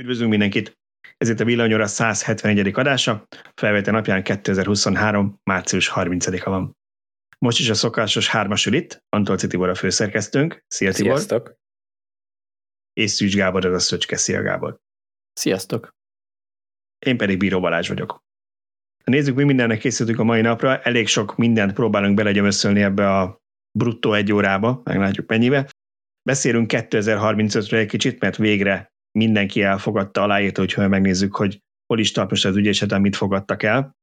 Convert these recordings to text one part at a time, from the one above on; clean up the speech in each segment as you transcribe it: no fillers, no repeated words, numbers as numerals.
Üdvözlünk mindenkit! Ez itt a Villanyóra 171. adása, felvétel napján 2023. március 30-a van. Most is a szokásos hármas ül itt, Antolci Tibor a főszerkesztőnk. Szia Tibor! Sziasztok! És Szűcs Gábor, az a Szöcske. Szia Gábor! Sziasztok! Én pedig Bíró Balázs vagyok. Nézzük, mi mindennek készültünk a mai napra. Elég sok mindent próbálunk belegyömöszölni ebbe a bruttó egy órába, meglátjuk mennyibe. Beszélünk 2035-ről egy kicsit, mert végre mindenki elfogadta, aláírta, úgyhogy megnézzük, hogy hol is tart most az ügyéseten, mit fogadtak el.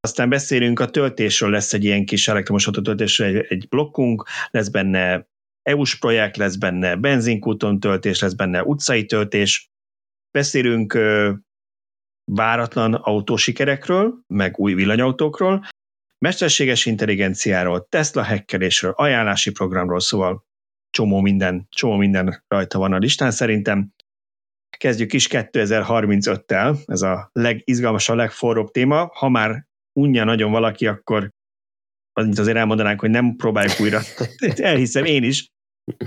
Aztán beszélünk a töltésről, lesz egy ilyen kis elektromos autótöltésről egy blokkunk, lesz benne EU-s projekt, lesz benne benzinkúton töltés, lesz benne utcai töltés. Beszélünk váratlan autósikerekről, meg új villanyautókról, mesterséges intelligenciáról, Tesla hackelésről, ajánlási programról, szóval csomó minden rajta van a listán szerintem. Kezdjük is 2035-tel, ez a legizgalmasabb, legforróbb téma. Ha már unja nagyon valaki, akkor azért elmondanánk, hogy nem próbáljuk újra. Elhiszem én is.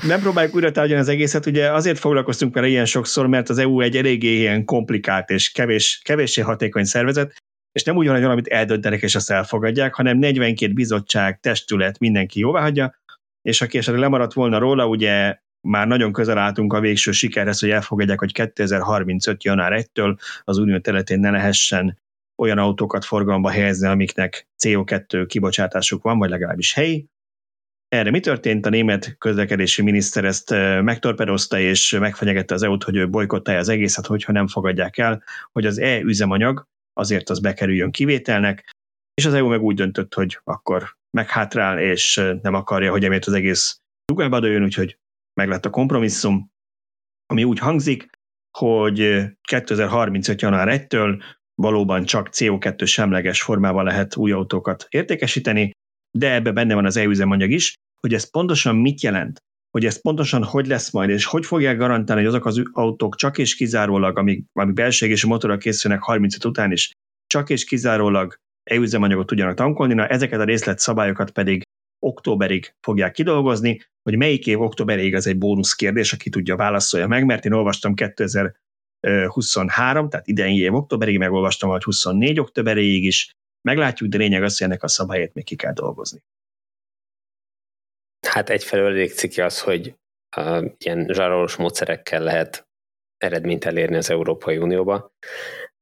Nem próbáljuk újra tárgyalni az egészet, ugye azért foglalkoztunk vele ilyen sokszor, mert az EU egy eléggé ilyen komplikált és kevéssé hatékony szervezet, és nem úgy van, hogy valamit eldöntenek és azt elfogadják, hanem 42 bizottság, testület, mindenki jóváhagyja, és aki esetleg lemaradt volna róla, ugye már nagyon közel álltunk a végső sikerhez, hogy elfogadják, hogy 2035. január 1-től az unió területén ne lehessen olyan autókat forgalomba helyezni, amiknek CO2 kibocsátásuk van, vagy legalábbis helyi. Erre mi történt? A német közlekedési miniszter ezt megtorpedozta, és megfenyegette az EU-t, hogy ő bojkottálja az egészet, hogyha nem fogadják el, hogy az e-üzemanyag azért az bekerüljön kivételnek, és az EU meg úgy döntött, hogy akkor meghátrál, és nem akarja, hogy emiatt az egész dugába dőljön, úgyhogy meg lett a kompromisszum, ami úgy hangzik, hogy 2035. január 1-től valóban csak CO2 semleges formában lehet új autókat értékesíteni, de ebben benne van az e-üzemanyag is, hogy ez pontosan mit jelent, hogy ez pontosan hogy lesz majd, és hogy fogják garantálni, hogy azok az autók csak és kizárólag, amik belségésű motorral készülnek 35 után is, csak és kizárólag e-üzemanyagot tudjanak tankolni, na ezeket a részletszabályokat pedig októberig fogják kidolgozni, hogy melyik év októberig, az egy bónusz kérdés, aki tudja, válaszolja meg, mert én olvastam 2023, tehát idei év októberig, megolvastam majd 24 októberig is, meglátjuk, de lényeg az, hogy ennek a szabályát még ki kell dolgozni. Hát egyfelől elég ciki az, hogy ilyen zsarolós módszerekkel lehet eredményt elérni az Európai Unióba,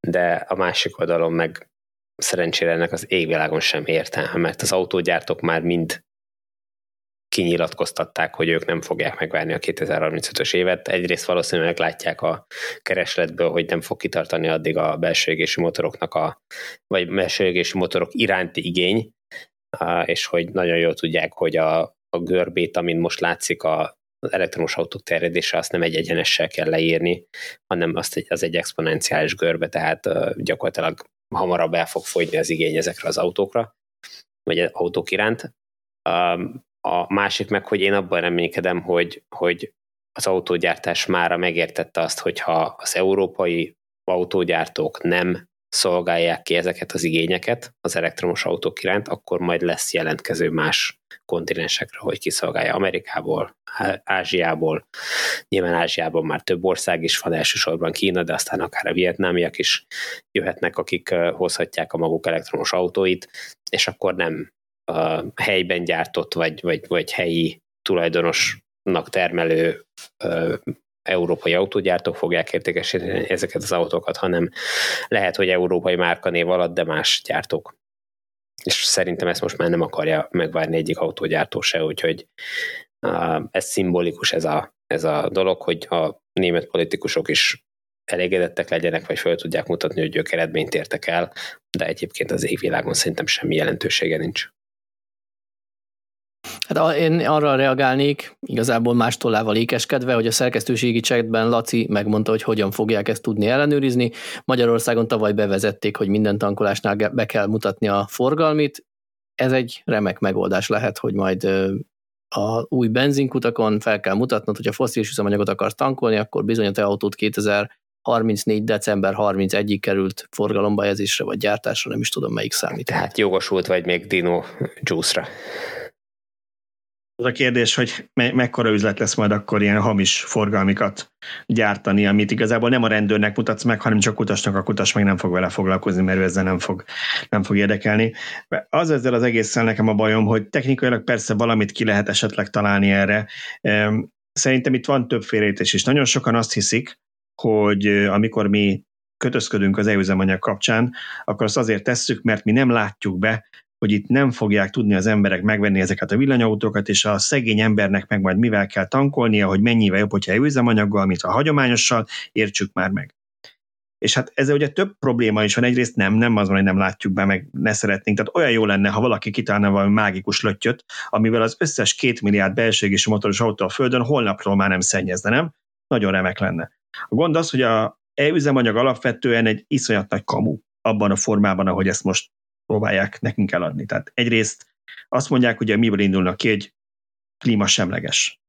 de a másik oldalon meg szerencsére ennek az égvilágon sem értelme, mert az autógyártók már mind kinyilatkoztatták, hogy ők nem fogják megvárni a 2035-ös évet. Egyrészt valószínűleg látják a keresletből, hogy nem fog kitartani addig a belső égésű motoroknak vagy belső égésű motorok iránti igény, és hogy nagyon jól tudják, hogy a görbét, amin most látszik az elektromos autók terjedése, azt nem egy egyenessel kell leírni, hanem az egy exponenciális görbe, tehát gyakorlatilag hamarabb el fog fogyni az igény ezekre az autókra, vagy az autók iránt. A másik meg, hogy én abban reménykedem, hogy az autógyártás mára megértette azt, hogyha az európai autógyártók nem szolgálják ki ezeket az igényeket az elektromos autók iránt, akkor majd lesz jelentkező más kontinensekre, hogy kiszolgálja. Amerikából, Ázsiából, nyilván Ázsiában már több ország is van, elsősorban Kína, de aztán akár a vietnámiak is jöhetnek, akik hozhatják a maguk elektromos autóit, és akkor nem helyben gyártott, vagy helyi tulajdonosnak termelő európai autógyártók fogják értékesíteni ezeket az autókat, hanem lehet, hogy európai márkanév alatt, de más gyártók. És szerintem ezt most már nem akarja megvárni egyik autógyártó se, úgyhogy ez szimbolikus ez a dolog, hogy a német politikusok is elégedettek legyenek, vagy föl tudják mutatni, hogy ők eredményt értek el, de egyébként az égvilágon szerintem semmi jelentősége nincs. Hát én arra reagálnék, igazából más tollával ékeskedve, hogy a szerkesztőségi csetben Laci megmondta, hogy hogyan fogják ezt tudni ellenőrizni. Magyarországon tavaly bevezették, hogy minden tankolásnál be kell mutatni a forgalmit. Ez egy remek megoldás lehet, hogy majd a új benzinkutakon fel kell mutatnod, hogy a fosszilis üzemanyagot akarsz tankolni, akkor bizony a te autót 2034. december 31-ig került forgalomba jelzésre vagy gyártásra, nem is tudom melyik számít. Tehát jogosult vagy még Dino Juice-ra. Az a kérdés, hogy mekkora üzlet lesz majd akkor ilyen hamis forgalmikat gyártani, amit igazából nem a rendőrnek mutatsz meg, hanem csak utasnak, a kutas meg nem fog vele foglalkozni, mert ő ezzel nem fog érdekelni. Az ezzel az egésszel nekem a bajom, hogy technikailag persze valamit ki lehet esetleg találni erre. Szerintem itt van több félreértés is. Nagyon sokan azt hiszik, hogy amikor mi kötözködünk az e-üzemanyag kapcsán, akkor azt azért tesszük, mert mi nem látjuk be, hogy itt nem fogják tudni az emberek megvenni ezeket a villanyautókat, és a szegény embernek meg majd mivel kell tankolnia, hogy mennyivel jobb, hogyha e-üzemanyaggal, mint a hagyományossal, értsük már meg. És hát ezzel ugye több probléma is van, egyrészt nem az van, hogy nem látjuk be, meg ne szeretnénk, tehát olyan jó lenne, ha valaki kitálna valami mágikus löttyöt, amivel az összes 2 milliárd belségésű motoros autó a földön holnapról már nem szennyezne, nem? Nagyon remek lenne. A gond az, hogy a e-üzemanyag alapvetően egy iszonyat nagy kamu abban a formában, ahogy ezt most próbálják nekünk eladni. Tehát egyrészt azt mondják, hogy miből indulnak ki, hogy klímasemleges.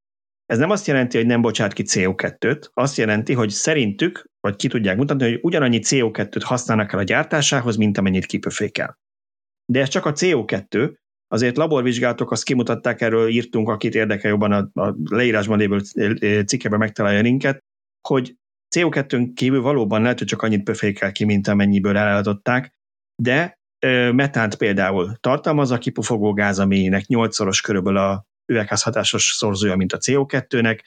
Ez nem azt jelenti, hogy nem bocsát ki CO2-t, azt jelenti, hogy szerintük, vagy ki tudják mutatni, hogy ugyanannyi CO2-t használnak el a gyártásához, mint amennyit kipöfékel. De ez csak a CO2, azért laborvizsgálatok azt kimutatták, erről írtunk, akit érdekel jobban a leírásban lévő cikkeben megtalálja linket, hogy CO2-n kívül valóban lehet, hogy csak annyit pöfékel ki, mint amennyiből eladották, de metánt például tartalmaz a kipufogó gáz, aminek 8-szoros körülbelül a üvegházhatásos szorzója, mint a CO2-nek.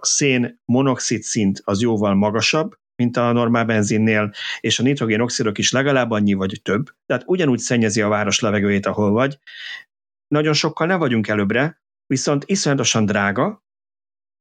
A szén monoxid szint az jóval magasabb, mint a normál benzinnél, és a nitrogénoxidok is legalább annyi vagy több. Tehát ugyanúgy szennyezi a város levegőjét, ahol vagy. Nagyon sokkal nem vagyunk előbbre, viszont iszonyatosan drága.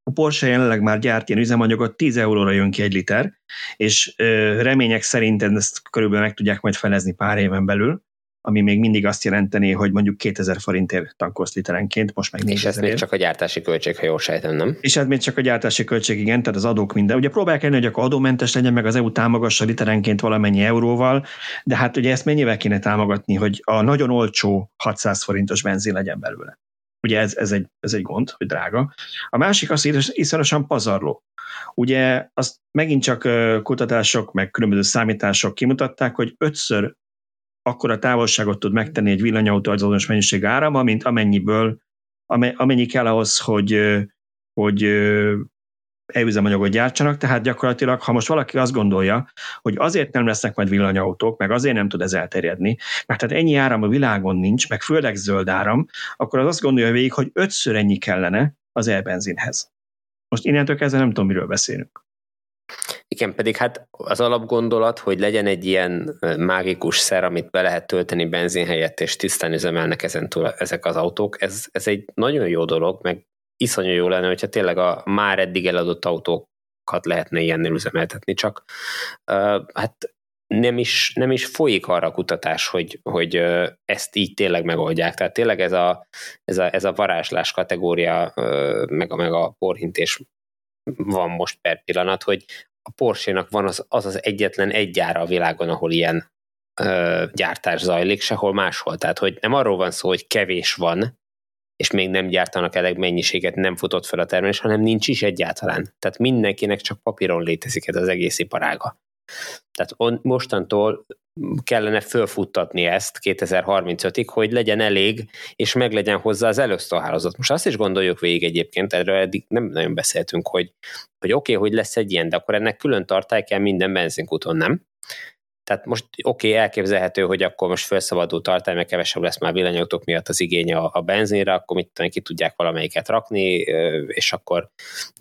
A Porsche jelenleg már gyárt ilyen üzemanyagot, 10 euróra jön ki 1 liter, és remények szerint ezt körülbelül meg tudják majd felezni pár éven belül, ami még mindig azt jelenteni, hogy mondjuk 2000 forintért tankolsz literenként, most meg 4000. És ez még csak a gyártási költség, ha jól sejtem, nem? És ez még csak a gyártási költség, igen, tehát az adók minden. Ugye próbálják elni, hogy akkor adómentes legyen, meg az EU támogassa literenként valamennyi euróval, de hát ugye ezt mennyivel kéne támogatni, hogy a nagyon olcsó 600 forintos benzin legyen belőle. Ugye ez egy gond, hogy drága. A másik az, hogy iszonyosan pazarló. Ugye azt megint csak kutatások, meg különböző számítások kimutatták, hogy 5-ször akkora távolságot tud megtenni egy villanyautó az azonos mennyiség árama, mint amennyiből, amennyi kell ahhoz, hogy e-üzemanyagot gyártsanak. Tehát gyakorlatilag, ha most valaki azt gondolja, hogy azért nem lesznek majd villanyautók, meg azért nem tud ez elterjedni, mert tehát ennyi áram a világon nincs, meg főleg zöld áram, akkor az azt gondolja végig, hogy 5-ször ennyi kellene az e-benzinhez. Most innentől kezdve nem tudom, miről beszélünk. Igen, pedig hát az alapgondolat, hogy legyen egy ilyen mágikus szer, amit be lehet tölteni benzin helyett, és tisztán üzemelnek ezentúl ezek az autók, ez egy nagyon jó dolog, meg iszonyú jó lenne, hogyha tényleg a már eddig eladott autókat lehetne ilyennél üzemeltetni, csak hát nem is folyik arra a kutatás, hogy ezt így tényleg megoldják. Tehát tényleg ez a varázslás kategória, meg a porhintés van most per pillanat, hogy a Porsche-nak van az egyetlen egy gyára a világon, ahol ilyen gyártás zajlik, sehol máshol. Tehát, hogy nem arról van szó, hogy kevés van, és még nem gyártanak elég mennyiséget, nem futott fel a termelés, hanem nincs is egyáltalán. Tehát mindenkinek csak papíron létezik ez az egész iparága. Tehát mostantól kellene fölfuttatni ezt 2035-ig, hogy legyen elég, és meglegyen hozzá az elosztóhálózat. Most azt is gondoljuk végig egyébként, erről eddig nem nagyon beszéltünk, hogy oké, hogy lesz egy ilyen, de akkor ennek külön tartály kell minden benzinkúton, nem? Tehát most oké, elképzelhető, hogy akkor most felszabadul tartály, mert kevesebb lesz már villanyautók miatt az igény a benzinre, akkor mit tudom, ki tudják valamelyiket rakni, és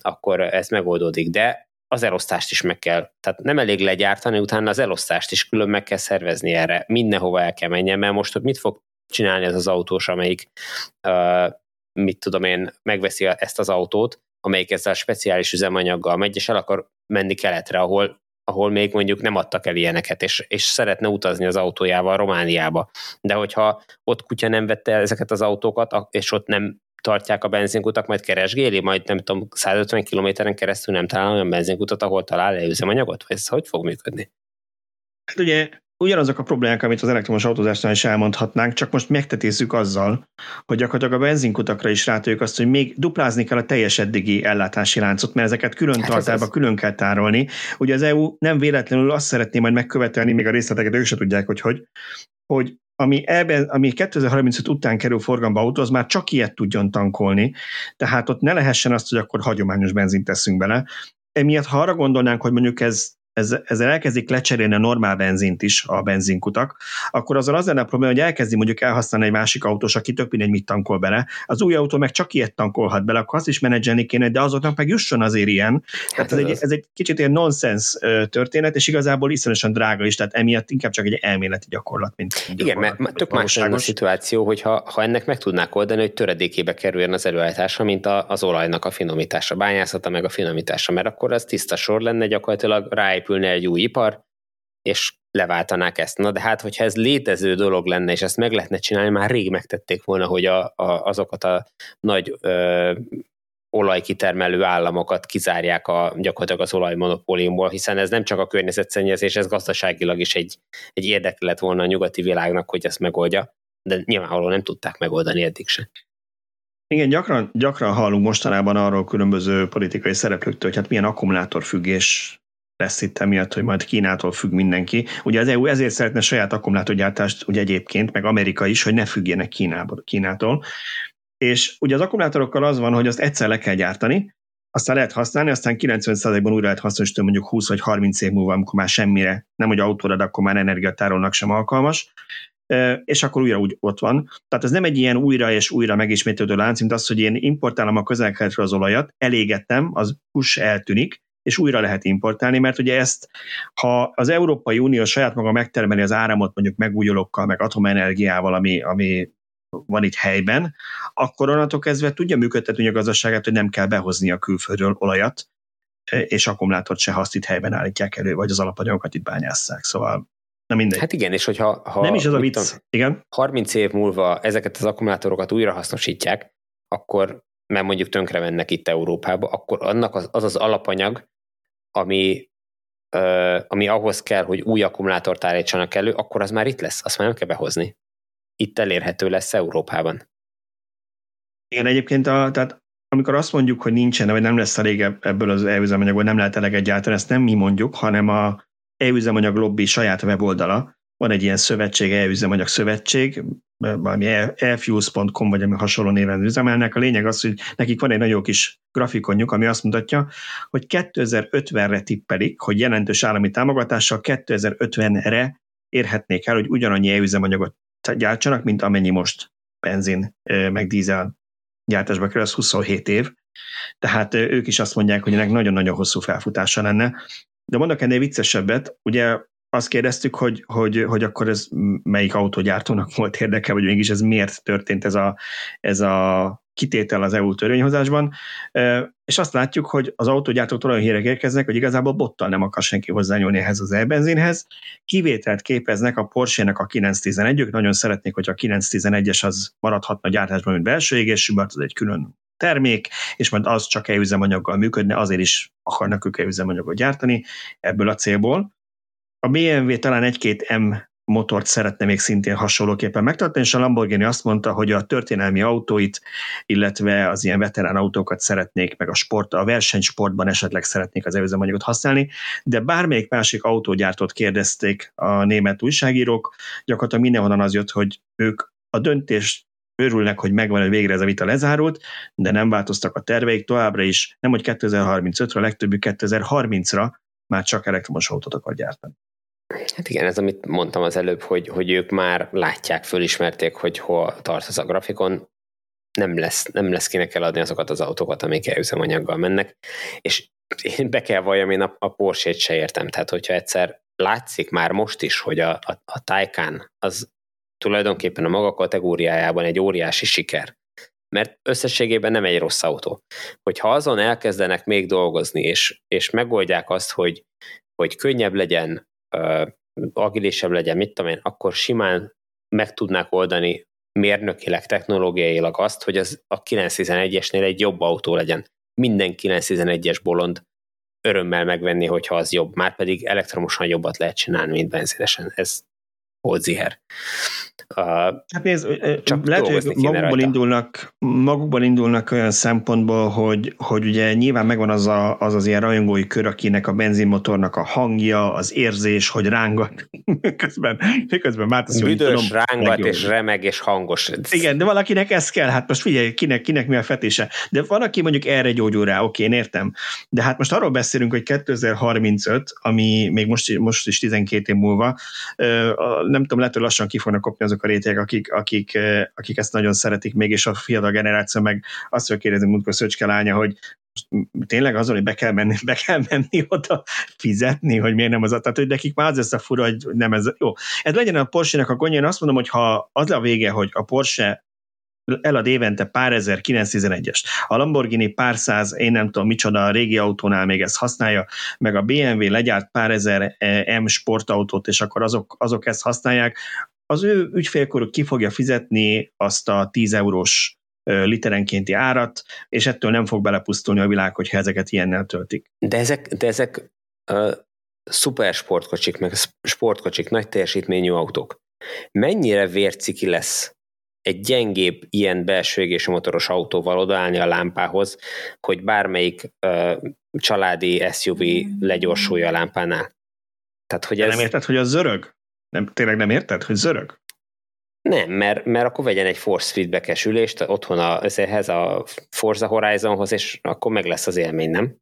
akkor ez megoldódik, de az elosztást is meg kell, tehát nem elég legyártani, utána az elosztást is külön meg kell szervezni erre, mindenhova el kell menjen, mert most mit fog csinálni az autós, amelyik, megveszi ezt az autót, amelyik ezzel a speciális üzemanyaggal megy, és el akar menni keletre, ahol még mondjuk nem adtak el ilyeneket, és szeretne utazni az autójával Romániába. De hogyha ott kutya nem vette el ezeket az autókat, és ott nem tartják a benzinkutak, majd keresgéli, majd nem tudom, 150 kilométeren keresztül nem talál olyan benzinkutat, ahol talál e-üzemanyagot? Ez hogy fog működni? Hát ugye ugyanazok a problémák, amit az elektromos autózásnál is elmondhatnánk, csak most megtetézzük azzal, hogy gyakorlatilag a benzinkutakra is rátoljuk azt, hogy még duplázni kell a teljes eddigi ellátási láncot, mert ezeket külön tartályba külön kell tárolni. Ugye az EU nem véletlenül azt szeretné majd megkövetelni, még a részleteket ők se tudják, hogy ami 2035 után kerül forgalomba autó, az már csak ilyet tudjon tankolni, tehát ott ne lehessen azt, hogy akkor hagyományos benzint teszünk bele. Emiatt, ha arra gondolnánk, hogy mondjuk ezzel elkezdik lecserélni a normál benzint is a benzinkutak, akkor azzal az lenne a probléma, hogy elkezdi mondjuk elhasználni egy másik autós, aki tök mindegy mit tankol bele. Az új autó meg csak ilyet tankolhat bele, akkor azt is menedzselni kéne, de azoknak meg jusson azért ilyen. Tehát ez egy kicsit ilyen nonsense történet, és igazából iszonyosan drága is, tehát emiatt inkább csak egy elméleti gyakorlat, mint gyakorlat. Igen, tök más lenne a szituáció, hogy ha ennek meg tudnák oldani, hogy töredékébe kerüljön az előállítása, mint az olajnak a finomítása, bányászata meg a finomítása, mert akkor az tiszta sor lenne, gyakorlatilag épülne egy új ipar, és leváltanák ezt. Na de hát, hogyha ez létező dolog lenne, és ezt meg lehetne csinálni, már rég megtették volna, hogy azokat a nagy olajkitermelő államokat kizárják gyakorlatilag az olajmonopóliumból, hiszen ez nem csak a környezetszennyezés, ez gazdaságilag is egy érdek lett volna a nyugati világnak, hogy ezt megoldja, de nyilvánvalóan nem tudták megoldani eddig sem. Igen, gyakran hallunk mostanában arról különböző politikai szereplőktől, hogy hát milyen akkumulátorfüggés lesz itt emiatt, hogy majd Kínától függ mindenki. Ugye az EU ezért szeretne saját akkumulátorgyártást, ugye egyébként, meg Amerika is, hogy ne függjenek Kínától. És ugye az akkumulátorokkal az van, hogy azt egyszer le kell gyártani, aztán lehet használni, aztán 90%-ban újra lehet használni, és mondjuk 20 vagy 30 év múlva, amikor már semmire, nem hogy autóra, de akkor már energiatárolnak sem alkalmas, és akkor újra úgy ott van. Tehát ez nem egy ilyen újra és újra megismétlődő lánc, mint az, hogy én importálom a közel-keletről az olajat, elégettem, az push eltűnik, és újra lehet importálni, mert ugye ezt, ha az Európai Unió saját maga megtermeli az áramot mondjuk megújulókkal, meg atomenergiával, ami van itt helyben, akkor onnantól kezdve tudja működtetni a gazdaságát, hogy nem kell behozni a külföldről olajat, és akkumulátort se, ha azt itt helyben állítják elő, vagy az alapanyagokat itt bányásszák, szóval na mindegy. Hát igen, és hogyha nem is ez a vicc. Igen? 30 év múlva ezeket az akkumulátorokat újra hasznosítják, akkor, mert mondjuk tönkre mennek itt Európába, akkor annak az alapanyag, ami ahhoz kell, hogy új akkumulátort állítsanak elő, akkor az már itt lesz, azt már nem kell behozni. Itt elérhető lesz Európában. Igen, egyébként tehát amikor azt mondjuk, hogy nincsen, vagy nem lesz elég ebből az e-üzemanyagból, nem lehet eleget gyártani, ezt nem mi mondjuk, hanem a e-üzemanyag lobby saját weboldala. Van egy ilyen szövetség, e-üzemanyag szövetség, valami e-fuels.com, vagy ami hasonló néven üzemelnek. A lényeg az, hogy nekik van egy nagyon kis grafikonjuk, ami azt mutatja, hogy 2050-re tippelik, hogy jelentős állami támogatással 2050-re érhetnék el, hogy ugyanannyi e-üzemanyagot gyártsanak, mint amennyi most benzin meg dízel gyártásba kerül, az 27 év. Tehát ők is azt mondják, hogy ennek nagyon-nagyon hosszú felfutása lenne. De mondok ennél viccesebbet, ugye azt kérdeztük, hogy akkor ez melyik autógyártónak volt érdeke, vagy mégis ez miért történt ez a kitétel az EU törvényhozásban, és azt látjuk, hogy az autógyártóktól olyan hírek érkeznek, hogy igazából bottal nem akar senki hozzányúlni ehhez az e-benzinhez. Kivételt képeznek a Porsche-nek a 911, ők nagyon szeretnék, hogy a 911-es az maradhatna gyártásban, mint belső égésű, mert az egy külön termék, és majd az csak e-üzemanyaggal működne, azért is akarnak ők e-üzemanyagot gyártani ebből a célból. A BMW talán 1-2 M motort szeretne még szintén hasonlóképpen megtartani, és a Lamborghini azt mondta, hogy a történelmi autóit, illetve az ilyen veterán autókat szeretnék, meg a versenysportban esetleg szeretnék az e-üzemanyagot használni, de bármelyik másik autógyártót kérdezték a német újságírók, gyakorlatilag mindenhonnan az jött, hogy ők a döntést örülnek, hogy megvan, hogy végre ez a vita lezárult, de nem változtak a terveik továbbra is, nem hogy 2035-ra, a legtöbbük 2030-ra már csak elektromos autót akar gyártani. Hát igen, ez amit mondtam az előbb, hogy ők már látják, fölismerték, hogy hol tart az a grafikon, nem lesz kinek eladni azokat az autókat, amik e-üzemanyaggal mennek, és én be kell valljam, én a Porsche-t se értem, tehát hogyha egyszer látszik már most is, hogy a Taycan az tulajdonképpen a maga kategóriájában egy óriási siker, mert összességében nem egy rossz autó. Hogyha azon elkezdenek még dolgozni, és megoldják azt, hogy könnyebb legyen, agilisebb legyen, mit tudom én, akkor simán meg tudnák oldani mérnökileg, technológiailag azt, hogy az a 911-esnél egy jobb autó legyen. Minden 911-es bolond örömmel megvenni, hogyha az jobb. Márpedig elektromosan jobbat lehet csinálni, mint benzinesen. Ez Holziher. Hát nézd, csak lehet, hogy magukból indulnak olyan szempontból, hogy ugye nyilván megvan az ilyen rajongói kör, akinek a benzinmotornak a hangja, az érzés, hogy rángat, miközben már azt mondja, büdös, rángat és remeg és hangos. Igen, de valakinek ez kell, hát most figyelj, kinek mi a fetése. De van, aki mondjuk erre gyógyul rá, oké, én értem. De hát most arról beszélünk, hogy 2035, ami még most is 12 év múlva, nem tudom, lehet, hogy lassan ki fognak kopni azok a rétegek, akik ezt nagyon szeretik még, és a fiatal generáció meg azt fogja kérdezni, múltkor Szöcske lánya, hogy tényleg azon, hogy be kell menni oda fizetni, hogy miért nem az a... Tehát, hogy nekik már az lesz a fura, hogy nem ez... Jó, ez legyen a Porsche-nek a gondja, én azt mondom, hogy ha az a vége, hogy a Porsche elad évente pár ezer 911-es, a Lamborghini pár száz, én nem tudom micsoda, a régi autónál még ezt használja, meg a BMW legyárt pár ezer M sportautót, és akkor azok ezt használják, az ő ügyfélkoruk ki fogja fizetni azt a 10 eurós literenkénti árat, és ettől nem fog belepusztulni a világ, hogyha ezeket ilyennel töltik. De ezek szuper sportkocsik, meg sportkocsik, nagy teljesítményű autók. Mennyire vérciki lesz egy gyengébb ilyen belső égésű motoros autóval odaállni a lámpához, hogy bármelyik családi SUV legyorsulja a lámpánál? Tehát, hogy ez... Nem érted, hogy az zörög? Nem, tényleg nem érted, hogy zörög? Nem, mert akkor vegyen egy force feedback-es ülést otthon ehhez a Forza Horizonhoz, és akkor meg lesz az élmény, nem?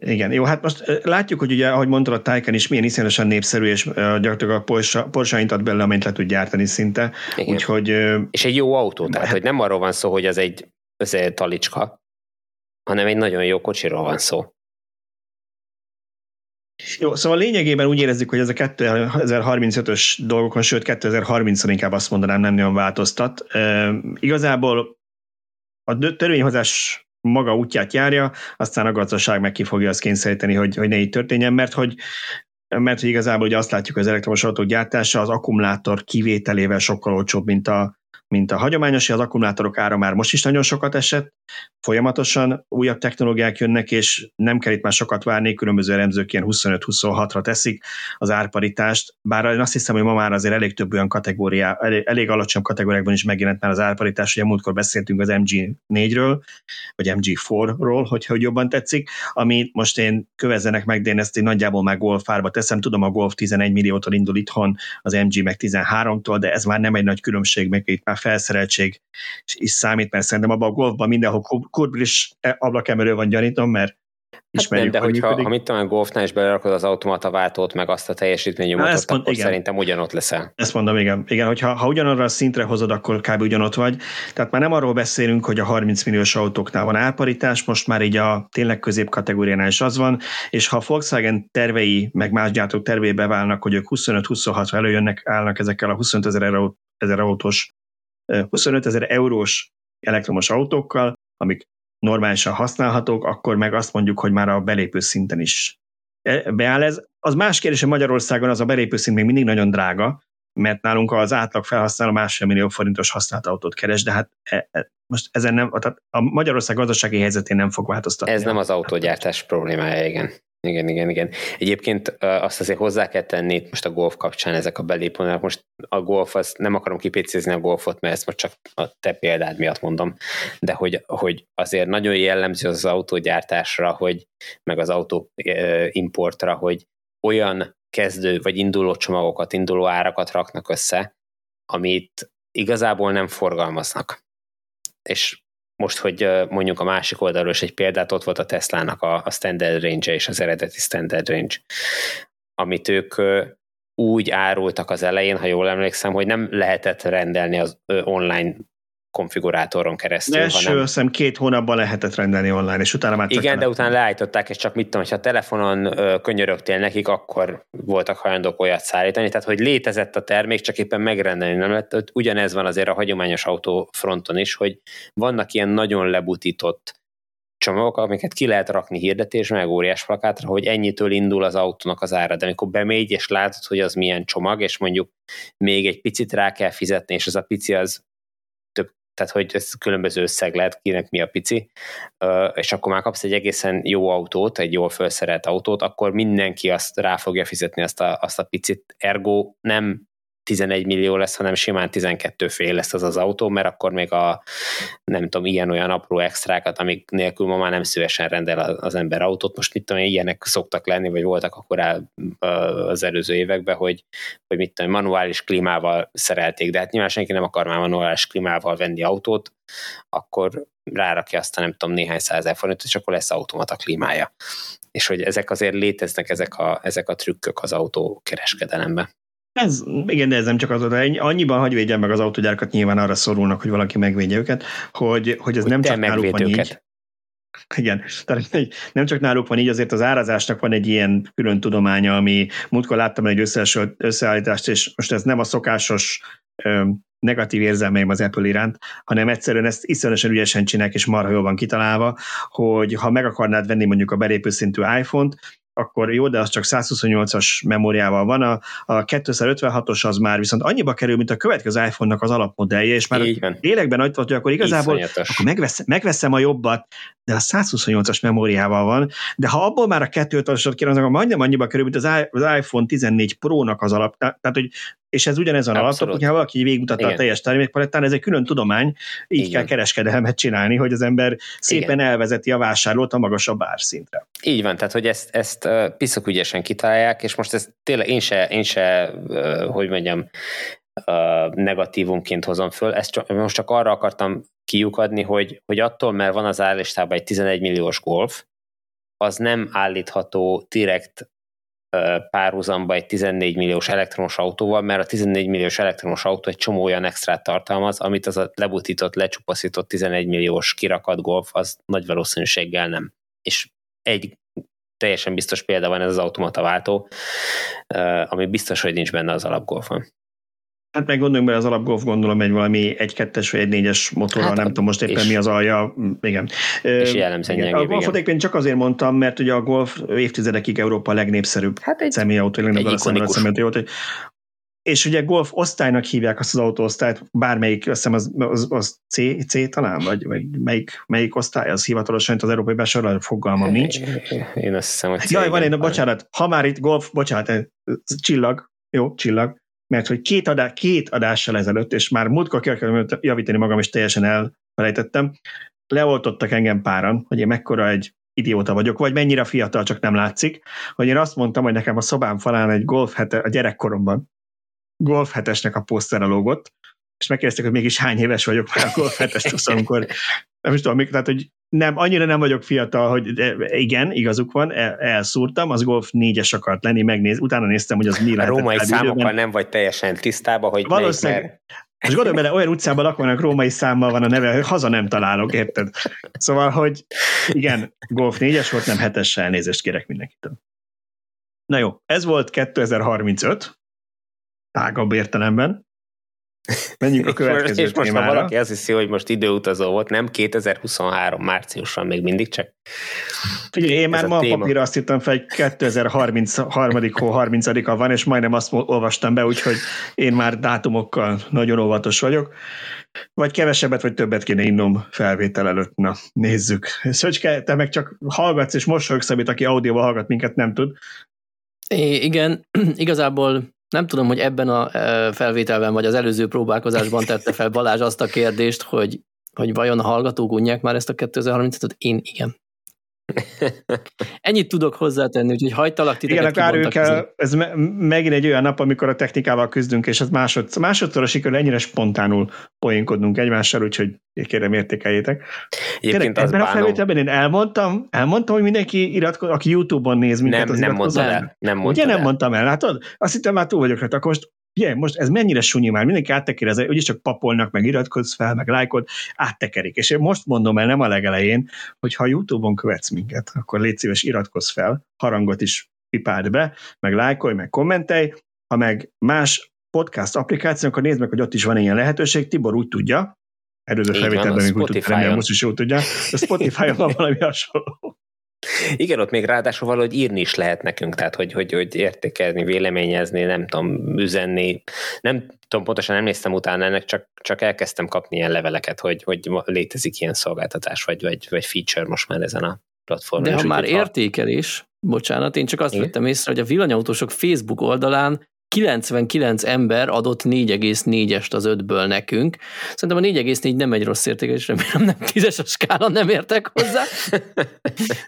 Igen, jó, hát most látjuk, hogy ugye, ahogy mondtad, a Taycan is milyen iszonyatosan népszerű, és gyakorlatilag a Porsche intat belőle, amint le tud gyártani szinte. Igen. Úgyhogy... És egy jó autó, tehát hát, hogy nem arról van szó, hogy ez egy talicska, hanem egy nagyon jó kocsiról van szó. Jó, szóval lényegében úgy érezzük, hogy ez a 2035-ös dolgokon, sőt 2030-on inkább azt mondanám, nem nagyon változtat. Igazából a törvényhozás maga útját járja, aztán a gazdaság meg ki fogja azt kényszeríteni, hogy ne így történjen, mert hogy igazából ugye azt látjuk, hogy az elektromos autók gyártása az akkumulátor kivételével sokkal olcsóbb, mint a hagyományos, az akkumulátorok ára már most is nagyon sokat esett, folyamatosan újabb technológiák jönnek, és nem kell itt már sokat várni, különböző elemzők ilyen 25-26-ra teszik az árparitást, bár én azt hiszem, hogy ma már azért elég több olyan kategóriá, elég alacsony kategóriákban is megjelent már az árparitás, ugye múltkor beszéltünk az MG4-ről, vagy MG4-ról, hogyha jobban tetszik, ami most én kövezzenek meg, de én ezt én nagyjából már Golf árba teszem, tudom, a Golf 11 milliótól indul itthon, az MG meg 13-tól, de ez már nem egy nagy különbség, meg itt már felszereltség is számít, mert szerintem abban a Golfban mindenhol kurbilis ablakemelő van, gyanítom, mert ismerjük, hát nem, de hogyha amit tudom, a Golfnál is belerakod az automata váltót, meg azt a teljesítményű motort, akkor igen, szerintem ugyanott leszel. Ezt mondom, igen, hogyha ugyanarra a szintre hozod, akkor kb. Ugyanott vagy. Tehát már nem arról beszélünk, hogy a 30 milliós autóknál van árparitás, most már így a tényleg középkategóriánál is az van, és ha a Volkswagen tervei, meg más gyártók tervei beválnak, hogy ők 25-26-ra előjönnek, állnak ezekkel a 25 ezer eurós elektromos autókkal, amik normálisan használhatók, akkor meg azt mondjuk, hogy már a belépő szinten is beáll ez. Az más kérdés, hogy Magyarországon az a belépő szint még mindig nagyon drága, mert nálunk az átlag felhasználó 1,5 millió forintos használt autót keres, de hát most ezen nem, tehát a Magyarország gazdasági helyzetén nem fog változtatni. Ez nem az autógyártás problémája, igen. Igen. Egyébként azt azért hozzá kell tenni most a Golf kapcsán ezek a belépőnek. Most a Golf, azt nem akarom kipécézni a Golfot, mert ezt most csak a te példád miatt mondom, de hogy azért nagyon jellemző az autógyártásra, hogy, meg az autóimportra, hogy olyan kezdő vagy induló csomagokat, induló árakat raknak össze, amit igazából nem forgalmaznak. És most, hogy mondjuk a másik oldalról is egy példát, ott volt a Teslának a standard range-e és az eredeti standard range, amit ők úgy árultak az elején, ha jól emlékszem, hogy nem lehetett rendelni az online konfigurátoron keresztül. De hanem... azt hiszem 2 hónapban lehetett rendelni online, és utána már csak... Igen, de utána leállították, és csak mit tudom, hogyha telefonon könyörögtél nekik, akkor voltak hajlandók olyat szállítani, tehát hogy létezett a termék, csak éppen megrendelni nem lett. Ugyanez van azért a hagyományos autófronton is, hogy vannak ilyen nagyon lebutított csomagok, amiket ki lehet rakni hirdetés, meg óriás plakátra, hogy ennyitől indul az autónak az ára, de amikor bemégy, és látod, hogy az milyen csomag, és mondjuk még egy picit rá kell fizetni, és az a pici az tehát, hogy ez különböző összeg lehet, kinek mi a pici, és akkor már kapsz egy egészen jó autót, egy jól felszerelt autót, akkor mindenki azt rá fogja fizetni azt a picit, ergo nem 11 millió lesz, hanem simán 12 fél lesz az az autó, mert akkor még a nem tudom, ilyen-olyan apró extrákat, amik nélkül ma már nem szívesen rendel az ember autót. Most mit tudom, ilyenek szoktak lenni, vagy voltak akkor az előző években, hogy mit tudom, manuális klímával szerelték, de hát nyilván senki nem akar már manuális klímával venni autót, akkor rárakja azt a nem tudom, néhány százezer forintot, és akkor lesz automata klímája. És hogy ezek azért léteznek, ezek a trükkök az autókereskedelemben. Ez, igen, de ez nem csak az, hogy annyiban hagy védjen meg az autógyárkat, nyilván arra szorulnak, hogy valaki megvédje őket, hogy ez hogy nem csak náluk van így. Igen, tehát nem csak náluk van így, azért az árazásnak van egy ilyen külön tudománya, ami múltkor láttam egy összeállítást, és most ez nem a szokásos negatív érzelmeim az Apple iránt, hanem egyszerűen ezt iszonyatosan ügyesen csinálják, és marha jól van kitalálva, hogy ha meg akarnád venni mondjuk a belépő szintű iPhone-t, akkor jó, de az csak 128-as memóriával van, a 256-os az már viszont annyiba kerül, mint a következő iPhone-nak az alapmodellje, és már lélekben agytott, hogy akkor igazából akkor megveszem a jobbat, de a 128-as memóriával van, de ha abból már a 256-osat kérem, majdnem annyiba kerül, mint az iPhone 14 Pro-nak az alap, tehát hogy és ez ugyanez a laptop, hogyha valaki végigmutatta a teljes termékpalettán, ez egy külön tudomány, így kell kereskedelmet csinálni, hogy az ember szépen elvezeti a vásárlót a magasabb árszintre. Így van, tehát hogy ezt piszok ügyesen kitalálják, és most ezt tényleg én se hogy mondjam, negatívumként hozom föl, most csak arra akartam kiukadni, hogy attól, mert van az árlistában egy 11 milliós Golf, az nem állítható direkt párhuzamba egy 14 milliós elektromos autóval, mert a 14 milliós elektromos autó egy csomó olyan extrát tartalmaz, amit az a lebutított, lecsupaszított 11 milliós kirakat Golf, az nagy valószínűséggel nem. És egy teljesen biztos példa van, ez az automata váltó, ami biztos, hogy nincs benne az alapgolfon. Hát meg gondolom, mert az alapgolf gondolom egy valami 1-2-es vagy 1-4-es motorral, hát nem tudom most éppen mi az alja. Igen. És jellemzően gyengébb. A golfot éppen csak azért mondtam, mert ugye a golf évtizedekig Európa a legnépszerűbb személyautó, és ugye golf osztálynak hívják azt az autóosztályt, bármelyik, azt hiszem az C talán, vagy melyik osztály, az hivatalosan az európai besorolás, fogalmam nincs. Én azt hiszem, hogy C. Jaj, van, bocsánat, ha már itt golf, bocsánat, csillag. Mert hogy két adással ezelőtt, és már múltkor kell javítani magam, és teljesen elfelejtettem, leoltottak engem páran, hogy én mekkora egy idióta vagyok, vagy mennyire fiatal, csak nem látszik, hogy én azt mondtam, hogy nekem a szobám falán egy a gyerekkoromban Golf 7-esnek a poszterre lógott, és megkérdezték, hogy mégis hány éves vagyok már a Golf 7-est, amikor nem is tudom, tehát, hogy nem, annyira nem vagyok fiatal, hogy igen, igazuk van, elszúrtam, az Golf 4-es akart lenni, utána néztem, hogy az mi lehetett. A római számokkal nem vagy teljesen tisztában, hogy valószínűleg, most gondolom bele, olyan utcában lakónak római számmal van a neve, hogy haza nem találok, érted? Szóval, hogy igen, Golf 4-es volt, nem 7-es, elnézést kérek mindenkitől. Na jó, ez volt 2035, tágabb értelemben. Menjünk a következő és most már valaki azt hiszi, hogy most időutazó volt, nem 2023 márciusban még mindig, csak figyelj, én már ma a papírra azt hittem fel, hogy 2033. hó 30-a van, és majdnem azt olvastam be, úgyhogy én már dátumokkal nagyon óvatos vagyok. Vagy kevesebbet, vagy többet kéne innom felvétel előtt. Na, nézzük. Szöcske, te meg csak hallgatsz, és mosolyogsz, amit aki audióval hallgat minket, nem tud. Igen, igazából nem tudom, hogy ebben a felvételben, vagy az előző próbálkozásban tette fel Balázs azt a kérdést, hogy vajon a hallgatók unják már ezt a 2035-öt? Én igen. Ennyit tudok hozzátenni, úgyhogy hajtalak titeket kibontakozni. Ez megint egy olyan nap, amikor a technikával küzdünk, és ez másodszor sikerül ennyire spontánul poénkodnunk egymással, úgyhogy kérem értékeljétek. Tényleg, ebben a felvételben én elmondtam, hogy mindenki iratkozik, aki YouTube-on néz minket, az iratkozzon. Nem mondtam el, látod? Azt hittem, már túl vagyok rá, akkor most ez mennyire sunyi már, mindenki áttekerezi, úgyis csak papolnak, meg iratkozz fel, meg lájkod, áttekerik. És én most mondom el, nem a legelején, hogy ha YouTube-on követsz minket, akkor légy szíves, iratkozz fel, harangot is pipáld be, meg lájkolj, meg kommentelj, ha meg más podcast applikáció, akkor nézd meg, hogy ott is van ilyen lehetőség, Tibor úgy tudja, előző felvételben még úgy tudta, remélem most is úgy tudja, a Spotify-on van valami hasonló. Igen, ott még ráadásul valahogy írni is lehet nekünk, tehát hogy értékelni, véleményezni, nem tudom, üzenni, nem tudom, pontosan nem néztem utána ennek, csak elkezdtem kapni ilyen leveleket, hogy létezik ilyen szolgáltatás, vagy feature most már ezen a platformon. De ha már értékelés, bocsánat, én csak azt vettem észre, hogy a villanyautósok Facebook oldalán 99 ember adott 4,4-est az 5-ből nekünk. Szerintem a 4,4 nem egy rossz érték, és remélem nem 10-es a skála, nem értek hozzá.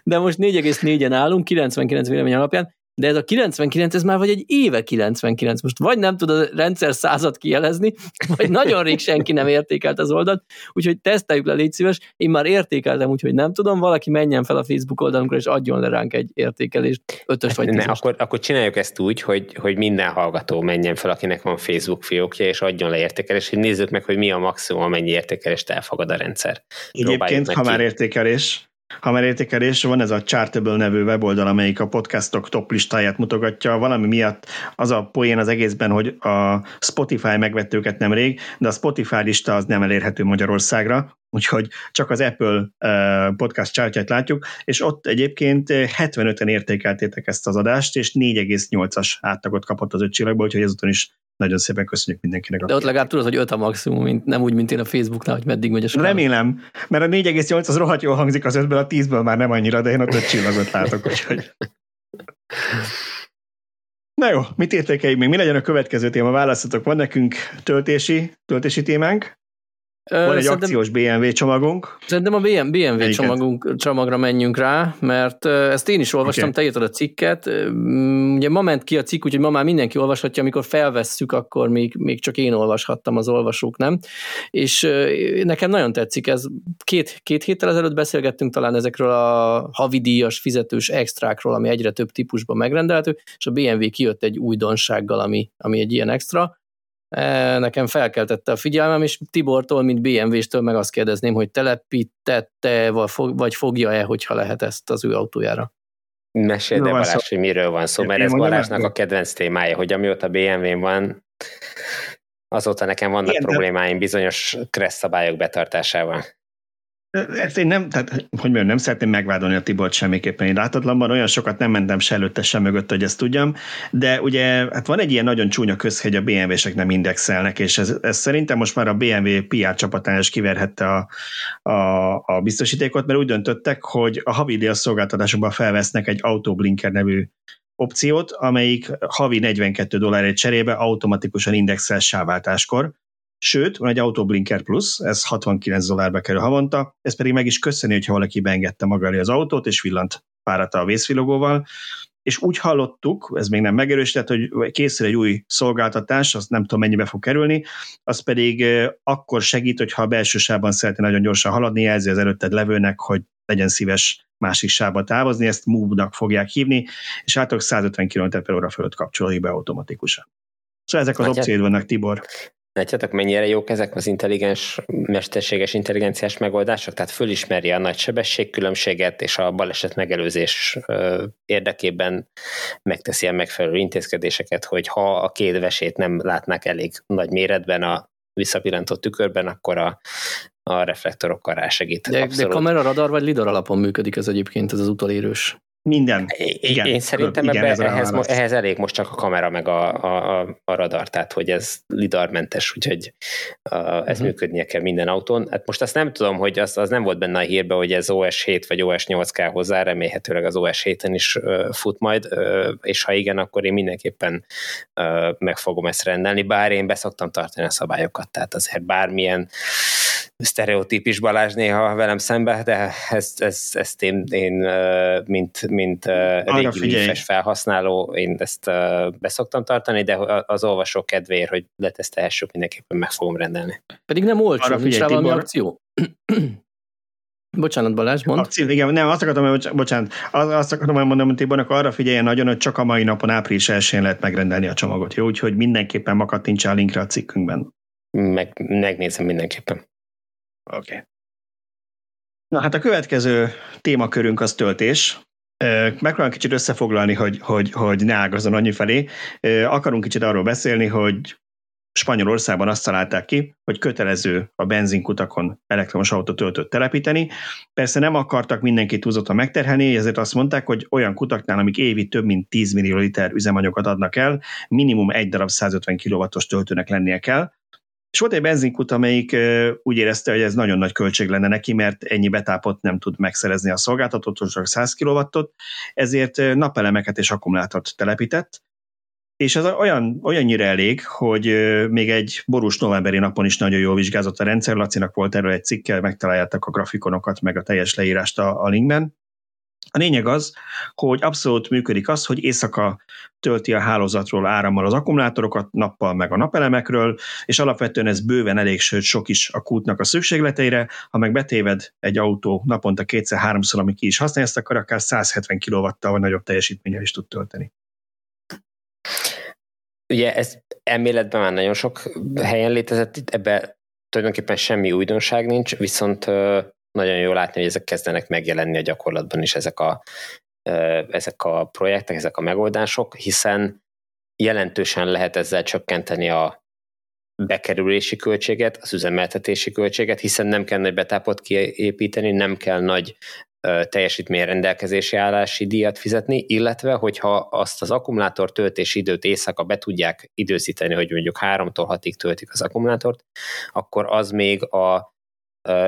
De most 4,4-en állunk, 99 vélemény alapján, de ez a 99, ez már vagy egy éve 99. Most vagy nem tud a rendszer 100-at kijelezni, vagy nagyon rég senki nem értékelt az oldalt, úgyhogy teszteljük le, légy szíves. Én már értékeltem, úgyhogy nem tudom, valaki menjen fel a Facebook oldalunkra, és adjon le ránk egy értékelést, 5-ös vagy 10-est. Akkor csináljuk ezt úgy, hogy minden hallgató menjen fel, akinek van Facebook fiókja, és adjon le értékelést, hogy nézzük meg, hogy mi a maximum, mennyi értékelést elfogad a rendszer. Egyébként, ha már értékelés... van ez a Chartable nevű weboldal, amelyik a podcastok top listáját mutogatja. Valami miatt az a poén az egészben, hogy a Spotify megvett őket nemrég, de a Spotify lista az nem elérhető Magyarországra, úgyhogy csak az Apple podcast chartját látjuk, és ott egyébként 75-en értékeltétek ezt az adást, és 4,8-as átlagot kapott az 5 csillagból, úgyhogy ezúton is nagyon szépen köszönjük mindenkinek. De ott legalább tudod, hogy 5 a maximum, nem úgy, mint én a Facebooknál, hogy meddig megy a skála. Remélem, mert a 4,8 az rohadt jól hangzik, az 5-ből, a 10-ből már nem annyira, de én ott 5 csillagot látok, úgyhogy... Na jó, mit értékeljük még? Mi legyen a következő téma? Választatok, van nekünk töltési témánk? Van egy akciós BMW csomagunk. Szerintem a BMW csomagra menjünk rá, mert ezt én is olvastam, okay. Te írtad a cikket. Ugye ma ment ki a cikk, úgyhogy ma már mindenki olvashatja, amikor felvesszük, akkor még csak én olvashattam, az olvasók nem. És nekem nagyon tetszik ez. Két héttel ezelőtt beszélgettünk talán ezekről a havidíjas fizetős extrákról, ami egyre több típusban megrendelhető, és a BMW kijött egy újdonsággal, ami egy ilyen extra. Nekem felkeltette a figyelmem, és Tibortól, mint BMW-stől meg azt kérdezném, hogy telepítette, vagy fogja-e, hogyha lehet ezt az ő autójára. Mesélj, de Balázs, hogy miről van szó, mert ez Balázsnak a kedvenc témája, hogy amióta BMW-n van, azóta nekem vannak problémáim bizonyos kressz szabályok betartásával. Ezt én nem, tehát, hogy mondjam, nem szeretném megvádolni a Tibort semmiképpen. Én láthatatlanban olyan sokat nem mentem se előtte, se mögött, hogy ezt tudjam, de ugye hát van egy ilyen nagyon csúnya közhegy, a BMW-sek nem indexelnek, és ez szerintem most már a BMW PR csapatán is kiverhette a biztosítékot, mert úgy döntöttek, hogy a havidíjas szolgáltatásokban felvesznek egy autóblinker nevű opciót, amelyik havi $42 cserébe automatikusan indexel sávváltáskor. Sőt, van egy Autoblinker Plus, ez $69 kerül havonta, ez pedig meg is köszöni, hogyha valaki beengedte maga elé az autót, és villant páratta a vészvillogóval, és úgy hallottuk, ez még nem megerősített, hogy készül egy új szolgáltatás, azt nem tudom mennyibe fog kerülni, az pedig akkor segít, hogyha a belső sávban szeretné nagyon gyorsan haladni, jelzi az előtted levőnek, hogy legyen szíves másik sávba távozni, ezt Move-nak fogják hívni, és általában 150 km/h fölött kapcsolódik be automatikusan. Szóval ezek az opcióid vannak, Tibor. Látjátok, mennyire jók ezek az intelligens, mesterséges intelligenciás megoldások? Tehát fölismeri a nagy sebességkülönbséget, és a baleset megelőzés érdekében megteszi a megfelelő intézkedéseket, hogy ha a két vesét nem látnák elég nagy méretben a visszapillantott tükörben, akkor a reflektorokkal rásegít. De kamera, radar vagy lidar alapon működik ez egyébként, ez az utolérős? Minden. Igen, én szerintem ehhez elég most csak a kamera meg a radar, tehát hogy ez lidarmentes, úgyhogy ez működnie kell minden autón. Hát most azt nem tudom, hogy az nem volt benne a hírben, hogy ez OS7 vagy OS8 kell hozzá, remélhetőleg az OS7-en is fut majd, és ha igen, akkor én mindenképpen meg fogom ezt rendelni, bár én beszoktam tartani a szabályokat, tehát azért bármilyen sztereotípis Balázs néha velem szembe, de ezt én mint régi lifes felhasználó, én ezt beszoktam tartani, de az olvasó kedvéért, hogy letesztelhessük, mindenképpen meg fogom rendelni. Pedig nem olcsó, nincs rá valami akció. Bocsánat, Balázs, mondd. Akció, igen, nem, azt akartam mondani, hogy Tibornak arra figyeljen nagyon, hogy csak a mai napon április 1-én lehet megrendelni a csomagot, jó? Úgyhogy mindenképpen makadt nincs a linkre a cikkünkben. Megnézem mindenképpen. Oké. Okay. Na hát a következő témakörünk az töltés. Megpróbálom kicsit összefoglalni, hogy ne ágazzon annyi felé. Akarunk kicsit arról beszélni, hogy Spanyolországban azt találták ki, hogy kötelező a benzinkutakon elektromos autótöltőt telepíteni. Persze nem akartak mindenkit túlzottan megterhelni, ezért azt mondták, hogy olyan kutaknál, amik évi több mint 10 millió liter üzemanyagot adnak el, minimum egy darab 150 kW-os töltőnek lennie kell. És volt egy benzinkút, amelyik úgy érezte, hogy ez nagyon nagy költség lenne neki, mert ennyi betápot nem tud megszerezni a szolgáltatótól, csak 100 kW-ot, ezért napelemeket és akkumulátort telepített, És ez olyannyira elég, hogy még egy borús novemberi napon is nagyon jól vizsgázott a rendszer. Lacinak volt erről egy cikke, megtaláljátok a grafikonokat, meg a teljes leírást a linkben. A lényeg az, hogy abszolút működik az, hogy éjszaka tölti a hálózatról árammal az akkumulátorokat, nappal meg a napelemekről, és alapvetően ez bőven elég, sőt sok is a kútnak a szükségleteire. Ha meg betéved egy autó naponta 2-3-szor, ami ki is használja, ezt akkor akár 170 kW-tal vagy nagyobb teljesítménnyel is tud tölteni. Ugye ez elméletben már nagyon sok helyen létezett, itt ebben tulajdonképpen semmi újdonság nincs, viszont nagyon jól látni, hogy ezek kezdenek megjelenni a gyakorlatban is, ezek a projektek, ezek a megoldások, hiszen jelentősen lehet ezzel csökkenteni a bekerülési költséget, az üzemeltetési költséget, hiszen nem kell nagy betápot kiépíteni, nem kell nagy teljesítmény rendelkezési állási díjat fizetni, illetve hogyha azt az akkumulátor töltési időt éjszaka be tudják időzíteni, hogy mondjuk 3-6-ig töltik az akkumulátort, akkor az még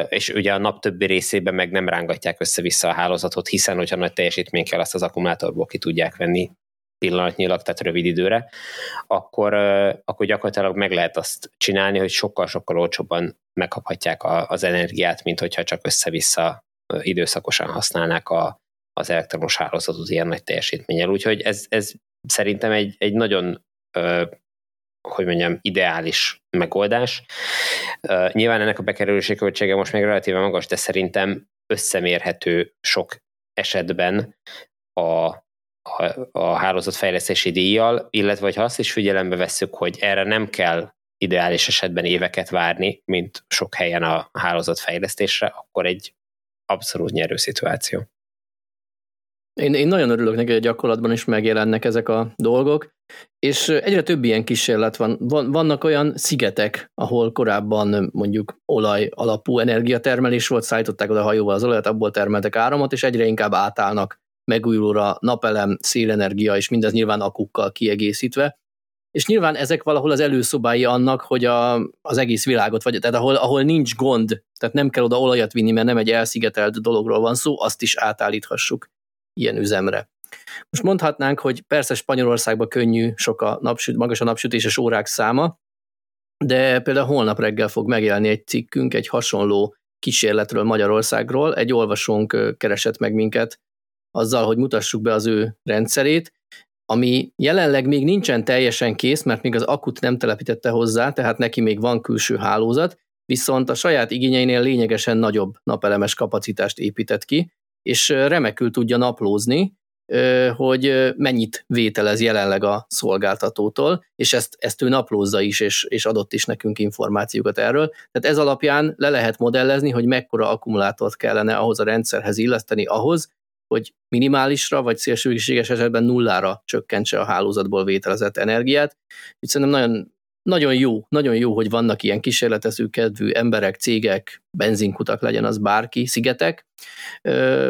és ugye a nap többi részében meg nem rángatják össze-vissza a hálózatot, hiszen hogyha nagy teljesítmény kell, azt az akkumulátorból ki tudják venni pillanatnyilag, tehát rövid időre, akkor gyakorlatilag meg lehet azt csinálni, hogy sokkal-sokkal olcsóbban megkaphatják az energiát, mint hogyha csak össze-vissza időszakosan használnák az elektromos hálózatot ilyen nagy teljesítménnyel. Úgyhogy ez szerintem egy nagyon ideális megoldás. Nyilván ennek a bekerülési költsége most még relatíve magas, de szerintem összemérhető sok esetben a hálózatfejlesztési díjjal, illetve ha azt is figyelembe vesszük, hogy erre nem kell ideális esetben éveket várni, mint sok helyen a hálózatfejlesztésre, akkor egy abszolút nyerő szituáció. Én nagyon örülök neki, hogy a gyakorlatban is megjelennek ezek a dolgok, és egyre több ilyen kísérlet van. Vannak olyan szigetek, ahol korábban mondjuk olaj alapú energiatermelés volt, szállították oda hajóval az olajat, abból termeltek áramot, és egyre inkább átállnak megújulóra, napelem, szélenergia, és mindez nyilván akukkal kiegészítve. És nyilván ezek valahol az előszobái annak, hogy az egész világot, vagy tehát ahol nincs gond, tehát nem kell oda olajat vinni, mert nem egy elszigetelt dologról van szó, azt is átállíthassuk ilyen üzemre. Most mondhatnánk, hogy persze Spanyolországban könnyű, magas a napsütéses órák száma, de például holnap reggel fog megjelenni egy cikkünk egy hasonló kísérletről Magyarországról. Egy olvasónk keresett meg minket azzal, hogy mutassuk be az ő rendszerét, ami jelenleg még nincsen teljesen kész, mert még az akut nem telepítette hozzá, tehát neki még van külső hálózat, viszont a saját igényeinél lényegesen nagyobb napelemes kapacitást épített ki, és remekül tudja naplózni, hogy mennyit vételez jelenleg a szolgáltatótól, és ezt ő naplózza is, és adott is nekünk információkat erről. Tehát ez alapján le lehet modellezni, hogy mekkora akkumulátort kellene ahhoz a rendszerhez illeszteni ahhoz, hogy minimálisra vagy szélsőséges esetben nullára csökkentse a hálózatból vételezett energiát. Úgy szerintem nagyon jó, hogy vannak ilyen kísérletező kedvű emberek, cégek, benzinkutak, legyen az bárki, szigetek.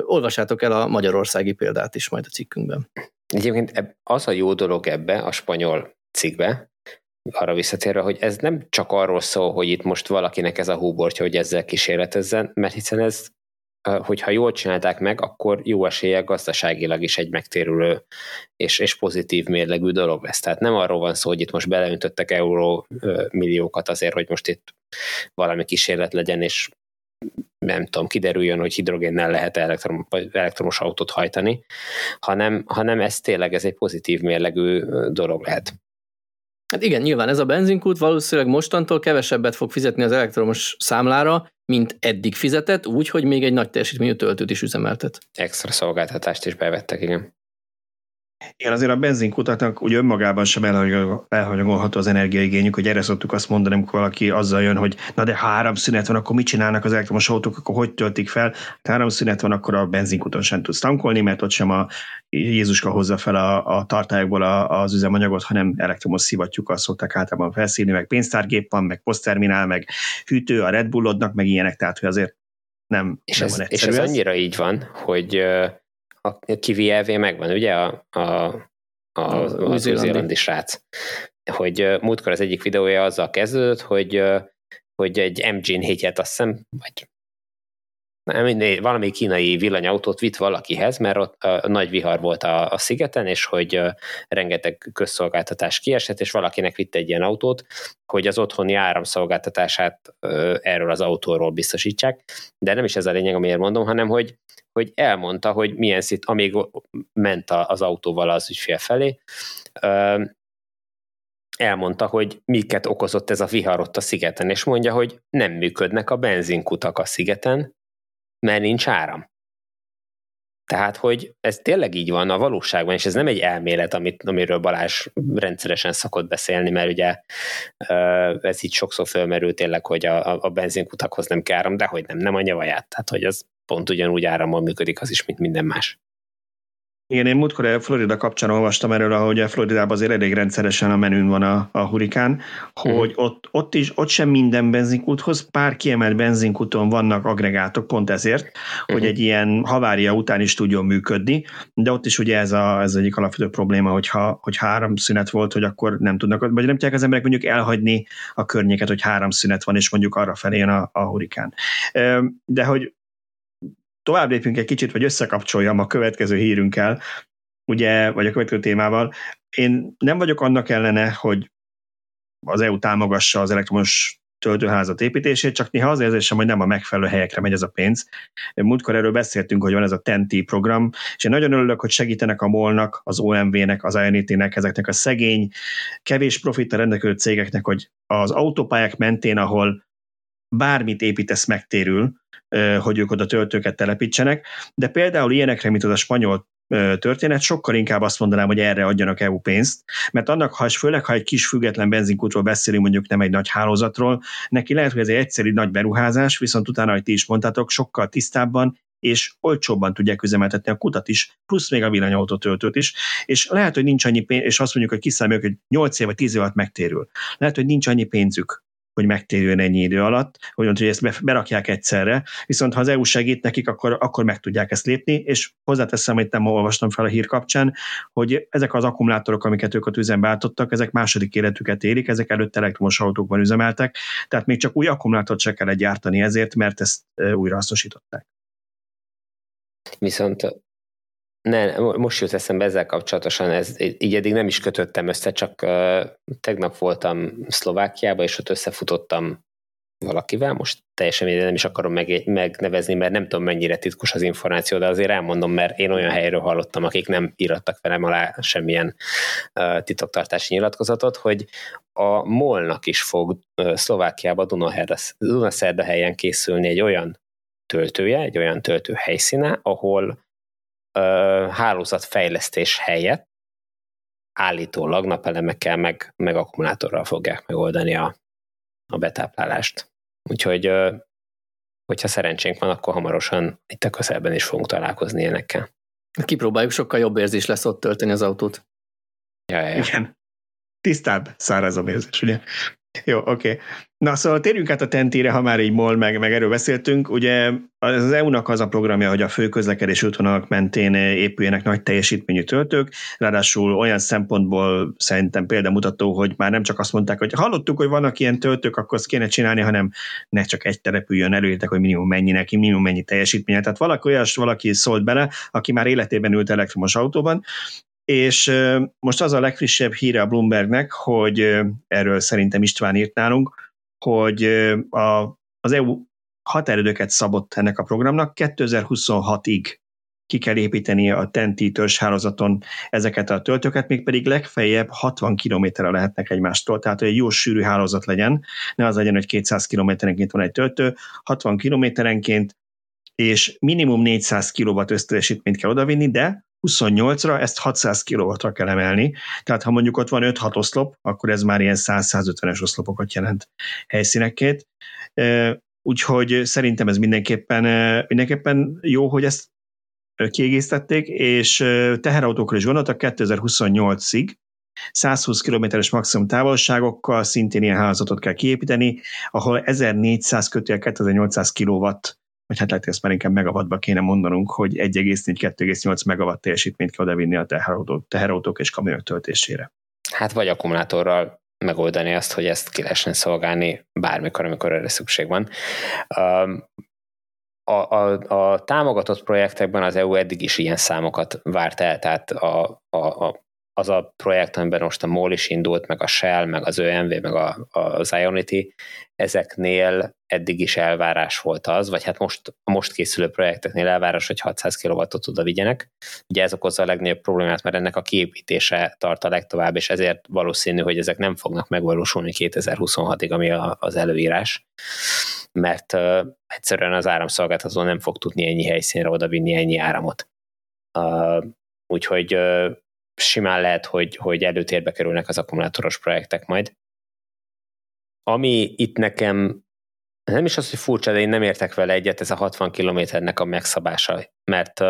Olvassátok el a magyarországi példát is majd a cikkünkben. Egyébként az a jó dolog ebbe, a spanyol cikkbe, arra visszatérve, hogy ez nem csak arról szól, hogy itt most valakinek ez a hóbortja, hogy ezzel kísérletezzen, mert hiszen ez, hogyha jól csinálták meg, akkor jó eséllyel gazdaságilag is egy megtérülő és pozitív mérlegű dolog lesz. Tehát nem arról van szó, hogy itt most beleöntöttek eurómilliókat azért, hogy most itt valami kísérlet legyen, és nem tudom, kiderüljön, hogy hidrogénnel lehet elektromos autót hajtani, hanem ez tényleg egy pozitív mérlegű dolog lehet. Hát igen, nyilván ez a benzinkút valószínűleg mostantól kevesebbet fog fizetni az elektromos számlára, mint eddig fizetett, úgyhogy még egy nagy teljesítményű töltőt is üzemeltet. Extra szolgáltatást is bevettek, igen. Igen, azért a benzinkutaknak úgy önmagában sem elhanyagolható az energiaigényük, hogy erre szoktuk azt mondani, amikor valaki azzal jön, hogy na de ha áramszünet van, akkor mit csinálnak az elektromos autók, akkor hogy töltik fel? Ha áramszünet van, akkor a benzinkuton sem tudsz tankolni, mert ott sem a Jézuska hozza fel a tartályokból az üzemanyagot, hanem elektromos szivattyúkkal szokták általában felszívni, meg pénztárgép van, meg posztterminál, meg hűtő a Red Bullodnak, meg ilyenek, tehát hogy azért nem, és nem ez, van egyszerű. És ez annyira így van, hogy a Kiwi elvé megvan, ugye, az új-zélandi srác. Hogy múltkor az egyik videója azzal kezdődött, hogy egy MG-n 7-et, azt hiszem, vagy Nem, valami kínai villanyautót vitt valakihez, mert ott nagy vihar volt a szigeten, és hogy rengeteg közszolgáltatás kiesett, és valakinek vitt egy ilyen autót, hogy az otthoni áramszolgáltatását erről az autóról biztosítsák, de nem is ez a lényeg, amiért mondom, hanem hogy elmondta, hogy milyen szint, amíg ment az autóval az ügyfél felé, elmondta, hogy miket okozott ez a vihar ott a szigeten, és mondja, hogy nem működnek a benzinkutak a szigeten, mert nincs áram. Tehát, hogy ez tényleg így van a valóságban, és ez nem egy elmélet, amiről Balázs rendszeresen szokott beszélni, mert ugye ez így sokszor fölmerül tényleg, hogy a benzinkutakhoz nem kell áram, de hogy nem a nyavaját. Tehát, hogy az pont ugyanúgy árammal működik az is, mint minden más. Igen, én múltkor a Florida kapcsán olvastam erről, ahogy a Floridában azért elég rendszeresen a menün van a hurikán, hogy ott sem minden benzinkúthoz, pár kiemelt benzinkúton vannak agregátok, pont ezért, hogy egy ilyen havária után is tudjon működni, de ott is ugye ez egyik alapvető probléma, hogyha áramszünet volt, hogy akkor nem tudnak, vagy nem tudják az emberek mondjuk elhagyni a környéket, hogy áramszünet van, és mondjuk arra felé jön a hurikán. De hogy tovább lépünk egy kicsit, vagy összekapcsoljam a következő hírünkkel, ugye, vagy a következő témával. Én nem vagyok annak ellene, hogy az EU támogassa az elektromos töltőházat építését, csak néha az érzésem, hogy nem a megfelelő helyekre megy ez a pénz. Múltkor erről beszéltünk, hogy van ez a TEN-T program, és én nagyon örülök, hogy segítenek a MOL-nak, az OMV-nek, az IONIT-nek, ezeknek a szegény, kevés profittal rendelkező cégeknek, hogy az autópályák mentén, ahol bármit építesz, megtérül, hogy ők oda töltőket telepítsenek, de például ilyenekre, mint az a spanyol történet, sokkal inkább azt mondanám, hogy erre adjanak EU pénzt, mert annak, főleg ha egy kis független benzinkútról beszélünk, mondjuk nem egy nagy hálózatról, neki lehet, hogy ez egy egyszerű nagy beruházás, viszont utána, ahogy ti is mondtátok, sokkal tisztábban és olcsóbban tudják üzemeltetni a kutat is, plusz még a villanyautótöltőt is, és lehet, hogy nincs annyi pénz, és azt mondjuk, hogy kiszámoljuk, hogy 8 év vagy 10 év alatt megtérül. Lehet, hogy nincs annyi pénzük, hogy megtérjön ennyi idő alatt, hogy ezt berakják egyszerre, viszont ha az EU segít nekik, akkor meg tudják ezt lépni, és hozzáteszem, hogy nem olvastam fel a hír kapcsán, hogy ezek az akkumulátorok, amiket ők ott üzembe álltottak, ezek második életüket élik, ezek előtt elektromos autókban üzemeltek, tehát még csak új akkumulátort se kellett gyártani ezért, mert ezt újra hasznosították. Viszont most jut eszembe ezzel kapcsolatosan, így eddig nem is kötöttem össze, csak tegnap voltam Szlovákiában, és ott összefutottam valakivel, most teljesen nem is akarom megnevezni, mert nem tudom, mennyire titkos az információ, de azért elmondom, mert én olyan helyről hallottam, akik nem írattak velem alá semmilyen titoktartási nyilatkozatot, hogy a MOL-nak is fog Szlovákiába Dunaszerda helyen készülni egy olyan töltője, egy olyan töltő helyszíne, ahol hálózatfejlesztés helyett állítólag napelemekkel meg akkumulátorral fogják megoldani a betáplálást. Úgyhogy hogyha szerencsénk van, akkor hamarosan itt a közelben is fogunk találkozni ilyenekkel. Kipróbáljuk, sokkal jobb érzés lesz ott tölteni az autót. Ja. Igen. Tisztább, szárazabb érzés, ugye? Jó, oké. Na, szóval térjünk át a TEN-T-re, ha már így MOL meg erről beszéltünk. Ugye az EU-nak az a programja, hogy a fő közlekedési útvonalak mentén épüljenek nagy teljesítményű töltők, ráadásul olyan szempontból szerintem példamutató, hogy már nem csak azt mondták, hogy hallottuk, hogy vannak ilyen töltők, akkor azt kéne csinálni, hanem ne csak egy települjön, előírták, hogy minimum mennyi teljesítménye. Tehát valaki szólt bele, aki már életében ült elektromos autóban, és most az a legfrissebb híre a Bloombergnek, hogy erről szerintem István írt nálunk, hogy az EU határidőket szabott ennek a programnak, 2026-ig ki kell építeni a TEN-T törzshálózaton ezeket a töltőket, mégpedig legfeljebb 60 kilométerre lehetnek egymástól, tehát hogy egy jó sűrű hálózat legyen, ne az legyen, hogy 200 kilométerenként van egy töltő, 60 kilométerenként, és minimum 400 kilowatt összteljesítményt kell odavinni, de 28-ra ezt 600 kilowattra kell emelni, tehát ha mondjuk ott van 5-6 oszlop, akkor ez már ilyen 100-150-es oszlopokat jelent helyszínekét, úgyhogy szerintem ez mindenképpen jó, hogy ezt kiegészítették, és teherautókra is gondoltak 2028-ig, 120 kilométeres maximum távolságokkal szintén ilyen hálózatot kell kiépíteni, ahol 1400-2800 kilowatt, vagy hát lehet, hogy ezt már inkább megawattba kéne mondanunk, hogy 1,4-2,8 megawatt teljesítményt kell odavinni a teherautók és kamionok töltésére. Hát vagy akkumulátorral megoldani azt, hogy ezt ki lehessen szolgálni bármikor, amikor erre szükség van. a támogatott projektekben az EU eddig is ilyen számokat várt el, tehát az a projekt, amiben most a MOL is indult, meg a Shell, meg az ÖMV, meg az Ionity, ezeknél eddig is elvárás volt az, vagy hát most készülő projekteknél elvárás, hogy 600 kilowattot oda vigyenek. Ugye ez okozza a legnagyobb problémát, mert ennek a kiépítése tart a legtovább, és ezért valószínű, hogy ezek nem fognak megvalósulni 2026-ig, ami az előírás, mert egyszerűen az áramszolgáltató nem fog tudni ennyi helyszínre odavinni ennyi áramot. Úgyhogy simán lehet, hogy előtérbe kerülnek az akkumulátoros projektek majd. Ami itt nekem nem is az, hogy furcsa, de én nem értek vele egyet, ez a 60 kilométernek a megszabása, mert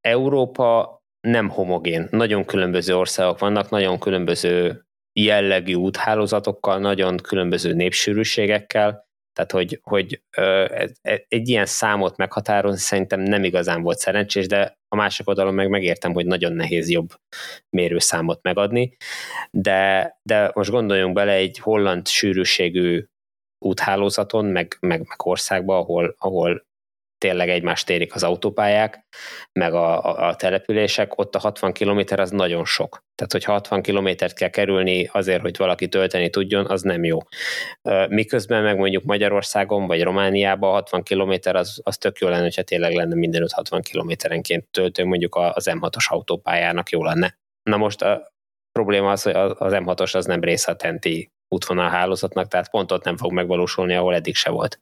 Európa nem homogén. Nagyon különböző országok vannak, nagyon különböző jellegű úthálózatokkal, nagyon különböző népsűrűségekkel, tehát hogy egy ilyen számot meghatározni szerintem nem igazán volt szerencsés, de a másik oldalon meg megértem, hogy nagyon nehéz jobb mérőszámot megadni, de most gondoljunk bele egy holland sűrűségű úthálózaton, meg országba, ahol tényleg egymást érik az autópályák, meg a települések, ott a 60 kilométer az nagyon sok. Tehát, hogyha 60 kilométert kell kerülni azért, hogy valaki tölteni tudjon, az nem jó. Miközben meg mondjuk Magyarországon, vagy Romániában 60 kilométer az tök jó lenne, hogyha tényleg lenne mindenütt 60 kilométerenként töltő, mondjuk az M6-os autópályának jó lenne. Na most a probléma az, hogy az M6-os az nem része a TEN-T útvonalhálózatnak, tehát pont ott nem fog megvalósulni, ahol eddig se volt.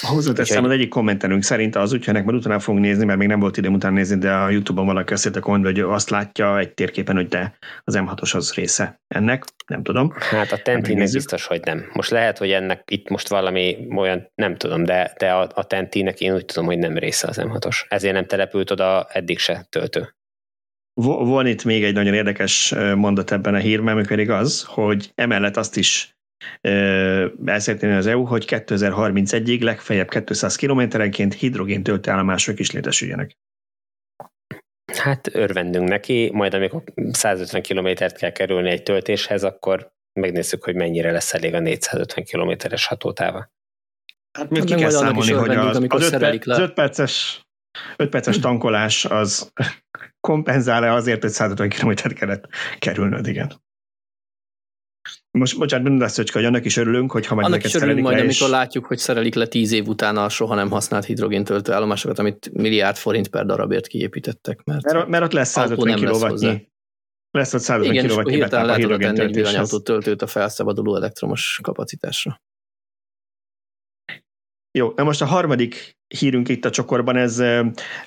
Hozzáteszem, az egyik kommentelünk szerint az úgyhogy majd utána fogunk nézni, mert még nem volt időm utána nézni, de a YouTube-on valaki összét a kommentben, hogy azt látja egy térképen, hogy de az M6-os az része ennek, nem tudom. Hát a TEN-T-nek biztos, hogy nem. Most lehet, hogy ennek itt most valami olyan, nem tudom, de a TEN-T-nek én úgy tudom, hogy nem része az M6-os. Ezért nem települt oda eddig se töltő. Van itt még egy nagyon érdekes mondat ebben a hírben, amikor igaz, hogy emellett azt is el szeretné az EU, hogy 2031-ig legfeljebb 200 kilométerenként hidrogén töltőállomások is létesüljenek. Hát örvendünk neki, majd amikor 150 kilométert kell kerülni egy töltéshez, akkor megnézzük, hogy mennyire lesz elég a 450 kilométeres hatótáva. Hát még ki kell számolni, hogy az 5 perces tankolás az kompenzál-e azért, hogy 150 kilométert kellett kerülnöd, igen. Most bocsánat, nem lesz, hogy annak is örülünk, hogy ha majd annak neked szerelik majd, amikor látjuk, hogy szerelik le 10 év után a soha nem használt hidrogéntöltő állomásokat, amit $1 milliárd per darabért kiépítettek. Mert ott lesz 150 kilovatnyi. Lesz ott 150 kilovatnyi betáp a hidrogéntöltéshez. Igen, és töltőt a felszabaduló elektromos kapacitásra. Jó, na most a harmadik hírünk itt a csokorban, ez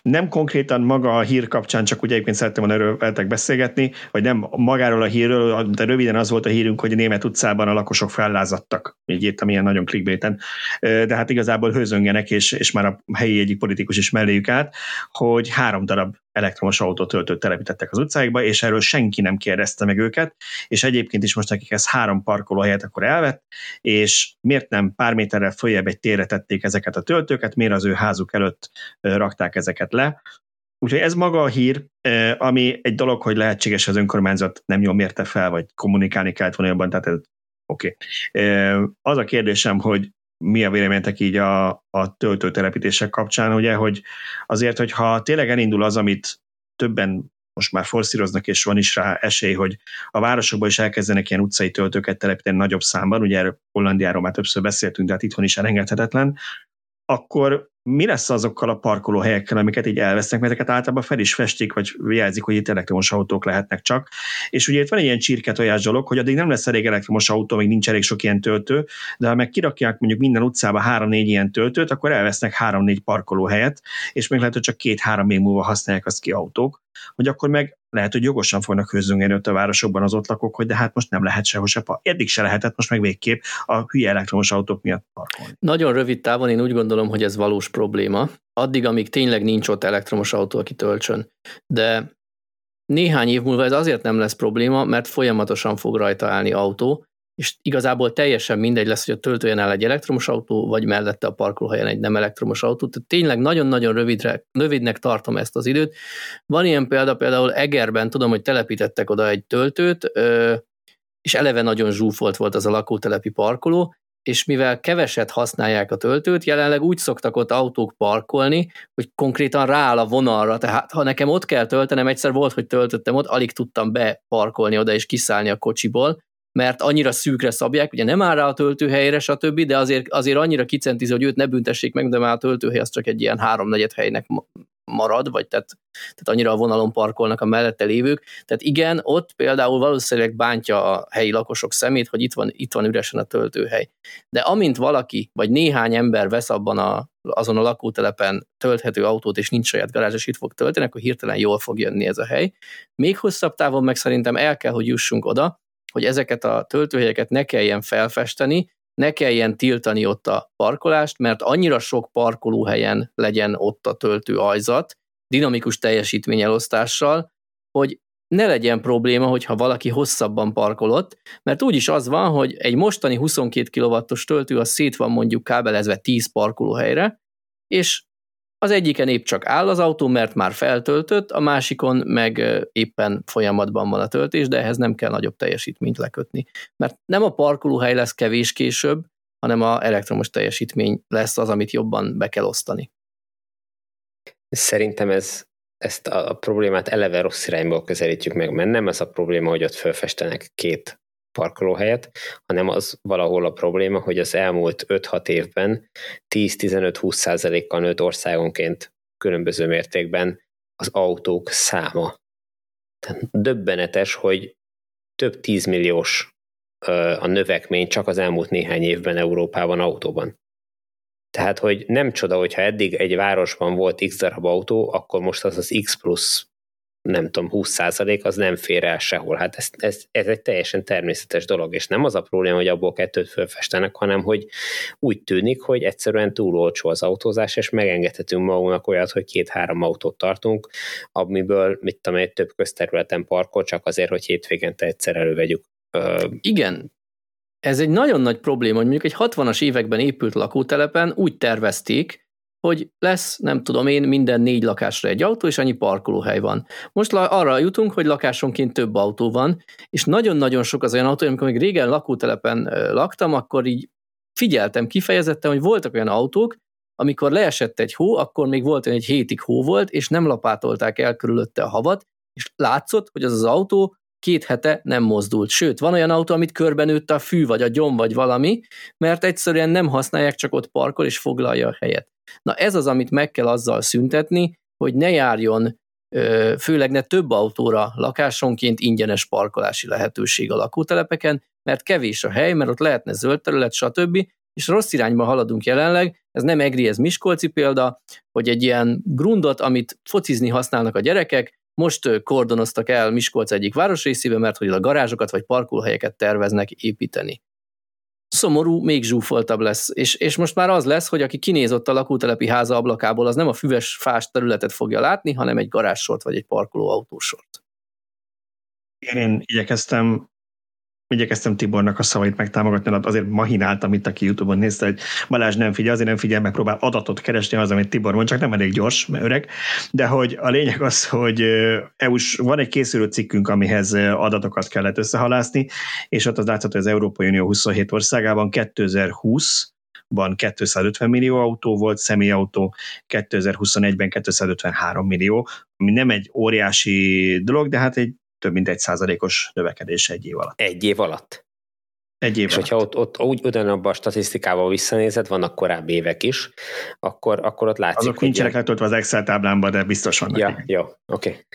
nem konkrétan maga a hír kapcsán, csak ugye egyébként szerettem volna erről veletek beszélgetni, vagy nem magáról a hírről, de röviden az volt a hírünk, hogy a német utcában a lakosok fellázadtak. Így írtam ilyen nagyon clickbaiten, de hát igazából hőzöngenek, és már a helyi egyik politikus is melléjük állt, hogy 3 darab elektromos autótöltőt telepítettek az utcáikba, és erről senki nem kérdezte meg őket, és egyébként is most nekik ez 3 parkolóhelyet akkor elvett, és miért nem pár méterrel följebb egy térre tették ezeket a töltőket, miért az ő házuk előtt rakták ezeket le. Úgyhogy ez maga a hír, ami egy dolog, hogy lehetséges, az önkormányzat nem jól mérte fel, vagy kommunikálni kellett volna jobban, tehát ez oké. Az a kérdésem, hogy mi a véleményetek így a töltőtelepítések kapcsán, ugye, hogy azért, hogyha tényleg elindul az, amit többen most már forszíroznak, és van is rá esély, hogy a városokban is elkezdenek ilyen utcai töltőket telepíteni nagyobb számban, ugye erről Hollandiáról már többször beszéltünk, de hát itthon is elengedhetetlen, akkor mi lesz azokkal a parkolóhelyekkel, amiket így elvesznek, mert ezeket általában fel is festik, vagy jelzik, hogy itt elektromos autók lehetnek csak. És ugye itt van egy ilyen csirketojás dolog, hogy addig nem lesz elég elektromos autó, még nincs elég sok ilyen töltő, de ha meg kirakják mondjuk minden utcába 3-4 ilyen töltőt, akkor elvesznek 3-4 parkolóhelyet, és még lehet, hogy csak 2-3 év múlva használják azt ki autók, hogy akkor meg lehet, hogy jogosan fognak hőzöngelni ott a városokban az ott lakók, hogy de hát most nem lehet sehol se parkolni. Eddig se lehetett, most meg végképp a hülye elektromos autók miatt parkolni. Nagyon rövid távon én úgy gondolom, hogy ez valós probléma. Addig, amíg tényleg nincs ott elektromos autó, aki töltsön. De néhány év múlva ez azért nem lesz probléma, mert folyamatosan fog rajta állni autó, és igazából teljesen mindegy lesz, hogy a töltőjen áll egy elektromos autó, vagy mellette a parkolóhelyen egy nem elektromos autó. Tehát tényleg nagyon-nagyon rövidnek tartom ezt az időt. Van ilyen példa, például Egerben tudom, hogy telepítettek oda egy töltőt, és eleve nagyon zsúfolt volt az a lakótelepi parkoló, és mivel keveset használják a töltőt, jelenleg úgy szoktak ott autók parkolni, hogy konkrétan rááll a vonalra, tehát ha nekem ott kell töltenem, egyszer volt, hogy töltöttem ott, alig tudtam beparkolni oda és kiszállni a kocsiból, mert annyira szűkre szabják, ugye nem áll rá a töltőhelyre, stb., de azért annyira kicentizi, hogy őt ne büntessék meg, de már a töltőhely az csak egy ilyen 3/4 helynek marad, vagy tehát annyira a vonalon parkolnak a mellette lévők. Tehát igen, ott például valószínűleg bántja a helyi lakosok szemét, hogy itt van üresen a töltőhely. De amint valaki, vagy néhány ember vesz abban azon a lakótelepen tölthető autót, és nincs saját garázs, és itt fog tölteni, akkor hirtelen jól fog jönni ez a hely. Még hosszabb távon meg szerintem el kell, hogy jussunk oda, hogy ezeket a töltőhelyeket ne kelljen felfesteni, ne kelljen tiltani ott a parkolást, mert annyira sok parkolóhelyen legyen ott a töltőajzat, dinamikus teljesítményelosztással, hogy ne legyen probléma, hogyha valaki hosszabban parkolott, mert úgyis az van, hogy egy mostani 22 kW-os töltő az szét van mondjuk kábelezve 10 parkolóhelyre, és az egyiken épp csak áll az autó, mert már feltöltött, a másikon meg éppen folyamatban van a töltés, de ehhez nem kell nagyobb teljesítményt lekötni. Mert nem a parkolóhely lesz kevés később, hanem az elektromos teljesítmény lesz az, amit jobban be kell osztani. Szerintem ezt a problémát eleve rossz irányból közelítjük meg, mert nem ez a probléma, hogy ott felfestenek 2 parkolóhelyet, hanem az valahol a probléma, hogy az elmúlt 5-6 évben 10-15-20%-kal nőtt országonként különböző mértékben az autók száma. Tehát döbbenetes, hogy több 10 milliós a növekmény csak az elmúlt néhány évben Európában autóban. Tehát, hogy nem csoda, hogyha eddig egy városban volt x darab autó, akkor most az x plusz, nem tudom, 20% az nem fér el sehol. Hát ez egy teljesen természetes dolog, és nem az a probléma, hogy abból 2 felfestenek, hanem hogy úgy tűnik, hogy egyszerűen túl olcsó az autózás, és megengedhetünk magunknak olyat, hogy 2-3 autót tartunk, amiből, mit tudom, egy több közterületen parkol, csak azért, hogy hétvégente egyszer elővegyük. Igen. Ez egy nagyon nagy probléma, hogy mondjuk egy 60-as években épült lakótelepen úgy tervezték, hogy lesz, nem tudom én, minden 4 lakásra egy autó, és annyi parkolóhely van. Most arra jutunk, hogy lakásonként több autó van, és nagyon-nagyon sok az olyan autó, amikor még régen lakótelepen laktam, akkor így figyeltem kifejezetten, hogy voltak olyan autók, amikor leesett egy hó, akkor még volt olyan, egy hétig hó volt, és nem lapátolták el körülötte a havat, és látszott, hogy az az autó 2 hete nem mozdult. Sőt, van olyan autó, amit körbenőtt a fű, vagy a gyom, vagy valami, mert egyszerűen nem használják, csak ott parkol, és foglalja a helyet. Na ez az, amit meg kell azzal szüntetni, hogy ne járjon, főleg ne több autóra lakásonként ingyenes parkolási lehetőség a lakótelepeken, mert kevés a hely, mert ott lehetne zöld terület, stb., és rossz irányba haladunk jelenleg, ez nem EGRI, ez miskolci példa, hogy egy ilyen grundot, amit focizni használnak a gyerekek, most kordonoztak el Miskolc egyik városrészébe, mert hogy a garázsokat vagy parkolóhelyeket terveznek építeni. Szomorú, még zsúfoltabb lesz. És most már az lesz, hogy aki kinézott a lakótelepi háza ablakából, az nem a füves fás területet fogja látni, hanem egy garázssort vagy egy parkolóautósort. Én igyekeztem Tibornak a szavait megtámogatni, azért mahináltam itt, aki YouTube-on nézte, hogy Balázs nem figyel, azért nem figyel, megpróbál adatot keresni az, amit Tibor mond, csak nem elég gyors, mert öreg, de hogy a lényeg az, hogy van egy készülő cikkünk, amihez adatokat kellett összehalászni, és ott az látható, hogy az Európai Unió 27 országában 2020-ban 250 millió autó volt, személyautó, 2021-ben 253 millió, ami nem egy óriási dolog, de hát egy több mint 1%-os növekedés egy év alatt. Egy év alatt. És hogyha ott úgy ugyanabban a statisztikával visszanézed, vannak korábbi évek is, akkor ott látszik. Azok nincsenek letöltve az Excel táblámban, de biztos vannak. Ja, jó, oké.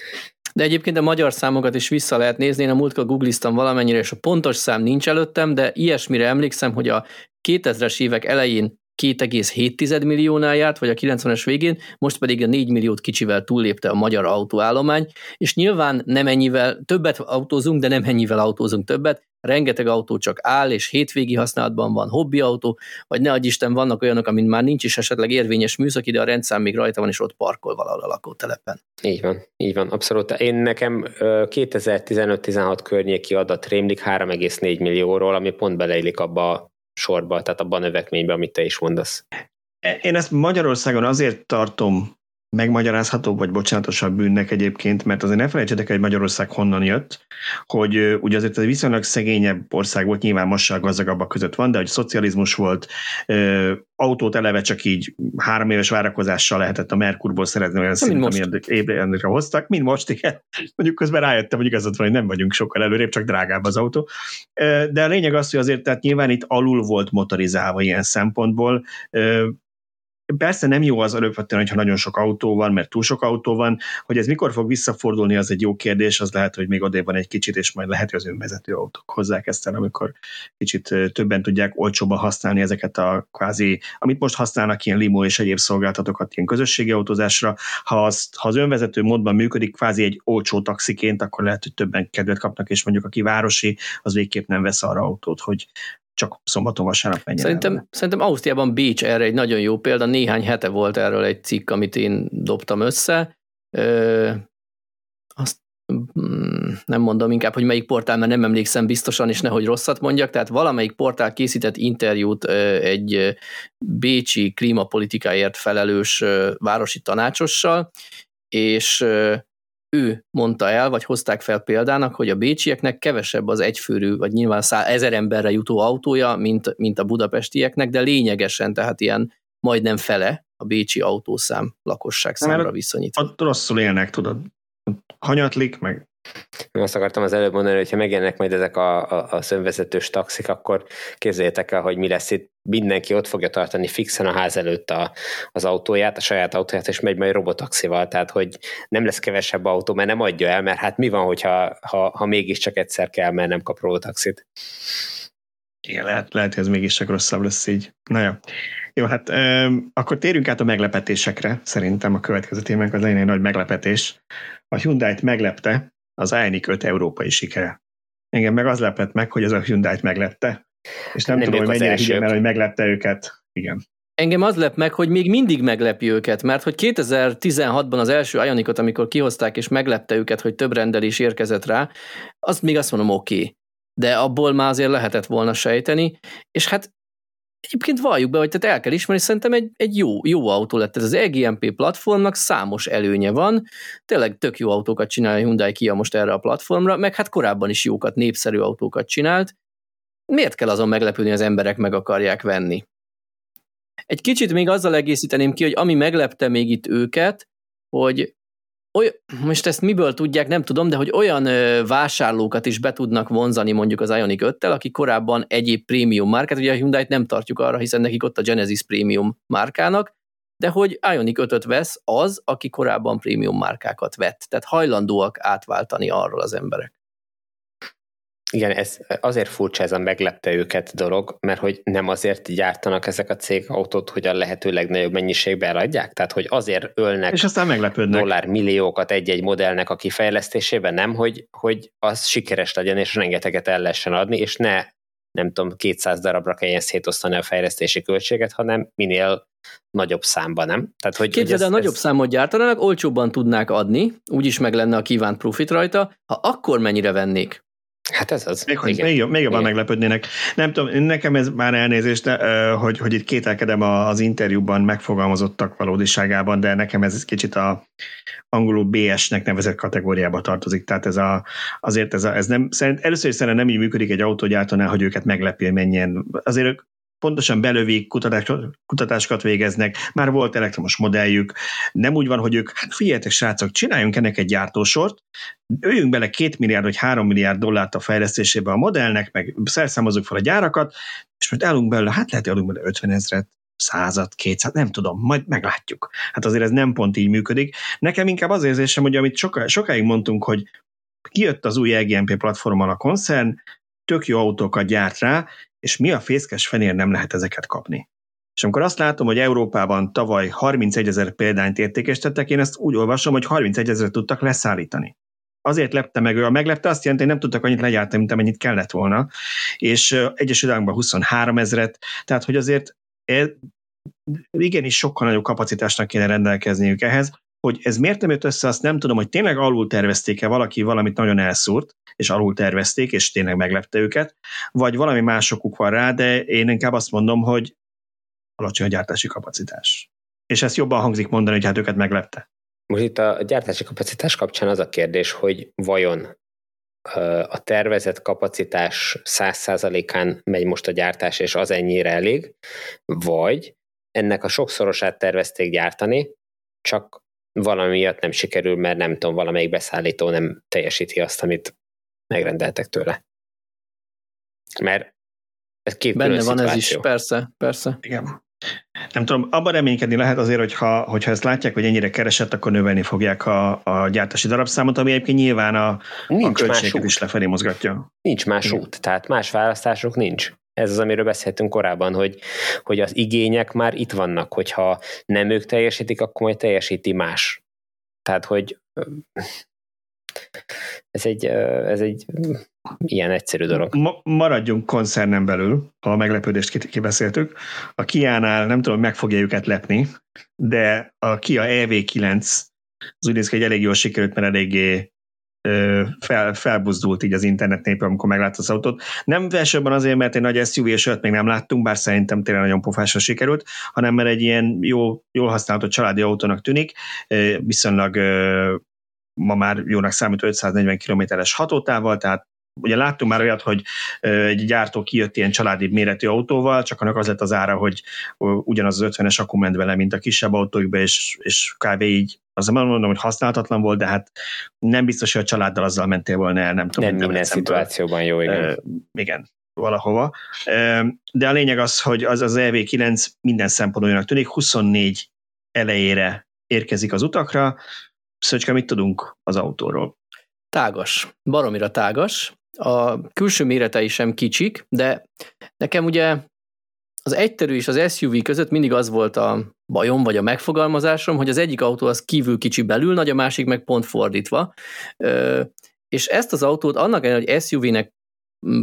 De egyébként a magyar számokat is vissza lehet nézni, én a múltkor googliztam valamennyire, és a pontos szám nincs előttem, de ilyesmire emlékszem, hogy a 2000-es évek elején 2,7 milliónál járt, vagy a 90-es végén, most pedig a 4 milliót kicsivel túllépte a magyar autóállomány, és nyilván nem ennyivel többet autózunk, de nem ennyivel autózunk többet, rengeteg autó csak áll, és hétvégi használatban van hobbiautó, vagy ne adj Isten, vannak olyanok, amin már nincs is esetleg érvényes műszaki, de a rendszám még rajta van, és ott parkol valahol a lakótelepen. Így van, abszolút. Én nekem 2015-16 környéki adat rémlik 3,4 millióról, ami pont beleillik abba sorba, tehát abban a növekményben, amit te is mondasz. Én ezt Magyarországon azért tartom megmagyarázhatóbb vagy bocsánatosabb bűnnek egyébként, mert azért ne felejtsetek, hogy Magyarország honnan jött, hogy ugye azért egy viszonylag szegényebb ország volt, nyilván most se a gazdagabbak között van, de hogy szocializmus volt, autót eleve csak így 3 éves várakozással lehetett a Merkurból szerezni olyan szint, amit ébrenőre hoztak, mint most, igen. Mondjuk közben rájöttem, hogy igazad van, hogy nem vagyunk sokkal előrébb, csak drágább az autó. De a lényeg az, hogy azért tehát nyilván itt alul volt motorizálva ilyen szempontból. Persze nem jó az alapvetően, hogyha nagyon sok autó van, mert túl sok autó van, hogy ez mikor fog visszafordulni, az egy jó kérdés, az lehet, hogy még odébb van egy kicsit, és majd lehet, hogy az önvezető autók hozzák ezt el, amikor kicsit többen tudják olcsóban használni ezeket a kvázi, amit most használnak ilyen limo és egyéb szolgáltatókat ilyen közösségi autózásra, ha az önvezető módban működik kvázi egy olcsó taxiként, akkor lehet, hogy többen kedvet kapnak, és mondjuk aki városi, az végképp nem vesz arra autót, hogy csak szombaton vasárnap menjen. Szerintem Ausztriában Bécs erre egy nagyon jó példa. Néhány hete volt erről egy cikk, amit én dobtam össze. Azt nem mondom inkább, hogy melyik portál, mert nem emlékszem biztosan, és nehogy rosszat mondjak. Tehát valamelyik portál készített interjút egy bécsi klímapolitikáért felelős városi tanácsossal, és ő mondta el, vagy hozták fel példának, hogy a bécsieknek kevesebb az egyfőrű, vagy nyilván 100 000 emberre jutó autója, mint a budapestieknek, de lényegesen, tehát ilyen majdnem fele a bécsi autószám lakosság számra viszonyít. Ott rosszul élnek, tudod. Hanyatlik meg. Én azt akartam az előbb mondani, hogyha megjelennek majd ezek a önvezetős taxik, akkor képzeljétek el, hogy mi lesz itt. Mindenki ott fogja tartani fixen a ház előtt az autóját, a saját autóját, és megy majd robotaxival, tehát hogy nem lesz kevesebb autó, mert nem adja el, mert hát mi van, hogyha mégiscsak egyszer kell, mert nem kap robotaxit. Igen, lehet, hogy ez mégiscsak rosszabb lesz így. Na jó. Jó, hát akkor térjünk át a meglepetésekre. Szerintem a következő témánk az legyen egy nagy meglepetés. A Hyundai-t meglepte az IONIQ 5 európai sikere. Engem meg az lepett meg, hogy ez a Hyundai-t meglepte. És nem tudom, hogy mennyire higgyem el, hogy meglepte őket. Igen. Engem az lep meg, hogy még mindig meglepi őket, mert hogy 2016-ban az első IONIQ-ot, amikor kihozták, és meglepte őket, hogy több rendelés érkezett rá, azt még azt mondom, oké. De abból már azért lehetett volna sejteni, és hát egyébként valljuk be, hogy tehát el kell ismerni, szerintem egy jó autó lett. Ez az EGMP platformnak számos előnye van, tényleg tök jó autókat csinál a Hyundai Kia most erre a platformra, meg hát korábban is jókat, népszerű autókat csinált. Miért kell azon meglepődni, az emberek meg akarják venni? Egy kicsit még azzal egészíteném ki, hogy ami meglepte még itt őket, hogy most ezt miből tudják, nem tudom, de hogy olyan vásárlókat is be tudnak vonzani mondjuk az IONIQ 5-tel, aki korábban egyéb prémium márkát, ugye a Hyundai-t nem tartjuk arra, hiszen nekik ott a Genesis prémium márkának, de hogy IONIQ 5-öt vesz az, aki korábban prémium márkákat vett. Tehát hajlandóak átváltani arról az emberek. Igen, ez azért furcsa, ez a meglepte őket dolog, mert hogy nem azért gyártanak ezek a cég autót, hogy a lehető legnagyobb mennyiségben eladják, tehát hogy azért ölnek és aztán meglepődnek dollármilliókat egy-egy modellnek a kifejlesztésében, nem, hogy az sikeres legyen, és rengeteget el lehessen adni, és nem tudom, 200 darabra kelljen szétosztani a fejlesztési költséget, hanem minél nagyobb számban, nem? Tehát, hogy képzeld, a nagyobb számot gyártanának, olcsóbban tudnák adni, úgyis meg lenne a kívánt profit rajta, ha akkor mennyire vennék? Hát ez az. Még jobban meglepődnének. Nem tudom, nekem ez már elnézést, hogy itt kételkedem az interjúban megfogalmazottak valódiságában, de nekem ez kicsit a angolul BS-nek nevezett kategóriába tartozik. Tehát először is szerintem nem így működik egy autógyártónál, hogy őket meglepje, menjen. Azért ők pontosan belövik, kutatásokat végeznek, már volt elektromos modelljük, nem úgy van, hogy ők, hát figyeljetek srácok, csináljunk ennek egy gyártósort, öljünk bele 2 milliárd vagy 3 milliárd dollárt a fejlesztésébe a modellnek, meg szerszámozzuk fel a gyárakat, és most állunk belőle, hát lehet, hogy állunk belőle 50 000, 100, 200, nem tudom, majd meglátjuk. Hát azért ez nem pont így működik. Nekem inkább az érzésem, hogy amit sokáig mondtunk, hogy kijött az új EGMP platformon a koncern, tök jó autókat gyárt rá, és mi a fészkes fenér nem lehet ezeket kapni. És amikor azt látom, hogy Európában tavaly 31 000 példányt értékesítettek, én ezt úgy olvasom, hogy 31 000 tudtak leszállítani. Azért lepte meg ő, a meglepte azt jelenti, hogy nem tudtak annyit legyártani, mint amennyit kellett volna, és Egyesült Államokban 23 000, tehát hogy azért igenis sokkal nagyobb kapacitásnak kéne rendelkezniük ehhez. Hogy ez miért nem jött össze, azt nem tudom, hogy tényleg alul tervezték-e, valaki valamit nagyon elszúrt, és alul tervezték, és tényleg meglepte őket, vagy valami másokuk van rá, de én inkább azt mondom, hogy alacsony a gyártási kapacitás. és ezt jobban hangzik mondani, hogy hát őket meglepte. Most itt a gyártási kapacitás kapcsán az a kérdés, hogy vajon a tervezett kapacitás 100%-án megy most a gyártás, és az ennyire elég, vagy ennek a sokszorosát tervezték gyártani, csak valami miatt nem sikerül, mert nem tudom, valamelyik beszállító nem teljesíti azt, amit megrendeltek tőle. Mert ez két benne van szituáció. Ez is, persze. Igen. Nem tudom, abban reménykedni lehet azért, hogyha ezt látják, hogy ennyire keresett, akkor növelni fogják a gyártási darabszámot, ami egyébként nyilván a költséget is lefelé mozgatja. Nincs más út, tehát más választások nincs. Ez az, amiről beszéltünk korábban, hogy az igények már itt vannak, hogyha nem ők teljesítik, akkor majd teljesíti más. Tehát, hogy ez egy ilyen egyszerű dolog. Maradjunk koncernen belül, ha a meglepődést kibeszéltük. A Kia-nál nem tudom, meg fogja őket lepni, de a Kia EV9 az úgy néz ki, hogy elég jól sikerült, mert eléggé felbuzdult így az internet népül, amikor meglátta az autót. Nem elsőbben azért, mert egy nagy SUV-sőt még nem láttunk, bár szerintem tényleg nagyon pofásra sikerült, hanem mert egy ilyen jól használható családi autónak tűnik, viszonylag ma már jónak számító 540 km-es hatótávval, tehát ugye láttunk már olyat, hogy egy gyártó kijött ilyen családi méretű autóval, csak annak az lett az ára, hogy ugyanaz az 50-es akku ment vele, mint a kisebb autókba, és kb. Így, azért mondom, hogy használhatatlan volt, de hát nem biztos, hogy a családdal azzal mentél volna el, nem tudom. Nem minden szituációban jó, igen. Igen, valahova. De a lényeg az, hogy az EV9 minden szempontból jónak tűnik, 24 elejére érkezik az utakra. Szöcske, mit tudunk az autóról? Tágas, baromira tágas. A külső méretei sem kicsik, de nekem ugye az egyterű és az SUV között mindig az volt a bajom, vagy a megfogalmazásom, hogy az egyik autó az kívül kicsi belül nagy, a másik meg pont fordítva. És ezt az autót annak ellenére, hogy SUV-nek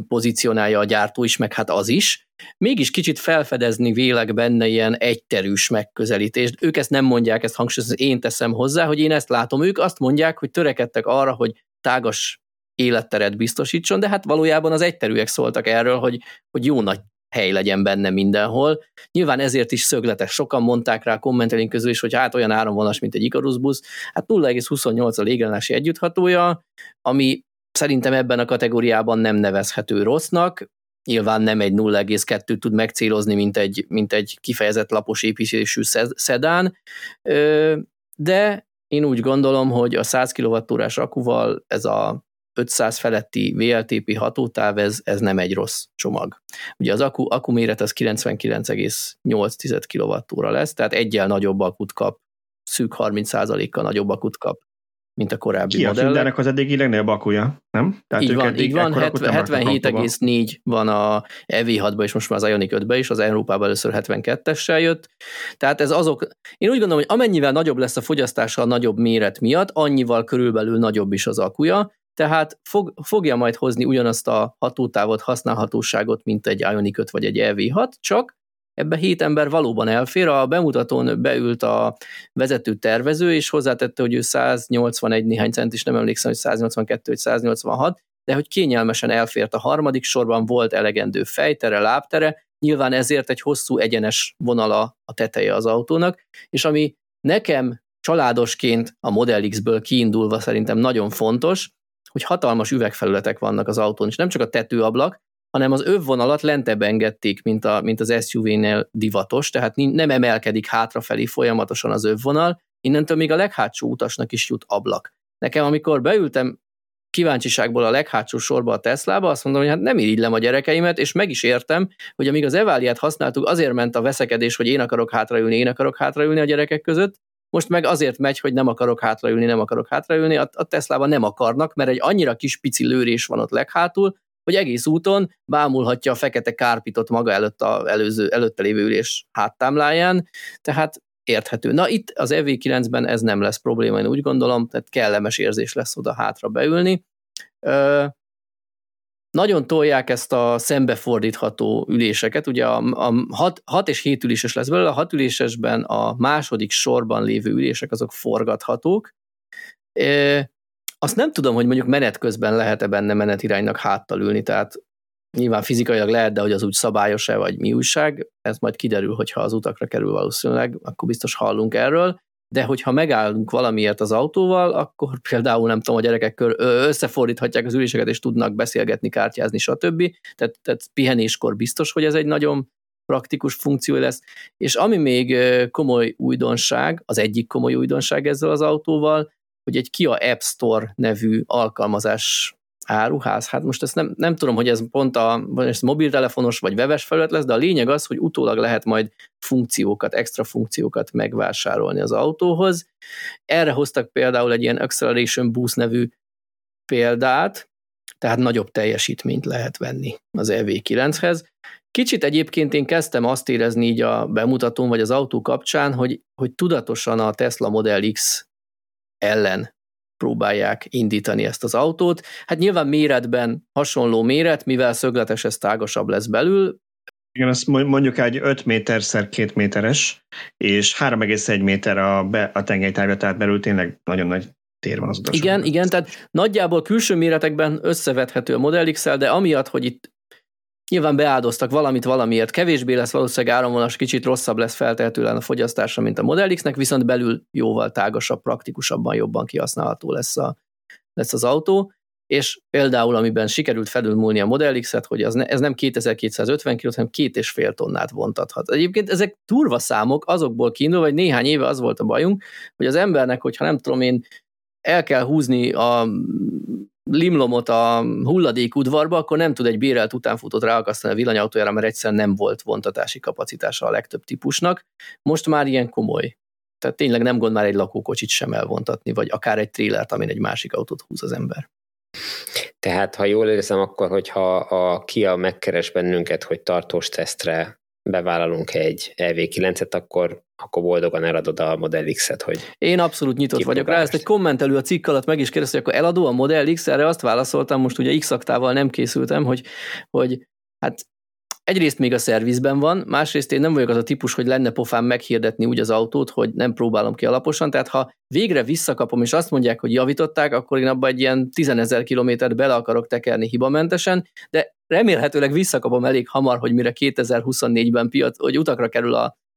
pozícionálja a gyártó is, meg hát az is, mégis kicsit felfedezni vélek benne ilyen egyterűs megközelítést. Ők ezt nem mondják, ezt hangsúlyozni, én teszem hozzá, hogy én ezt látom. Ők azt mondják, hogy törekedtek arra, hogy tágas életteret biztosítson, de hát valójában az egyterűek szóltak erről, hogy jó nagy hely legyen benne mindenhol. Nyilván ezért is szögletes. Sokan mondták rá kommentelink közül is, hogy hát olyan áramvonalas, mint egy Icarus busz. Hát 0,28 a légállási együtthatója, ami szerintem ebben a kategóriában nem nevezhető rossznak. Nyilván nem egy 0,2-t tud megcélozni, mint egy kifejezett lapos építésű szedán, de én úgy gondolom, hogy a 100 kWh-s akkuval ez a 500 feletti VLTP hatótáv, ez nem egy rossz csomag. Ugye az akku méret az 99,8 kWh lesz, tehát eggyel nagyobb akut kap, szűk 30%-kal nagyobb akut kap, mint a korábbi modellek. Ki a Hyundai-nek az eddigi legnagyobb akkuja, nem? Tehát így van 77,4 van a EV6-ban, és most már az Ioniq 5-ben is, az Európában először 72-essel jött. Tehát ez azok, én úgy gondolom, hogy amennyivel nagyobb lesz a fogyasztása a nagyobb méret miatt, annyival körülbelül nagyobb is az akkuja, tehát fogja majd hozni ugyanazt a hatótávot, használhatóságot, mint egy Ioniq 5 vagy egy EV6, csak ebbe 7 ember valóban elfér. A bemutatón beült a vezető tervező, és hozzátette, hogy ő 181 néhány cent, és nem emlékszem, hogy 182 vagy 186, de hogy kényelmesen elfért a harmadik sorban, volt elegendő fejtere, lábtere, nyilván ezért egy hosszú egyenes vonala a teteje az autónak, és ami nekem családosként a Model X-ből kiindulva szerintem nagyon fontos, hogy hatalmas üvegfelületek vannak az autón, és nem csak a tetőablak, hanem az övvonalat lentebb engedték, mint az SUV-nél divatos, tehát nem emelkedik hátrafelé folyamatosan az övvonal, innentől még a leghátsó utasnak is jut ablak. Nekem, amikor beültem kíváncsiságból a leghátsó sorba a Teslába, azt mondom, hogy hát nem irigylem a gyerekeimet, és meg is értem, hogy amíg az Evaliát használtuk, azért ment a veszekedés, hogy én akarok hátraülni a gyerekek között, most meg azért megy, hogy nem akarok hátraülni, a Teslában nem akarnak, mert egy annyira kis pici lőrés van ott leghátul, hogy egész úton bámulhatja a fekete kárpitot maga előtt az előtte lévő ülés háttámláján, tehát érthető. Na itt az EV9-ben ez nem lesz probléma, én úgy gondolom, tehát kellemes érzés lesz oda hátra beülni. Nagyon tolják ezt a szembefordítható üléseket, ugye a 6 és 7 üléses lesz belőle, a 6 ülésesben a második sorban lévő ülések azok forgathatók. Azt nem tudom, hogy mondjuk menet közben lehet-e benne menetiránynak háttal ülni, tehát Nyilván fizikailag lehet, de hogy az úgy szabályos-e, vagy mi újság, ez majd kiderül, hogyha az utakra kerül valószínűleg, akkor biztos hallunk erről, de hogyha megállunk valamiért az autóval, akkor például nem tudom, a gyerekek összefordíthatják az üléseket, és tudnak beszélgetni, kártyázni, stb. Tehát pihenéskor biztos, hogy ez egy nagyon praktikus funkció lesz, és ami még komoly újdonság, az egyik komoly újdonság ezzel az autóval, hogy egy Kia App Store nevű alkalmazás áruház, hát most ezt nem tudom, hogy ez pont ez mobiltelefonos vagy webes felület lesz, de a lényeg az, hogy utólag lehet majd funkciókat, extra funkciókat megvásárolni az autóhoz. Erre hoztak például egy ilyen Acceleration Boost nevű példát, tehát nagyobb teljesítményt lehet venni az EV9-hez. Kicsit egyébként én kezdtem azt érezni így a bemutatón, vagy az autó kapcsán, hogy tudatosan a Tesla Model X ellen próbálják indítani ezt az autót. Hát nyilván méretben hasonló méret, mivel szögletes, ez tágasabb lesz belül. Igen, azt mondjuk egy 5 méter 2 méteres, és 3,1 méter a tengelytávja, tehát belül tényleg nagyon nagy tér van az utason. Igen, tehát nagyjából külső méretekben összevethető a Model X-el, de amiatt, hogy itt nyilván beáldoztak valamit valamiért, kevésbé lesz valószínűleg áramvonalas, kicsit rosszabb lesz feltehetően a fogyasztásra, mint a Model X-nek, viszont belül jóval tágasabb, praktikusabban, jobban kihasználható lesz az autó, és például amiben sikerült felülmúlni a Model X-et, hogy ez nem 2250 kg, hanem 2,5 tonnát vontathat. Egyébként ezek durva számok, azokból kiindulva, hogy néhány éve az volt a bajunk, hogy az embernek, hogyha nem tudom én, el kell húzni a limlomot a hulladék udvarba, akkor nem tud egy bérelt utánfutót ráakasztani a villanyautójára, mert egyszerűen nem volt vontatási kapacitása a legtöbb típusnak. Most már ilyen komoly. Tehát tényleg nem gond már egy lakókocsit sem elvontatni, vagy akár egy trélert, amin egy másik autót húz az ember. Tehát, ha jól érzem, akkor, hogyha a Kia megkeres bennünket, hogy tartós tesztre bevállalunk egy EV9-et, akkor boldogan eladod a Model X-et, hogy... Én abszolút nyitott vagyok rá, ezt egy kommentelő a cikk alatt meg is kérdezte, hogy akkor eladó a Model X, erre azt válaszoltam, most ugye X-aktával nem készültem, hogy hát egyrészt még a szervizben van, másrészt én nem vagyok az a típus, hogy lenne pofám meghirdetni úgy az autót, hogy nem próbálom ki alaposan, tehát ha végre visszakapom, és azt mondják, hogy javították, akkor én abban egy ilyen 10 000 kilométert bele akarok tekerni hibamentesen, de remélhetőleg visszakapom elég hamar, hogy mire 2024-ben hogy utakra kerül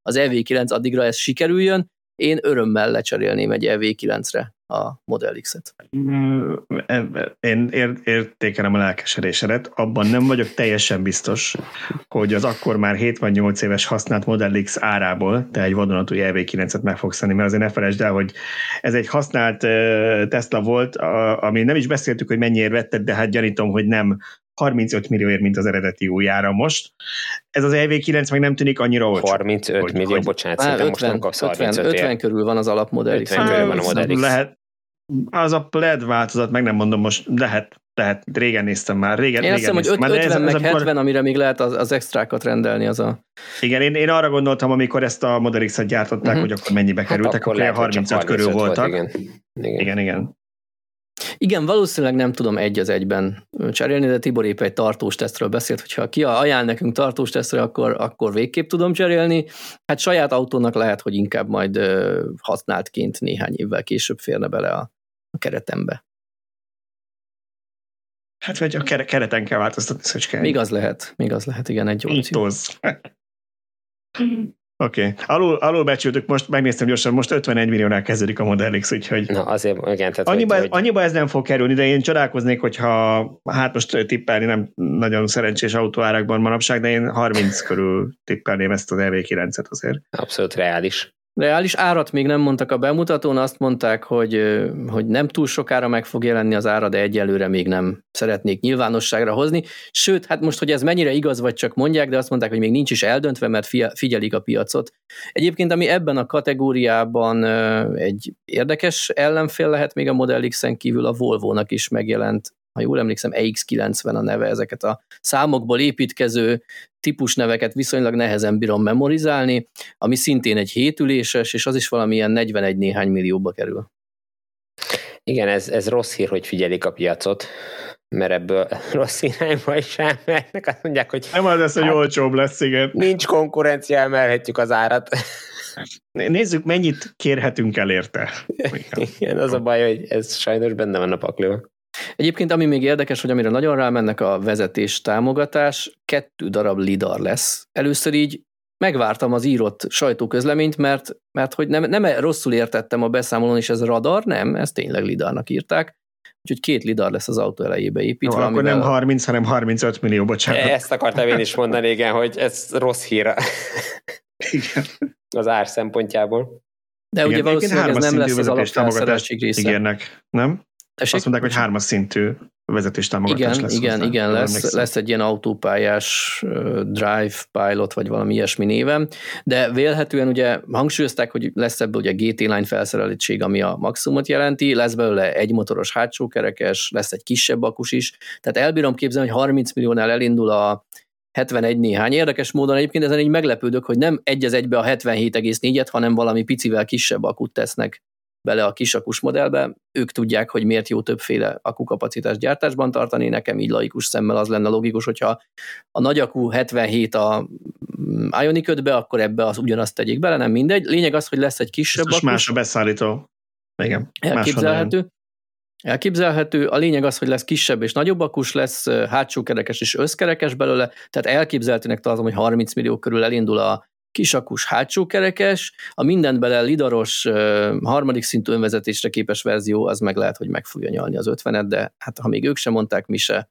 az EV9, addigra ez sikerüljön, én örömmel lecserélném egy EV9-re a Model X-et. Én értékelem a lelkesedésedet, abban nem vagyok teljesen biztos, hogy az akkor már 78 éves használt Model X árából te egy vadonatúj EV9-et meg fogsz venni, mert azért ne felejtsd el, hogy ez egy használt Tesla volt, ami nem is beszéltük, hogy mennyiért vetted, de hát gyanítom, hogy nem 35 millióért, mint az eredeti újjára most. Ez az EV9 meg nem tűnik annyira olcsó. 35 millió, bocsánat, szerintem most nem kapsz 50 körül van az alapmodell. 50 körül van a Model X. Lehet, az a plaid változat, meg nem mondom most, lehet, régen néztem már. Én azt hiszem, hogy 50 meg 70, amire még lehet az extrákat rendelni. Igen, én arra gondoltam, amikor ezt a Model X-et gyártották, hogy akkor mennyibe kerültek, akkor lehet, 35 körül voltak. Igen. Igen, valószínűleg nem tudom egy az egyben cserélni, de Tibor épp egy tartós tesztről beszélt, hogyha ki ajánl nekünk tartós tesztre, akkor végképp tudom cserélni. Hát saját autónak lehet, hogy inkább majd használtként néhány évvel később férne bele a keretembe. Hát vagy a kereten kell változtatni, Szöcske. Még az lehet, igen, egy opció. Oké. Alul becsültük, most megnéztem gyorsan, most 51 milliónál kezdődik a Model X, úgyhogy... Na azért, igen, tehát... Annyiba ez nem fog kerülni, de én csodálkoznék, hogyha, hát most tippelni nem nagyon szerencsés autóárakban manapság, de én 30 körül tippelném ezt az EV9-et azért. Abszolút reális. Reális árat még nem mondtak a bemutatón, azt mondták, hogy nem túl sokára meg fog jelenni az ára, de egyelőre még nem szeretnék nyilvánosságra hozni. Sőt, hát most, hogy ez mennyire igaz, vagy csak mondják, de azt mondták, hogy még nincs is eldöntve, mert figyelik a piacot. Egyébként, ami ebben a kategóriában egy érdekes ellenfél lehet, még a Model X-en kívül a Volvo-nak is megjelent, ha jól emlékszem, EX90 a neve, ezeket a számokból építkező típusneveket viszonylag nehezen bírom memorizálni, ami szintén egy hétüléses, és az is valamilyen 41 néhány millióba kerül. Igen, ez rossz hír, hogy figyelik a piacot, mert ebből rossz irányba is elmernek, azt mondják, hogy... Nem az lesz, hogy olcsóbb lesz, igen. Nincs konkurencia, emelhetjük az árat. Nézzük, mennyit kérhetünk el érte. Igen, az a baj, hogy ez sajnos benne van a pakliban. Egyébként ami még érdekes, hogy amire nagyon rámennek a vezetés támogatás, 2 darab lidar lesz. Először így megvártam az írott sajtóközleményt, mert hogy nem rosszul értettem a beszámolón, és ez radar, nem, ez tényleg lidarnak írták. Úgyhogy 2 lidar lesz az autó elejébe építve. No, akkor nem 30, hanem 35 millió, bocsánat. Ezt akartam én is mondani, igen, hogy ez rossz hír az ár szempontjából. De igen, ugye valószínűleg ez nem lesz az alapfelszereltség része. Ígérnek, nem? Tessék? Azt mondták, hogy 3-as szintű vezetéstámogatás lesz. Igen, lesz egy ilyen autópályás Drive Pilot, vagy valami ilyesmi néven, de vélhetően ugye hangsúlyozták, hogy lesz ebből ugye GT Line felszereltség, ami a maximumot jelenti, lesz belőle egy motoros hátsókerekes, lesz egy kisebb akus is, tehát elbírom képzelni, hogy 30 milliónál elindul a 71 néhány. Érdekes módon egyébként ezen így meglepődök, hogy nem egy az egybe a 77,4-et, hanem valami picivel kisebb akut tesznek bele a kisakus modellbe. Ők tudják, hogy miért jó többféle akkukapacitást gyártásban tartani, nekem így laikus szemmel az lenne logikus, hogyha a nagy akku 77 a Ioniq 5-be, akkor ebbe az ugyanazt tegyék bele, nem mindegy. Lényeg az, hogy lesz egy kisebb akus. Más a beszállító. Igen. Elképzelhető. A lényeg az, hogy lesz kisebb és nagyobb akus, lesz hátsó kerekes és összkerekes belőle, tehát elképzelhetőnek tartom, hogy 30 millió körül elindul a kisakus hátsókerekes, a mindent bele lidaros 3. szintű önvezetésre képes verzió, az meg lehet, hogy meg fogja nyalni az 50-et, de hát ha még ők sem mondták, mi se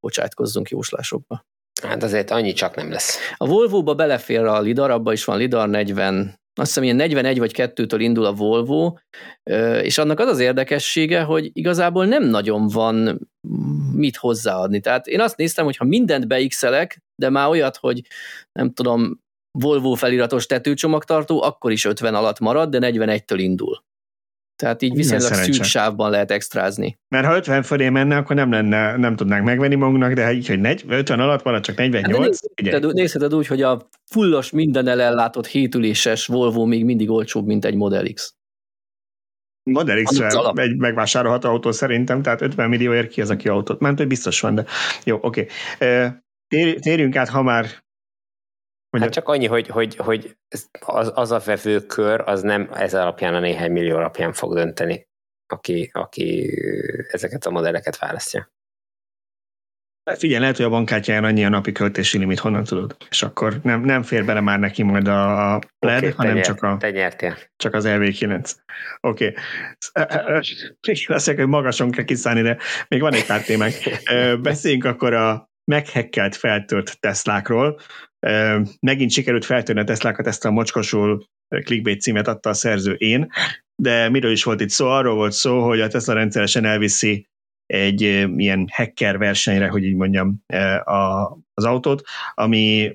bocsátkozzunk jóslásokba. Hát azért annyi csak nem lesz. A Volvo-ba belefér a lidar, abba is van lidar 40, azt hiszem ilyen 41 vagy 42-től indul a Volvo, és annak az az érdekessége, hogy igazából nem nagyon van mit hozzáadni. Tehát én azt néztem, hogy ha mindent beixelek, de már olyat, hogy nem tudom, Volvo feliratos tetőcsomagtartó, akkor is 50 alatt marad, de 41-től indul. Tehát így viszonylag szűk sávban lehet extrázni. Mert ha 50 fölé menne, akkor nem tudnánk megvenni magunknak, de így, hogy 50 alatt marad, csak 48. Hát nézheted úgy, hogy a fullos mindennel ellátott 7 üléses Volvo még mindig olcsóbb, mint egy Model X. Model X-re egy megvásárolható autó szerintem, tehát 50 millióért ki az, aki autót. Mert hogy biztos van, de jó, oké. Térjünk át, ha már hát csak annyi, hogy az a vevőkör, az nem ez alapján, a néhány millió alapján fog dönteni, aki ezeket a modelleket választja. Hát figyelj, lehet, hogy a bankkártyáján annyi a napi költési limit, honnan tudod? És akkor nem fér bele már neki majd a LED, okay, hanem csak az LV9. Oké. Leszek, hogy magason kell kiszállni, de még van egy pár témánk. Beszéljünk akkor a meghekkelt, feltört Teslákról. Megint sikerült feltörni a Teslákat, ezt a mocskosul clickbait címet adta a szerző én, de miről is volt itt szó? Arról volt szó, hogy a Tesla rendszeresen elviszi egy ilyen hacker versenyre, hogy így mondjam, az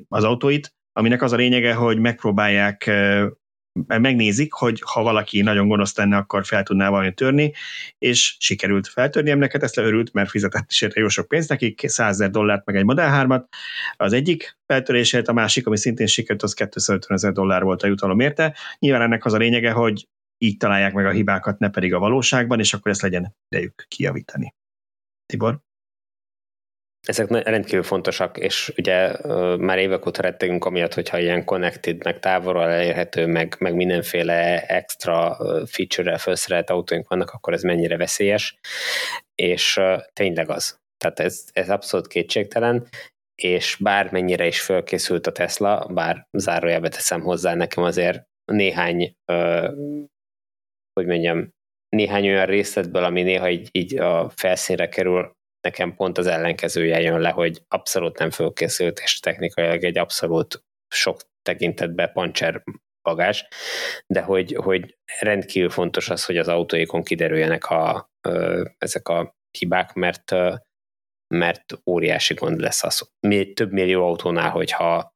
autóit, aminek az a lényege, hogy megpróbálják, megnézik, hogy ha valaki nagyon gonosz lenne, akkor fel tudná valamit törni, és sikerült feltörni ennek, a Tesla örült, mert fizetett is érte jó sok pénzt nekik, $100,000 meg egy Model 3-at, az egyik feltörésért, a másik, ami szintén sikerült, az $250,000 volt a jutalom érte. Nyilván ennek az a lényege, hogy így találják meg a hibákat, ne pedig a valóságban, és akkor ezt legyen idejük kijavítani. Tibor? Ezek rendkívül fontosak, és ugye már évek óta rettegünk amiatt, hogyha ilyen connected, meg távolról elérhető, meg mindenféle extra feature-rel felszerelt autóink vannak, akkor ez mennyire veszélyes, és tényleg az. Tehát ez abszolút kétségtelen, és bármennyire is fölkészült a Tesla, bár zárójelbe teszem hozzá, nekem azért néhány olyan részletből, ami néha így a felszínre kerül, nekem pont az ellenkezője jön le, hogy abszolút nem fölkészült, és technikailag egy abszolút sok tekintetben pancser bagás, de hogy rendkívül fontos az, hogy az autóikon kiderüljenek ezek a hibák, mert óriási gond lesz az. Több millió autónál, hogyha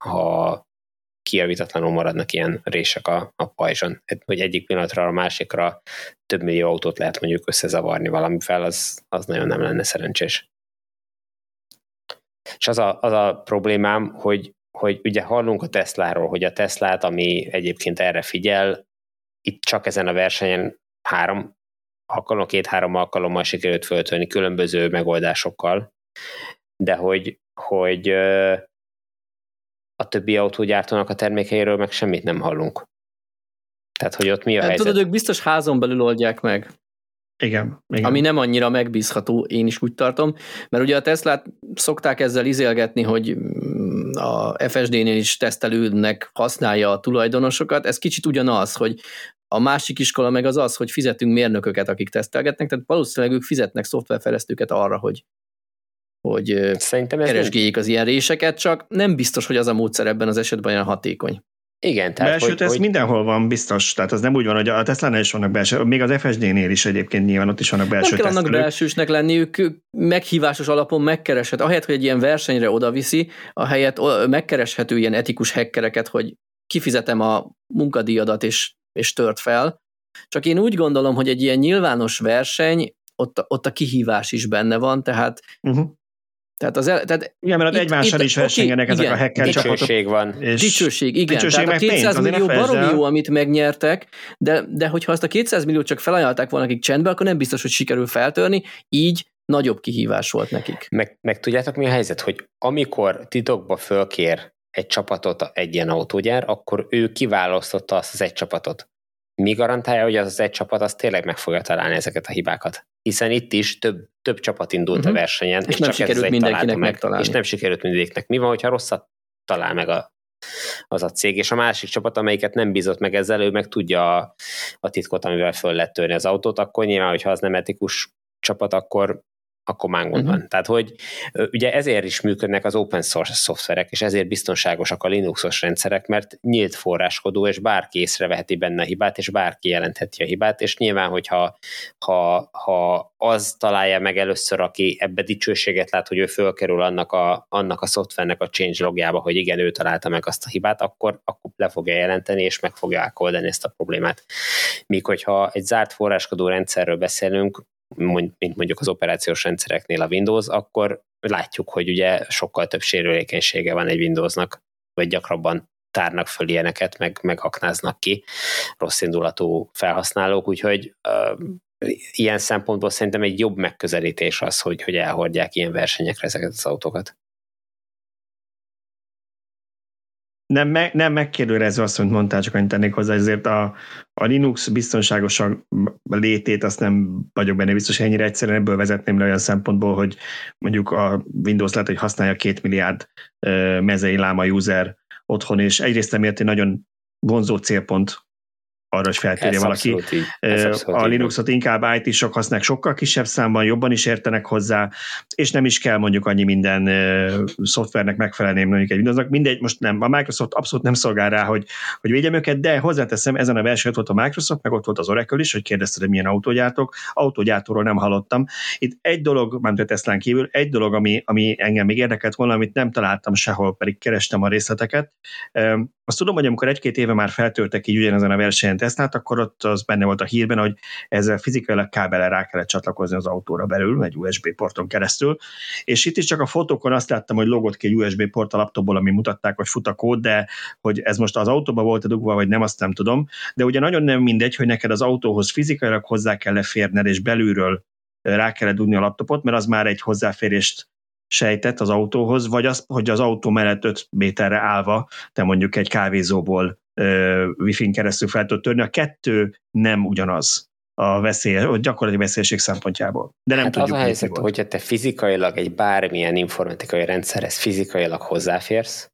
kijavítatlanul maradnak ilyen rések a pajzson. Hát, hogy egyik pillanatra a másikra több millió autót lehet mondjuk összezavarni valamivel, az nagyon nem lenne szerencsés. És az a problémám, hogy ugye hallunk a Tesláról, hogy a Teslát, ami egyébként erre figyel, itt csak ezen a versenyen 3 alkalommal, 2-3 alkalommal sikerült föltölni különböző megoldásokkal, de hogy a többi autógyártónak a termékeiről meg semmit nem hallunk. Tehát, hogy ott mi a helyzet? Tudod, ők biztos házon belül oldják meg. Igen. Ami nem annyira megbízható, én is úgy tartom, mert ugye a Teslát szokták ezzel izélgetni, hogy a FSD-nél is tesztelődnek használja a tulajdonosokat, ez kicsit ugyanaz, hogy a másik iskola meg az az, hogy fizetünk mérnököket, akik tesztelgetnek, tehát valószínűleg ők fizetnek szoftverfejlesztőket arra, hogy keresgéljék az ilyen réseket, csak nem biztos, hogy az a módszer ebben az esetben olyan hatékony. Igen, tehát belső teszt mindenhol van, biztos. Tehát az nem úgy van, hogy a Tesla-nál is vannak belső, még az FSD-nél is egyébként nyilván ott is vannak belső tesztelők. Nem kell annak belsősnek lenniük, meghívásos alapon megkereshet. Ahelyett, hogy egy ilyen versenyre odaviszi, ahelyett megkereshető ilyen etikus hackereket, hogy kifizetem a munkadíjadat és tört fel. Csak én úgy gondolom, hogy egy ilyen nyilvános verseny, ott a kihívás is benne van, tehát... Uh-huh. Tehát igen, mert egymással is versengenek ezek a hacker csapatok. Dicsőség van. És dicsőség, igen. Dicsőség, tehát a 200 pénz, millió baromi jó, amit megnyertek, de hogyha azt a 200 milliót csak felajánlták volna nekik csendbe, akkor nem biztos, hogy sikerül feltörni, így nagyobb kihívás volt nekik. Meg tudjátok mi a helyzet, hogy amikor titokba fölkér egy csapatot egy ilyen autógyár, akkor ő kiválasztotta azt az egy csapatot. Mi garantálja, hogy az az egy csapat az tényleg meg fogja találni ezeket a hibákat? Hiszen itt is több csapat indult a versenyen, és nem sikerült mindenkinek megtalálni. És nem sikerült mindenkinek. Mi van, hogyha rosszat talál meg az a cég, és a másik csapat, amelyiket nem bízott meg ezzel, ő meg tudja a titkot, amivel föl lehet törni az autót, akkor nyilván, hogyha az nem etikus csapat, akkor mángon van. Tehát, hogy ugye ezért is működnek az open source szoftverek, és ezért biztonságosak a Linuxos rendszerek, mert nyílt forráskodó, és bárki észreveheti benne a hibát, és bárki jelentheti a hibát, és nyilván, hogyha ha az találja meg először, aki ebbe dicsőséget lát, hogy ő fölkerül annak a szoftvernek a changelogjába, hogy igen, ő találta meg azt a hibát, akkor le fogja jelenteni, és meg fogja ákoldani ezt a problémát. Míg hogyha egy zárt forráskodó rendszerről beszélünk, mint mondjuk az operációs rendszereknél a Windows, akkor látjuk, hogy ugye sokkal több sérülékenysége van egy Windowsnak, vagy gyakrabban tárnak föl ilyeneket, meg aknáznak ki rosszindulatú felhasználók, úgyhogy ilyen szempontból szerintem egy jobb megközelítés az, hogy elhordják ilyen versenyekre ezeket az autókat. Nem megkérdőjelezve azt, amit mondtál, csak annyit tennék hozzá, ezért a Linux biztonságosabb létét azt nem vagyok benne biztos, hogy ennyire egyszerűen ebből vezetném le olyan szempontból, hogy mondjuk a Windows lehet, hogy használja 2 milliárd mezei láma user otthon, és egyrészt nem ért, nagyon vonzó célpont arra, hogy feltérje valaki. A Linuxot inkább IT-sok használják sokkal kisebb számban, jobban is értenek hozzá, és nem is kell mondjuk annyi minden szoftvernek megfelelni, mondjuk egy Windowsnak. Mindegy, most nem, a Microsoft abszolút nem szolgál rá, hogy védjem őket, de hozzáteszem, ezen a versenyen ott volt a Microsoft, meg ott volt az Oracle is, hogy kérdezted, milyen autógyártók. Autógyártóról nem hallottam. Itt egy dolog, mármint a Teslán kívül, egy dolog, ami engem még érdekelt volna, amit nem találtam sehol, pedig kerestem a részleteket. Azt tudom, hogy amikor 1-2 éve már feltörtek így ugyanezen a versenyen Teslát, akkor ott az benne volt a hírben, hogy ezzel fizikailag kábellel rá kellett csatlakozni az autóra belül, egy USB porton keresztül, és itt is csak a fotókon azt láttam, hogy logott ki egy USB port a laptopból, ami mutatták, hogy fut a kód, de hogy ez most az autóba volt dugva, vagy nem, azt nem tudom, de ugye nagyon nem mindegy, hogy neked az autóhoz fizikailag hozzá kell férned, és belülről rá kellett dugni a laptopot, mert az már egy hozzáférést sejtett az autóhoz, vagy az, hogy az autó mellett 5 méterre állva, te mondjuk egy kávézóból Wi-Fi-n keresztül fel tud törni. A 2 nem ugyanaz a gyakorlati veszélyesség szempontjából. De nem tudjuk, az a helyzet, hogyha te fizikailag egy bármilyen informatikai rendszerhez fizikailag hozzáférsz,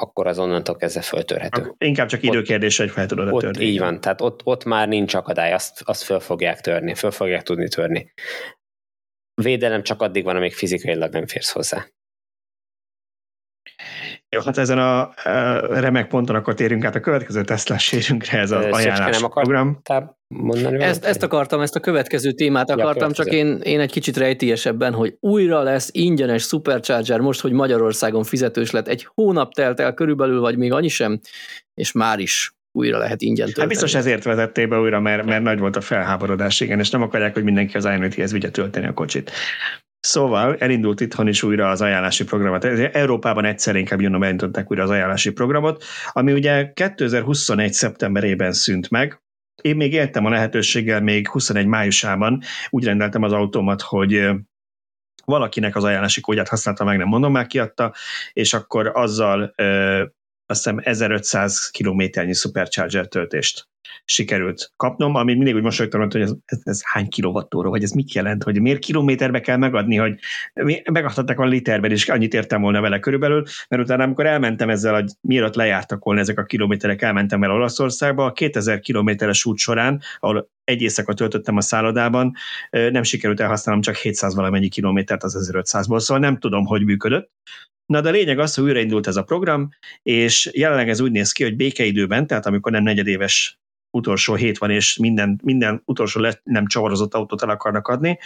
akkor az onnantól kezdve föltörhető. Inkább csak időkérdés, hogy fel tudod törni. Így van, tehát ott már nincs akadály, azt föl fogják törni, föl fogják tudni törni. Védelem csak addig van, amíg fizikailag nem férsz hozzá. Jó, hát ezen a remek ponton akkor térünk át a következő Tesla sérünkre, ez az ajánlás program. Ezt a következő témát akartam, következő. Csak én egy kicsit rejtélyesebben, hogy újra lesz ingyenes Supercharger most, hogy Magyarországon fizetős lett. Egy hónap telt el körülbelül, vagy még annyi sem, és már is újra lehet ingyen tölteni. Hát biztos ezért vezették be újra, mert nagy volt a felháborodás, igen, és nem akarják, hogy mindenki az Ionity-hez vigye tölteni a kocsit. Szóval elindult itthon is újra az ajánlási programot. Európában egyszer inkább elindították újra az ajánlási programot, ami ugye 2021. szeptemberében szűnt meg. Én még éltem a lehetőséggel, még 21. májusában úgy rendeltem az autómat, hogy valakinek az ajánlási kódját használta, meg nem mondom, már kiadta, és akkor azzal azt hiszem 1500 kilométernyi Supercharger töltést sikerült kapnom, ami mindig úgy mosolyogtam, hogy ez hány kilovattóra, vagy ez mit jelent, hogy miért kilométerbe kell megadni, hogy megadhatták volna literben, és annyit értem volna vele körülbelül, mert utána, amikor elmentem ezzel, hogy mielőtt lejártak volna ezek a kilométerek, elmentem el Olaszországba, a 2000 kilométeres út során, ahol egy éjszaka töltöttem a szállodában, nem sikerült elhasználnom csak 700 valamennyi kilométert az 1500-ból, szóval nem tudom, hogy működött. Na, de a lényeg az, hogy újraindult ez a program, és jelenleg ez úgy néz ki, hogy békeidőben, tehát amikor nem negyedéves utolsó hét van, és minden utolsó nem csavarozott autót el akarnak adni,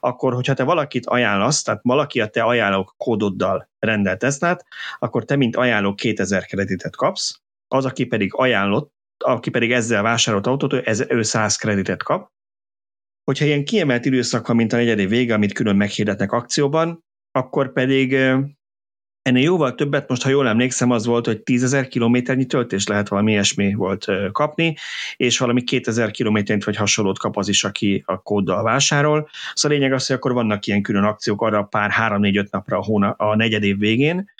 akkor, hogyha te valakit ajánlasz, tehát valaki a te ajánlók kódoddal rendel Teslát, akkor te, mint ajánló 2000 kreditet kapsz, az, aki pedig ezzel vásárolt autót, ő 100 kreditet kap. Hogyha ilyen kiemelt időszak van, mint a negyedév vége, amit külön meghirdetnek akcióban, akkor pedig ennél jóval többet, most ha jól emlékszem, az volt, hogy 10.000 kilométernyi töltés lehet, valami ilyesmi volt kapni, és valami 2.000 kilométernyi vagy hasonlót kap az is, aki a kóddal vásárol. Szóval a lényeg az, hogy akkor vannak ilyen külön akciók arra pár 3-4-5 napra a negyed év végén.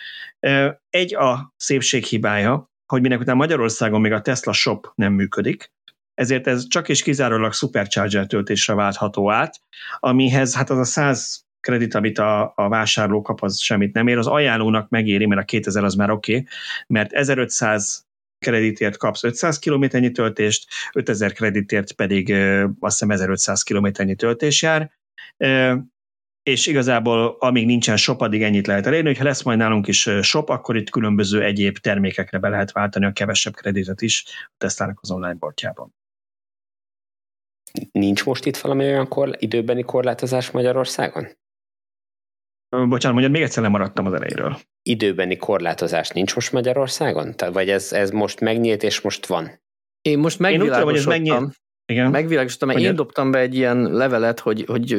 Egy a szépség hibája, hogy minek után Magyarországon még a Tesla Shop nem működik, ezért ez csak és kizárólag Supercharger töltésre váltható át, amihez hát az a 100 kredit, amit a vásárló kap, az semmit nem ér. Az ajánlónak megéri, mert a 2000 az már oké, mert 1500 kreditért kapsz 500 kilométernyi töltést, 5000 kreditért pedig azt hiszem 1500 kilométernyi töltés jár, és igazából amíg nincsen shop, addig ennyit lehet elérni, hogyha lesz majd nálunk is shop, akkor itt különböző egyéb termékekre be lehet váltani a kevesebb kreditet is a Teslának az online boltjában. Nincs most itt valami olyan időbeni korlátozás Magyarországon? Bocsánat, mondjad, még egyszer lemaradtam az elejéről. Időbeni korlátozás nincs most Magyarországon? Vagy ez most megnyílt, és most van? Én most megvilágosodtam. Igen. Megvilágosodtam, mert én dobtam be egy ilyen levelet, hogy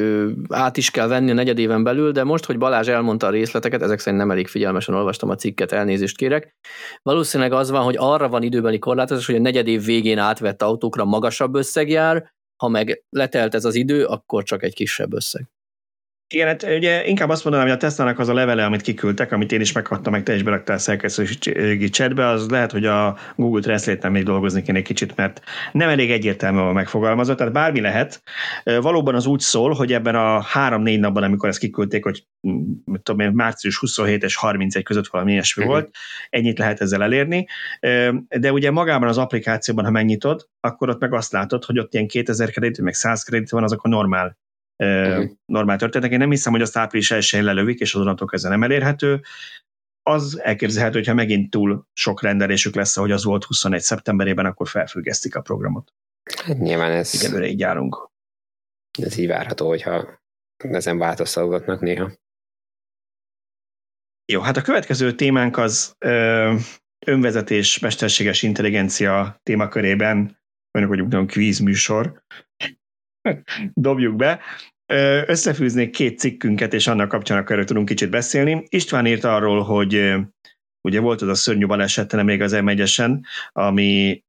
át is kell venni a negyedéven belül, de most, hogy Balázs elmondta a részleteket, ezek szerint nem elég figyelmesen olvastam a cikket, elnézést kérek. Valószínűleg az van, hogy arra van időbeni korlátozás, hogy a negyedév végén átvett autókra magasabb összeg jár, ha meg letelt ez az idő, akkor csak egy kisebb összeg. Igen, hát ugye inkább azt mondanám, hogy a Teslának az a levele, amit kiküldtek, amit én is megkaptam, meg te is beraktál szerkesztőségi chatbe, az lehet, hogy a Google Translate-en még dolgozni kéne egy kicsit, mert nem elég egyértelműen megfogalmazott, tehát bármi lehet. Valóban az úgy szól, hogy ebben a 3-4 napban, amikor ezt kiküldték, hogy tudom, március 27 és 31 között valami ilyesmi volt, ennyit lehet ezzel elérni, de ugye magában az applikációban, ha megnyitod, akkor ott meg azt látod, hogy ott ilyen 2000 kredit, meg 100 kredit van, azok a normál történetek. Én nem hiszem, hogy azt április 1-én lelövik, és azonnantól kezdve nem elérhető. Az elképzelhető, hogyha megint túl sok rendelésük lesz, ahogy az volt 21 szeptemberében, akkor felfüggesztik a programot. Hát nyilván ez... Igen, őre így járunk. Ez így várható, hogyha ezen változtatnak néha. Jó, hát a következő témánk az önvezetés, mesterséges intelligencia témakörében, mondjuk kvíz műsor, dobjuk be. Összefűznék két cikkünket, és annak kapcsán erről tudunk kicsit beszélni. István írt arról, hogy ugye volt az a szörnyű baleset még az M1-esen,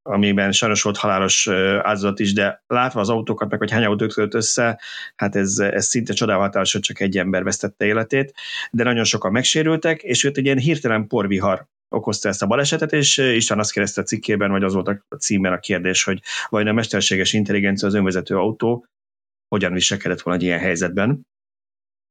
amiben sajnos volt halálos áldozat is, de látva az autókat, meg hogy hány autó ötlött össze, hát ez szinte csodálatos, hogy csak egy ember vesztette életét, de nagyon sokan megsérültek, és őt egy ilyen hirtelen porvihar okozta ezt a balesetet, és István azt kérdezte a cikkében, vagy az volt a címben a kérdés, hogy vajon a mesterséges intelligencia, az önvezető autó hogyan viselkedett volna egy ilyen helyzetben.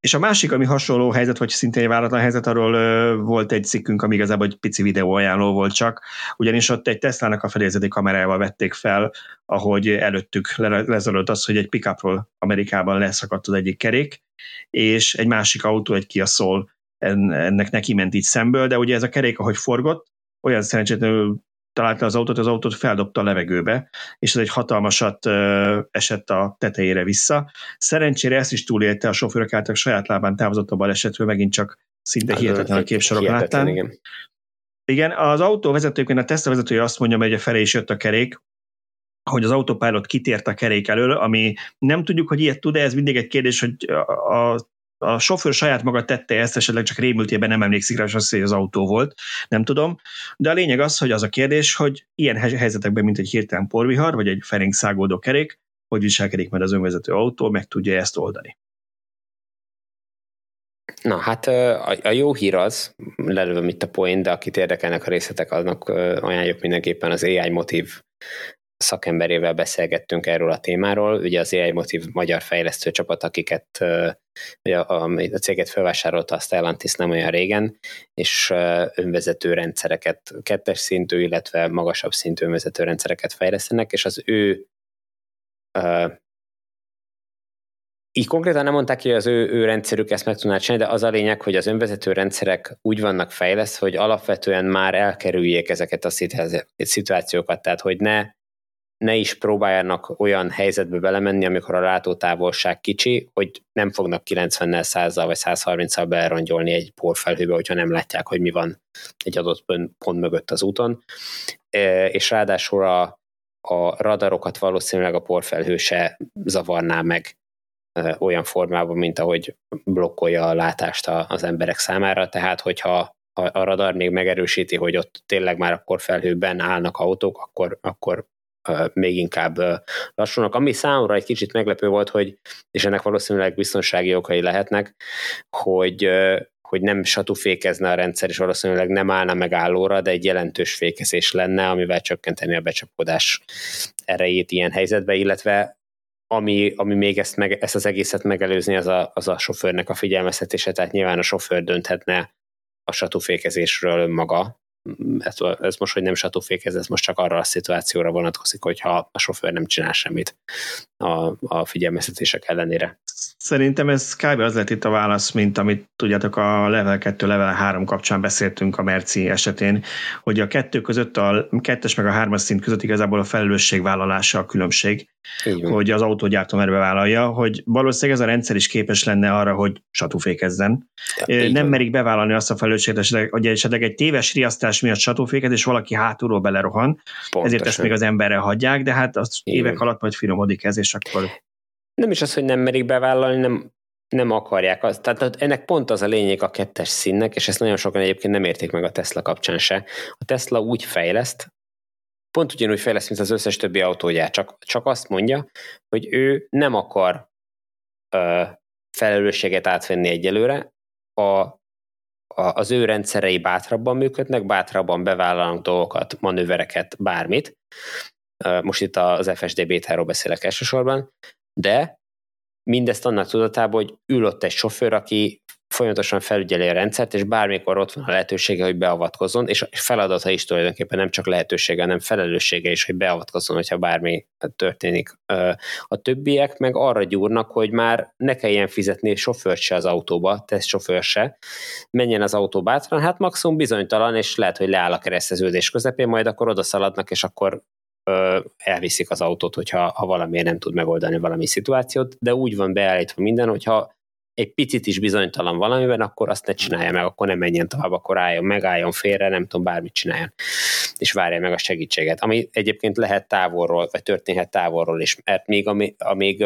És a másik, ami hasonló helyzet, vagy szintén egy váratlan helyzet, arról volt egy cikkünk, ami igazából egy pici videó ajánló volt csak, ugyanis ott egy Teslának a fedélzeti kamerájával vették fel, ahogy előttük lezajlott az, hogy egy pick-upról Amerikában leszakadt az egyik kerék, és egy másik autó, egy Kia Soul, ennek neki ment így szemből, de ugye ez a kerék, ahogy forgott, olyan szerencsétlenül találta az autót feldobta a levegőbe, és ez egy hatalmasat esett a tetejére vissza. Szerencsére ezt is túlélte, a sofőrök által saját lábán távozott a balesetről, megint csak szinte hihetetlen a képsorok láttán. Igen, az autóvezetőként a Tesla vezetője azt mondja, hogy a felé is jött a kerék, hogy az autopilot kitért a kerék elől, ami nem tudjuk, hogy ilyet tud-e, ez mindig egy kérdés, hogy a sofőr saját maga tette ezt, esetleg csak rémültében nem emlékszik rá, és azt hisz, hogy az autó volt, nem tudom. De a lényeg az, hogy az a kérdés, hogy ilyen helyzetekben, mint egy hirtelen porvihar, vagy egy ferénk szágódó kerék, hogy viselkedik majd az önvezető autó, meg tudja ezt oldani. Na, hát a jó hír az, lelövöm itt a poén, de akit érdekelnek a részletek, aznak ajánljuk mindenképpen az AI Motive szakemberével beszélgettünk erről a témáról. Ugye az AI Motive magyar fejlesztő csapat, akiket a céget felvásárolta a Stellantis nem olyan régen, és önvezető rendszereket, 2-es szintű, illetve magasabb szintű önvezető rendszereket fejlesztenek, és az ő így konkrétan nem mondták ki, hogy az ő rendszerük ezt meg tudná csinálni, de az a lényeg, hogy az önvezető rendszerek úgy vannak fejlesztve, hogy alapvetően már elkerüljék ezeket a szituációkat, tehát hogy ne is próbáljanak olyan helyzetbe belemenni, amikor a látótávolság kicsi, hogy nem fognak 90-nel, 100-zal vagy 130-zal berongyolni egy porfelhőbe, hogyha nem látják, hogy mi van egy adott pont mögött az úton. És ráadásul a radarokat valószínűleg a porfelhő se zavarná meg olyan formában, mint ahogy blokkolja a látást az emberek számára, tehát hogyha a radar még megerősíti, hogy ott tényleg már a porfelhőben állnak autók, akkor még inkább lassulnak. Ami számomra egy kicsit meglepő volt, hogy, és ennek valószínűleg biztonsági okai lehetnek, hogy nem satúfékezne a rendszer, és valószínűleg nem állna meg állóra, de egy jelentős fékezés lenne, amivel csökkenteni a becsapódás erejét ilyen helyzetben, illetve ami még ezt az egészet megelőzni, az a sofőrnek a figyelmeztetése, tehát nyilván a sofőr dönthetne a satúfékezésről önmaga. Ez most, hogy nem satúfékez, ez most csak arra a szituációra vonatkozik, hogyha a sofőr nem csinál semmit a figyelmeztetések ellenére. Szerintem ez kb. Az lett itt a válasz, mint amit tudjátok a level 2, level 3 kapcsán beszéltünk a Merci esetén, hogy a kettő között, a 2-es meg a 3-as szint között igazából a felelősségvállalása a különbség, hogy az autógyártó merve vállalja, hogy valószínűleg ez a rendszer is képes lenne arra, hogy satúfékezzen. Ja, nem merik bevállalni azt a felelősséget, hogy esetleg egy téves riasztás miatt satúfékez, és valaki hátulról belerohan, pontosan. Ezért ezt még az emberre hagyják, de hát az évek alatt majd finomodik ez, és akkor... Nem is az, hogy nem merik bevállalni, nem akarják azt. Tehát ennek pont az a lényeg a 2-es színnek, és ezt nagyon sokan egyébként nem érték meg a Tesla kapcsán se. A Tesla úgy fejleszt, pont ugyanúgy fejleszt, mint az összes többi autógyár, csak azt mondja, hogy ő nem akar felelősséget átvenni egyelőre, az ő rendszerei bátrabban működnek, bátrabban bevállalnak dolgokat, manővereket, bármit. Most itt az FSD Beta-ról beszélek elsősorban, de mindezt annak tudatában, hogy ül ott egy sofőr, aki folyamatosan felügyeli a rendszert, és bármikor ott van a lehetősége, hogy beavatkozzon, és feladata is tulajdonképpen nem csak lehetősége, hanem felelőssége is, hogy beavatkozzon, hogyha bármi történik. A többiek meg arra gyúrnak, hogy már ne kelljen fizetni sofőrt se az autóba, tesztsofőr se, menjen az autó bátran, hát maximum bizonytalan, és lehet, hogy leáll a kereszteződés közepén, majd akkor odaszaladnak, és akkor elviszik az autót, ha valamiért nem tud megoldani valami szituációt, de úgy van beállítva minden, hogyha egy picit is bizonytalan valamiben, akkor azt ne csinálja meg, akkor nem menjen tovább, akkor megálljon félre, nem tudom, bármit csináljon, és várja meg a segítséget. Ami egyébként lehet távolról, vagy történhet távolról is, mert amíg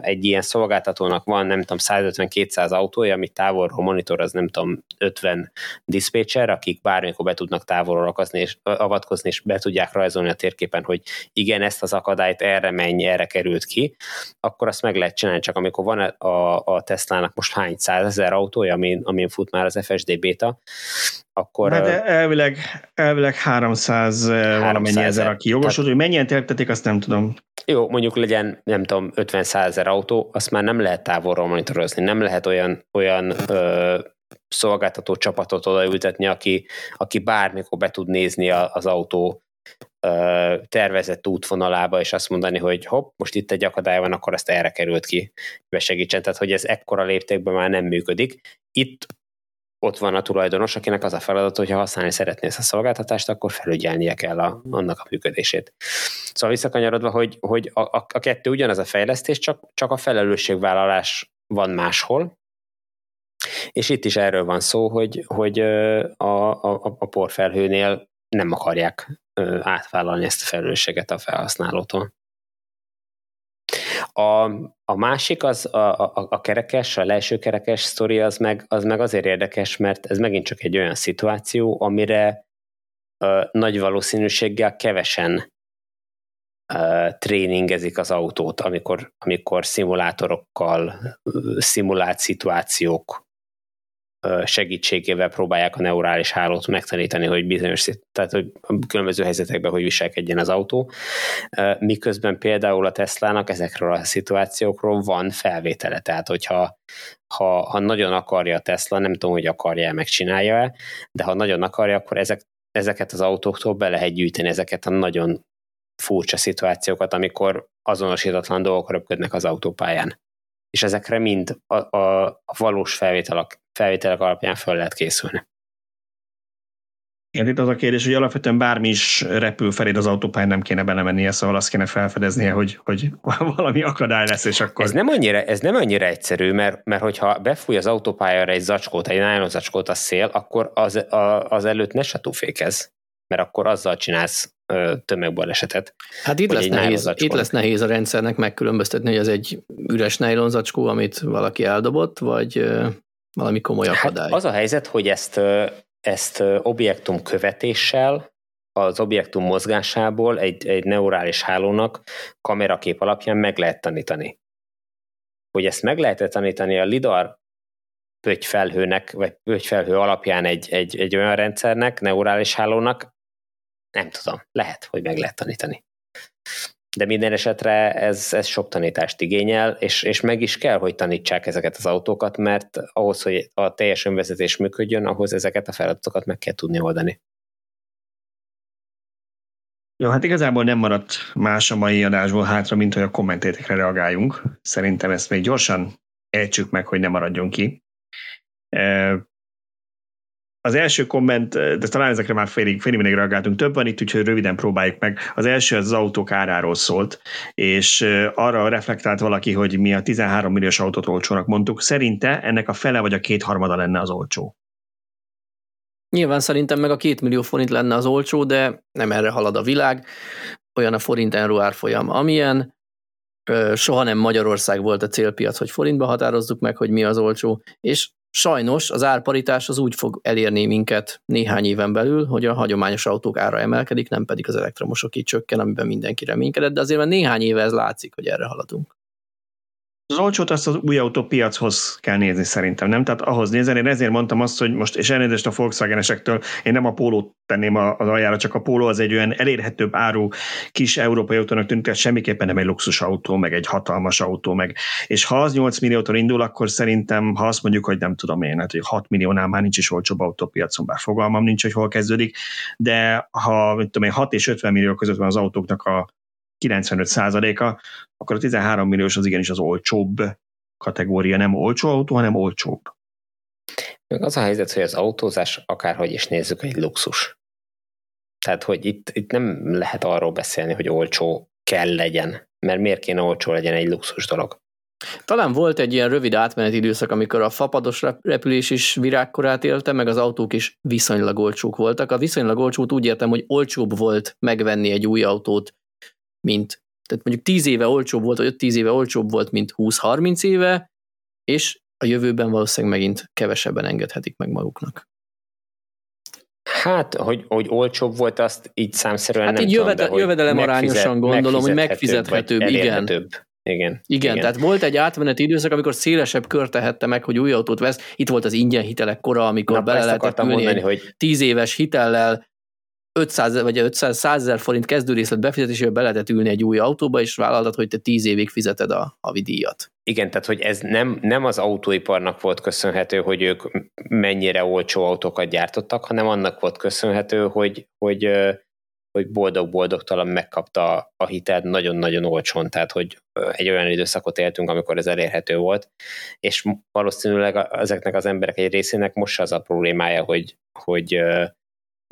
egy ilyen szolgáltatónak van, nem tudom, 150-200 autója, amit távolról monitoroz, nem tudom, 50 diszpécser, akik bármikor be tudnak távolról avatkozni, és be tudják rajzolni a térképen, hogy igen, ezt az akadályt erre menj, erre került ki, akkor azt meg lehet csinálni, csak amikor van a Teslának most hány 100 000 autója, amin fut már az FSD Beta, akkor... Na de elvileg 300 ezer, aki jogosult, hogy mennyien telepítették, azt nem tudom. Jó, mondjuk legyen, nem tudom, 50-100 000 autó, azt már nem lehet távolról monitorozni, nem lehet olyan szolgáltató csapatot odaültetni, aki bármikor be tud nézni az autó tervezett útvonalába, és azt mondani, hogy hopp, most itt egy akadály van, akkor ezt erre került ki, be segítsen. Tehát, hogy ez ekkora léptékben már nem működik. Ott van a tulajdonos, akinek az a feladat, hogyha használni szeretné ezt a szolgáltatást, akkor felügyelnie kell annak a működését. Szóval visszakanyarodva, hogy a kettő ugyanaz a fejlesztés, csak a felelősségvállalás van máshol, és itt is erről van szó, hogy a porfelhőnél nem akarják átvállalni ezt a felelősséget a felhasználótól. A másik, az a kerekes, a leeső kerekes sztori, az meg azért érdekes, mert ez megint csak egy olyan szituáció, amire nagy valószínűséggel kevesen tréningezik az autót, amikor szimulátorokkal, szimulált szituációk segítségével próbálják a neurális hálót megtanítani, hogy bizonyos, tehát hogy különböző helyzetekben hogy viselkedjen az autó, miközben például a Teslának ezekről a szituációkról van felvétele, tehát hogyha ha nagyon akarja a Tesla, nem tudom, hogy akarja-e, megcsinálja-e, de ha nagyon akarja, akkor ezeket az autóktól be lehet gyűjteni ezeket a nagyon furcsa szituációkat, amikor azonosítatlan dolgok röpködnek az autópályán. És ezekre mind a valós felvételek alapján föl lehet készülni. Igen, itt az a kérdés, hogy alapvetően bármi is repül felé az autópályán, nem kéne belemennie, szóval azt kéne felfedeznie, hogy valami akadály lesz, és akkor... Ez nem annyira egyszerű, mert hogyha befúj az autópályára egy zacskót, egy nylon zacskót a szél, akkor az előtt ne satúfékezz, mert akkor azzal csinálsz tömegbalesetet. Hát itt lesz nehéz a rendszernek megkülönböztetni, hogy ez egy üres nylon zacskó, amit valaki eldobott, vagy valami komoly akadály. Hát az a helyzet, hogy ezt objektum követéssel, az objektum mozgásából egy neurális hálónak kamerakép alapján meg lehet tanítani. Hogy ezt meg lehet tanítani a lidar pöttyfelhőnek, vagy pöttyfelhő alapján egy olyan rendszernek, neurális hálónak, nem tudom, lehet, hogy meg lehet tanítani. De minden esetre ez sok tanítást igényel, és meg is kell, hogy tanítsák ezeket az autókat, mert ahhoz, hogy a teljes önvezetés működjön, ahhoz ezeket a feladatokat meg kell tudni oldani. Jó, hát igazából nem maradt más a mai adásból hátra, mint hogy a kommentétekre reagáljunk. Szerintem ezt még gyorsan ejtsük meg, hogy ne maradjon ki. Az első komment, de talán ezekre már félig mindig reagáltunk, több van itt, úgyhogy röviden próbáljuk meg. Az első az autók áráról szólt, és arra reflektált valaki, hogy mi a 13 milliós autót olcsónak mondtuk. Szerinte ennek a fele vagy a kétharmada lenne az olcsó. Nyilván szerintem meg a 2 millió forint lenne az olcsó, de nem erre halad a világ. Olyan a forint-euró árfolyam, amilyen. Soha nem Magyarország volt a célpiac, hogy forintba határozzuk meg, hogy mi az olcsó, és sajnos az árparitás az úgy fog elérni minket néhány éven belül, hogy a hagyományos autók ára emelkedik, nem pedig az elektromosok, így csökken, amiben mindenki reménykedett, de azért már néhány éve ez látszik, hogy erre haladunk. Az olcsót azt az új autópiachoz kell nézni szerintem, nem? Tehát ahhoz nézni, én ezért mondtam azt, hogy most, és elnézést a Volkswagen-esektől, én nem a Pólót tenném az aljára, csak a Póló az egy olyan elérhetőbb áru kis európai autónak tűnik, tehát semmiképpen nem egy luxusautó, meg egy hatalmas autó, meg. És ha az 8 milliótól indul, akkor szerintem, ha azt mondjuk, hogy nem tudom én, hát, hogy 6 milliónál már nincs is olcsóbb autópiacon, bár fogalmam nincs, hogy hol kezdődik, de ha mit tudom én, 6 és 50 millió között van az autóknak a 95%-a, akkor a 13 milliós az igenis az olcsóbb kategória, nem olcsó autó, hanem olcsóbb. Meg az a helyzet, hogy az autózás, akárhogy is nézzük, egy luxus. Tehát, hogy itt nem lehet arról beszélni, hogy olcsó kell legyen, mert miért kéne olcsó legyen egy luxus dolog? Talán volt egy ilyen rövid átmeneti időszak, amikor a fapados repülés is virágkorát élte, meg az autók is viszonylag olcsók voltak. A viszonylag olcsót úgy értem, hogy olcsóbb volt megvenni egy új autót, tehát mondjuk 10 éve olcsóbb volt, vagy 5-10 éve olcsóbb volt, mint 20-30 éve, és a jövőben valószínűleg megint kevesebben engedhetik meg maguknak. Hát, hogy olcsóbb volt, azt így számszerűen hát nem tudom, de hogy jövedelemarányosan gondolom, hogy megfizethetőbb, igen, tehát volt egy átmeneti időszak, amikor szélesebb kör tehette meg, hogy új autót vesz. Itt volt az ingyen hitelek kora, amikor bele lehetett ülni egy hogy... 10 éves hitellel, 500 ezer forint kezdőrészlet befizetésével be lehetett ülni egy új autóba, és vállaltad, hogy te 10 évig fizeted a havi díjat. Igen, tehát hogy ez nem az autóiparnak volt köszönhető, hogy ők mennyire olcsó autókat gyártottak, hanem annak volt köszönhető, hogy boldog-boldogtalan megkapta a hitelt nagyon-nagyon olcsón, tehát hogy egy olyan időszakot éltünk, amikor ez elérhető volt, és valószínűleg ezeknek az emberek egy részének most az a problémája, hogy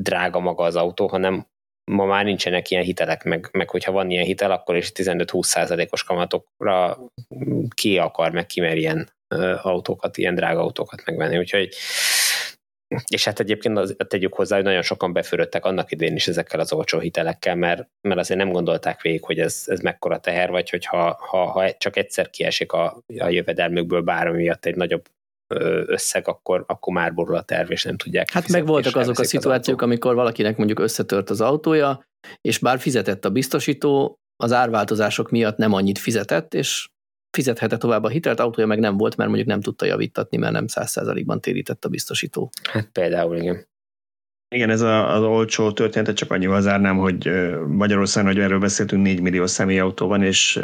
drága maga az autó, hanem ma már nincsenek ilyen hitelek, meg hogyha van ilyen hitel, akkor is 15-20%-os kamatokra ki akar, meg kimer ilyen autókat, ilyen drága autókat megvenni. Úgyhogy, és hát egyébként tegyük hozzá, hogy nagyon sokan befürödtek annak idén is ezekkel az olcsó hitelekkel, mert azért nem gondolták végig, hogy ez mekkora teher, vagy hogyha csak egyszer kiesik a jövedelmükből bármi miatt egy nagyobb összeg, akkor már borul a terv, és nem tudják. Hát meg voltak azok a szituációk, amikor valakinek mondjuk összetört az autója, és bár fizetett a biztosító, az árváltozások miatt nem annyit fizetett, és fizethette tovább a hitelt, autója meg nem volt, mert mondjuk nem tudta javítatni, mert nem 100%-ban térített a biztosító. Hát például, igen. Igen, ez az olcsó történetet csak annyival zárnám, hogy Magyarországon, hogy erről beszéltünk, 4 millió személyautó van, és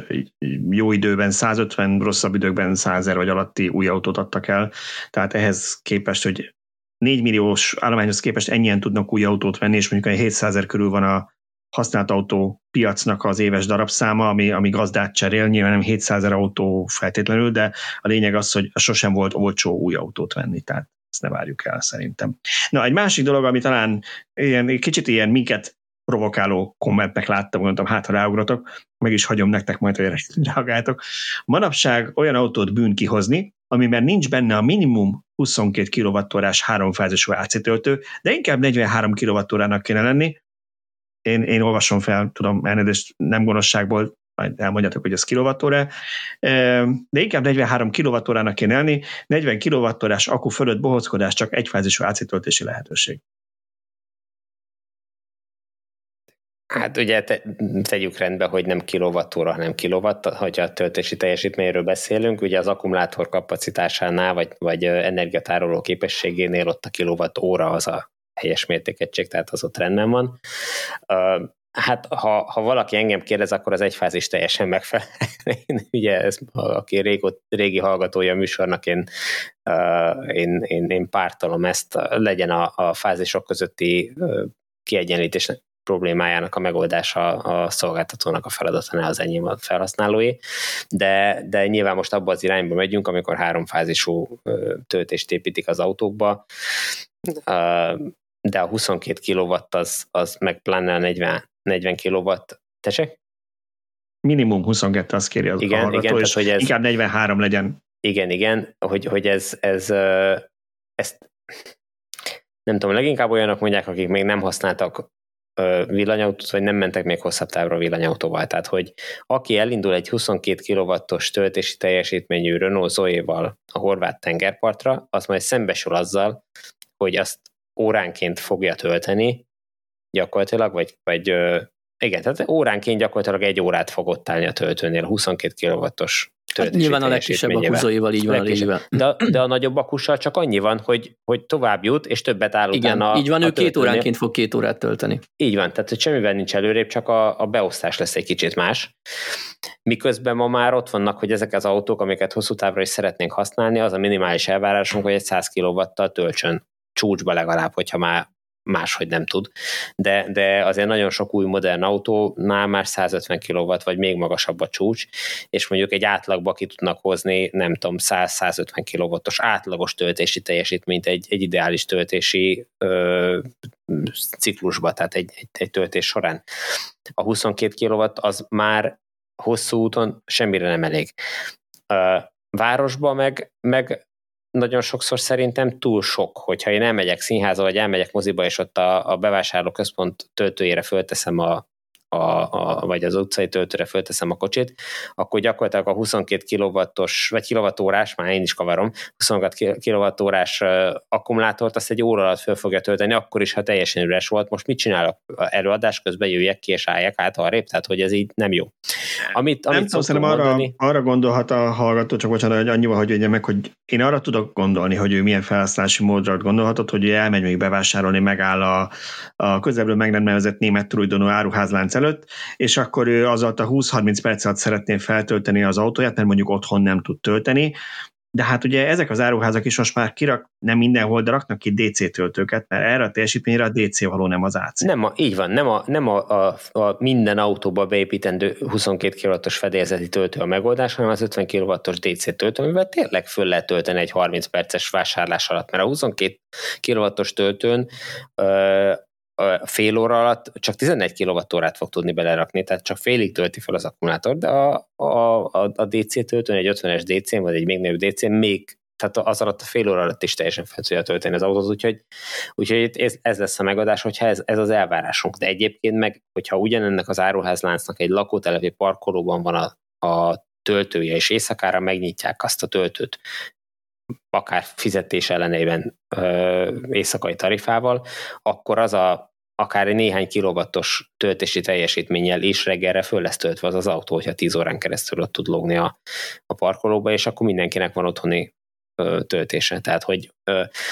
jó időben 150, rosszabb időkben 100 vagy alatti új autót adtak el. Tehát ehhez képest, hogy 4 milliós állományhoz képest ennyien tudnak új autót venni, és mondjuk 700 körül van a használt autó piacnak az éves darabszáma, ami gazdát cserél, nyilván nem 700 autó feltétlenül, de a lényeg az, hogy sosem volt olcsó új autót venni, tehát ezt ne várjuk el szerintem. Na, egy másik dolog, ami talán kicsit minket provokáló kommentnek láttam, mondtam, hát ha ráugratok, meg is hagyom nektek majd, hogy reagáljátok. Manapság olyan autót bűn kihozni, amiben nincs benne a minimum 22 kWh 3-fázisú AC töltő, de inkább 43 kWh-nak kéne lenni. Én olvasom fel, tudom, elnézést nem gonoszságból, majd elmondjátok, hogy ez kilovattóra, de inkább 43 kilovattórának kéne lenni, 40 kilovattórás akku fölött bohóckodás, csak egyfázisú AC-töltési lehetőség. Hát ugye tegyük rendbe, hogy nem kilovattóra, hanem kilovatt, hogyha a töltési teljesítményről beszélünk, ugye az akkumulátor kapacitásánál, vagy energiatároló képességénél ott a kilovattóra az a helyes mértékegység, tehát az ott rendben van. Hát ha valaki engem kérdez, akkor az egyfázis teljesen megfelel. Ugye ez, aki régi hallgatója a műsornak, én pártolom ezt, legyen a fázisok közötti kiegyenlítés problémájának a megoldása a szolgáltatónak a feladatánál, az enyém a felhasználói, de nyilván most abba az irányba megyünk, amikor 3-fázisú töltést építik az autókba, de a 22 kilowatt az meg pláne a 40 kilowatt, tessék? Minimum 22, azt kéri az igen, hallgató, igen, és tehát, hogy ez, inkább 43 legyen. Igen, hogy ezt nem tudom, leginkább olyanok mondják, akik még nem használtak villanyautót, vagy nem mentek még hosszabb távra villanyautóval. Tehát, hogy aki elindul egy 22 kilowattos töltési teljesítményű Renault Zoe-val a horvát tengerpartra, az majd szembesül azzal, hogy azt óránként fogja tölteni gyakorlatilag, vagy igen, tehát óránként gyakorlatilag egy órát fog ott állni a töltőnél, a 22 kilowattos töltési teljesítményével. Nyilván a legkisebb akkuzoival így van a lényben. De a nagyobb akkussal csak annyi van, hogy tovább jut, és többet áll igen, utána. Igen, így van, ő töltőnél. 2 óránként fog 2 órát tölteni. Így van, tehát hogy semmivel nincs előrébb, csak a beosztás lesz egy kicsit más. Miközben ma már ott vannak, hogy ezek az autók, amiket hosszú távra is szeretnénk használni, az a minimális elvárásunk, hogy egy 100 kilowattal töltsön. Csúcsba legalább, hogyha már máshogy nem tud, de azért nagyon sok új modern autónál már 150 kW, vagy még magasabb a csúcs, és mondjuk egy átlagba ki tudnak hozni, nem tudom, 100-150 kW-os átlagos töltési teljesítményt egy ideális töltési ciklusba, tehát egy töltés során. A 22 kW az már hosszú úton semmire nem elég. Városba meg nagyon sokszor szerintem túl sok, hogyha én elmegyek színházba, vagy elmegyek moziba, és ott a bevásárlóközpont töltőjére fölteszem vagy az utcai töltőre fölteszem a kocsit, akkor gyakorlatilag a 22 kilowattos, vagy kilowattórás, már én is kavarom, 22 kilowattórás akkumulátort, azt egy óra alatt föl fogja tölteni, akkor is, ha teljesen üres volt. Most mit csinálok? Előadás közben jöjjek ki, és álljak át arrébb, tehát hogy ez így nem jó. Amit nem tudom, arra gondolhat a hallgató, csak bocsánat, annyival, hogy ugye meg, hogy én arra tudok gondolni, hogy ő milyen felhasználási módra gondolhatott, hogy ő elmegy még bevásárolni, megáll a közelről meg nem nevezett német tulajdonú áruházlánc előtt, és akkor ő az alatt a 20-30 perc alatt szeretné feltölteni az autóját, mert mondjuk otthon nem tud tölteni, de hát ugye ezek az áruházak is most már nem mindenhol, de raknak ki DC-töltőket, mert erre a teljesítményre a DC való, nem az AC. Nem a minden autóba beépítendő 22 kW-os fedélzeti töltő a megoldás, hanem az 50 kW-os DC-töltő, amivel tényleg föl lehet tölteni egy 30 perces vásárlás alatt, mert a 22 kW-os töltőn fél óra alatt csak 11 kWh-t fog tudni belerakni, tehát csak félig tölti fel az akkumulátor, de a DC töltőn, egy 50-es DC-n, vagy egy még nagyobb DC-n még, tehát az alatt a fél óra alatt is teljesen fel tudja tölteni az autót, úgyhogy ez lesz a megadás, hogyha ez az elvárásunk. De egyébként meg, hogyha ugyanennek az áruházláncnak egy lakótelepi parkolóban van a töltője, és éjszakára megnyitják azt a töltőt, akár fizetés ellenében éjszakai tarifával, akkor az a akár egy néhány kilovattos töltési teljesítménnyel is reggelre föl lesz töltve az autó, hogyha 10 órán keresztül ott tud lógni a parkolóba, és akkor mindenkinek van otthoni töltése. Tehát, hogy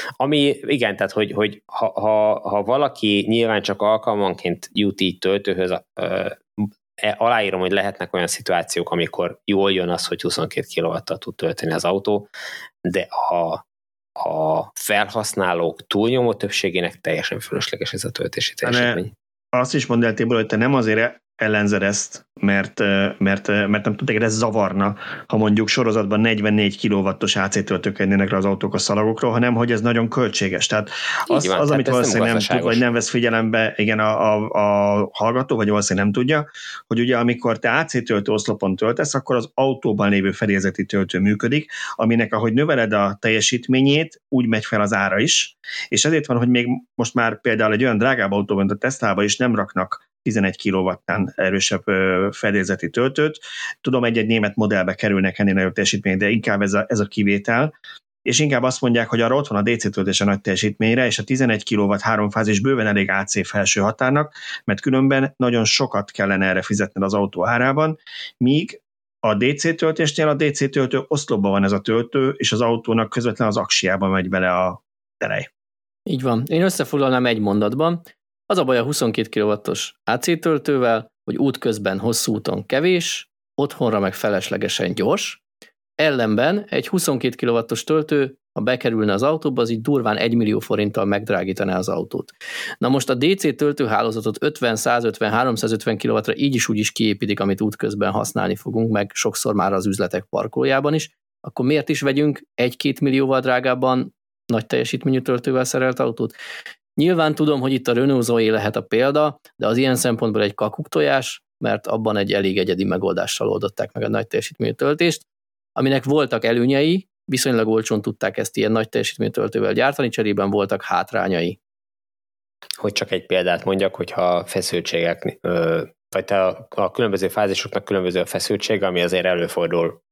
ami, igen, tehát, hogy ha valaki nyilván csak alkalmanként jut így töltőhöz, aláírom, hogy lehetnek olyan szituációk, amikor jól jön az, hogy 22 kW-tal tud tölteni az autó, de a felhasználók túlnyomó többségének teljesen fölösleges ez a töltési teljesítmény. Azt is mondd el, Tibor, hogy te nem azért ellenzed ezt, mert nem tudtad, hogy ez zavarna, ha mondjuk sorozatban 44 kW-os AC-töltők lennének rá az autók a szalagokról, hanem hogy ez nagyon költséges. Tehát az amit valószínűleg nem tud, vagy nem vesz figyelembe, igen, a hallgató, vagy valószínűleg nem tudja, hogy ugye amikor te AC-töltő oszlopon töltesz, akkor az autóban lévő fedélzeti töltő működik, aminek ahogy növeled a teljesítményét, úgy megy fel az ára is, és ezért van, hogy még most már például egy olyan drágább autóban, mint a Tesla-ba is nem raknak 11 kW-nál erősebb fedélzeti töltőt. Tudom, egy-egy német modellbe kerülnek ennél nagyobb teljesítmény, de inkább ez a kivétel, és inkább azt mondják, hogy arra ott van a DC töltés a nagy teljesítményre, és a 11 kW háromfázis bőven elég AC felső határnak, mert különben nagyon sokat kellene erre fizetned az autó árában, míg a DC töltésnél a DC töltő oszlopban van ez a töltő, és az autónak közvetlenül az aksiába megy bele a telej. Így van. Én összefoglalnám egy mondatban. Az a baj a 22 kW-os AC-töltővel, hogy útközben hosszú úton kevés, otthonra meg feleslegesen gyors. Ellenben egy 22 kW-os töltő, ha bekerülne az autóba, az így durván 1 millió forinttal megdrágítaná az autót. Na most a DC töltőhálózatot 50-150-350 kW-ra így is úgy is kiépítik, amit útközben használni fogunk, meg sokszor már az üzletek parkolójában is. Akkor miért is vegyünk 1-2 millióval drágábban nagy teljesítményű töltővel szerelt autót? Nyilván tudom, hogy itt a Renault Zoe lehet a példa, de az ilyen szempontból egy kakuktojás, mert abban egy elég egyedi megoldással oldották meg a nagy teljesítményű töltést, aminek voltak előnyei, viszonylag olcsón tudták ezt ilyen nagy teljesítményű töltővel gyártani, cserében voltak hátrányai. Hogy csak egy példát mondjak, hogyha feszültségek, vagy a különböző fázisoknak különböző a feszültség, ami azért előfordul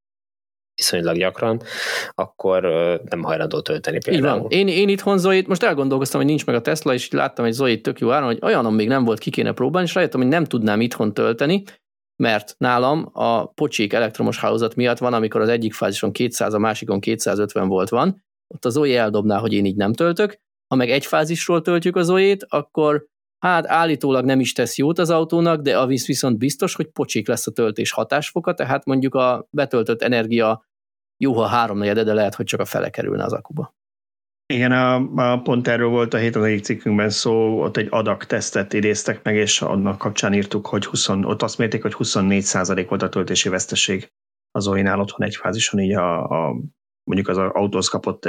viszonylag gyakran, akkor nem hajlandó tölteni például. Így van. Én itthon Zoe-t, most elgondolkoztam, hogy nincs meg a Tesla, és láttam egy Zoe-t tök jó áron, hogy olyanom még nem volt, ki kéne próbálni, és rájöttem, hogy nem tudnám itthon tölteni, mert nálam a pocsék elektromos hálózat miatt van, amikor az egyik fázison 200, a másikon 250 volt van, ott a Zoe eldobná, hogy én így nem töltök, ha meg egy fázisról töltjük a Zoe-t, akkor hát állítólag nem is tesz jót az autónak, de a viszont biztos, hogy pocsék lesz a töltés hatásfoka, tehát mondjuk a betöltött energia jó, ha 3/4, de lehet, hogy csak a fele kerülne az akuba. Igen, pont erről volt a héten az egyik cikkünkben szó, ott egy adag tesztet idéztek meg, és annak kapcsán írtuk, hogy ott azt mérték, hogy 24% volt a töltési veszteség az Zoe-nál otthon egy fázison, így mondjuk az autóhoz kapott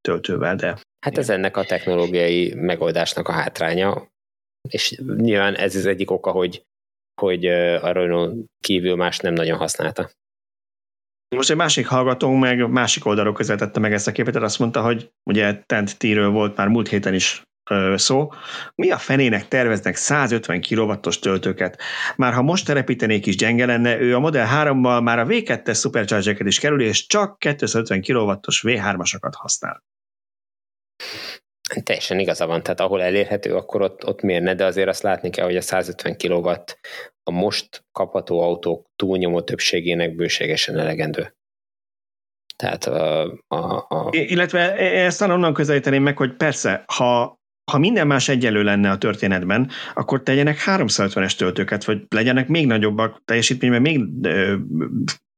töltővel, de... Hát ez ennek a technológiai megoldásnak a hátránya, és nyilván ez az egyik oka, hogy a Renault kívül más nem nagyon használta. Most egy másik hallgatónk meg másik oldalról közvetítette meg ezt a képet, azt mondta, hogy ugye Tent T-ről volt már múlt héten is szó. Mi a fenének terveznek 150 kW-os töltőket? Már ha most telepítenék is gyenge lenne, ő a Model 3-mal már a V2-es Supercharger-eket is kerül, és csak 250 kW-os V3-asokat használ. Teljesen igaza van, tehát ahol elérhető, akkor ott miért ne, de azért azt látni kell, hogy a 150 kW a most kapható autók túlnyomó többségének bőségesen elegendő. Tehát illetve ezt onnan közelíteném meg, hogy persze, ha minden más egyenlő lenne a történetben, akkor tegyenek 350-es töltőket, vagy legyenek még nagyobbak teljesítményben, még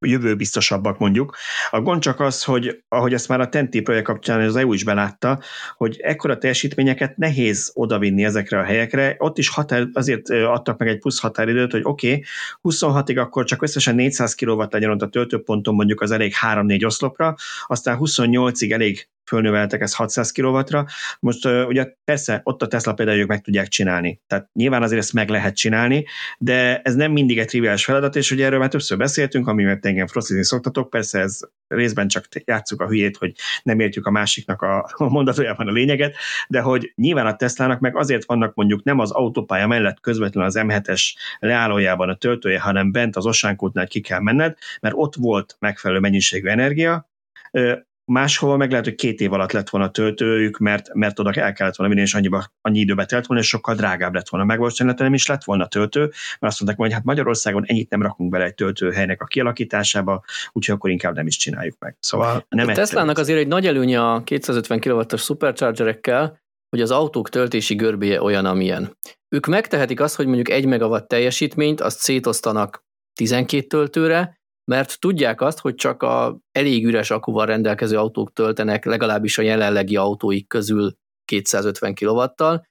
jövőbiztosabbak mondjuk. A gond csak az, hogy ahogy ezt már a TEN-T projekt kapcsán az EU is belátta, hogy ekkora teljesítményeket nehéz odavinni ezekre a helyekre. Ott is azért adtak meg egy plusz határidőt, hogy oké, 26-ig akkor csak összesen 400 kW legyen ott a töltőponton, mondjuk az elég 3-4 oszlopra, aztán 28-ig elég fölnöveltek ezt 600 kW-ra. Most ugye persze ott a Tesla például ők meg tudják csinálni. Tehát nyilván azért ezt meg lehet csinálni, de ez nem mindig egy triviális feladat, és ugye erről már többször beszéltünk, amivel engem froszizni szoktatok, persze ez részben csak játsszuk a hülyét, hogy nem értjük a másiknak a mondatójában a lényeget, de hogy nyilván a Teslának meg azért vannak mondjuk nem az autópálya mellett közvetlenül az M7-es leállójában a töltője, hanem bent az Ossánkútnál ki kell menned, mert ott volt megfelelő mennyiségű energia, Máshova meg lehet, hogy 2 év alatt lett volna töltőjük, mert oda el kellett volna vinni, és annyi időbe telt volna, és sokkal drágább lett volna. Megvalószínűleg nem is lett volna töltő, mert azt mondták, hogy hát Magyarországon ennyit nem rakunk bele egy töltőhelynek a kialakításába, úgyhogy akkor inkább nem is csináljuk meg. Szóval nem a Teslának azért egy nagy előnye a 250 kW-os superchargerekkel, hogy az autók töltési görbéje olyan, amilyen. Ők megtehetik azt, hogy mondjuk 1 megawatt teljesítményt, azt szétosztanak 12 töltőre, mert tudják azt, hogy csak a elég üres akkuval rendelkező autók töltenek legalábbis a jelenlegi autóik közül 250 kW-tal,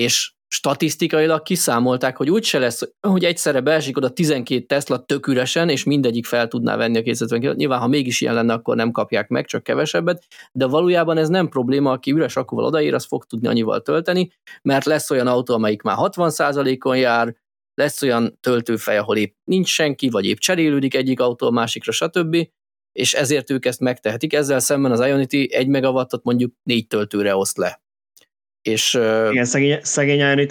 és statisztikailag kiszámolták, hogy úgyse lesz, hogy egyszerre beesik oda 12 Tesla tök üresen, és mindegyik fel tudná venni a 250 kW-t. Nyilván, ha mégis ilyen lenne, akkor nem kapják meg, csak kevesebbet, de valójában ez nem probléma, aki üres akkuval odaér, az fog tudni annyival tölteni, mert lesz olyan autó, amelyik már 60%-on jár, lesz olyan töltőfej, ahol épp nincs senki, vagy épp cserélődik egyik autó a másikra, stb., és ezért ők ezt megtehetik. Ezzel szemben az Ionity 1 megawattot mondjuk 4 töltőre oszt le. És, igen, szegény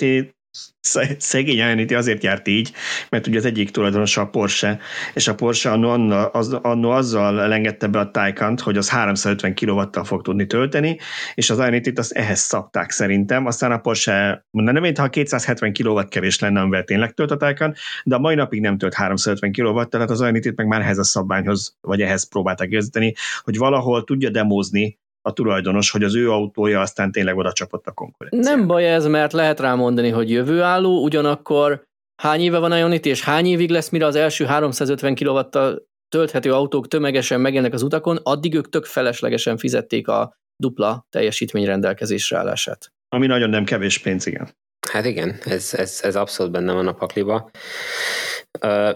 Ionity azért járt így, mert ugye az egyik tulajdonosa a Porsche, és a Porsche anno azzal lengette be a Taycant, hogy az 350 kW-tal fog tudni tölteni, és az Ionity-t azt ehhez szabták szerintem, aztán a Porsche mondanám, mint ha 270 kW kevés lenne, amivel tényleg tölt a Taycan, de a mai napig nem tölt 350 kW-t, tehát az Ionity-t meg már ehhez a szabványhoz, vagy ehhez próbálták igazítani, hogy valahol tudja demózni a tulajdonos, hogy az ő autója aztán tényleg oda csapott a konkurenciára. Nem baj ez, mert lehet rá mondani, hogy jövőálló, ugyanakkor hány éve van Ionity, és hány évig lesz, mire az első 350 kW-tal tölthető autók tömegesen megélnek az utakon, addig ők tök feleslegesen fizették a dupla teljesítmény rendelkezésre állását. Ami nagyon nem kevés pénz, igen. Hát igen, ez abszolút benne van a pakliba.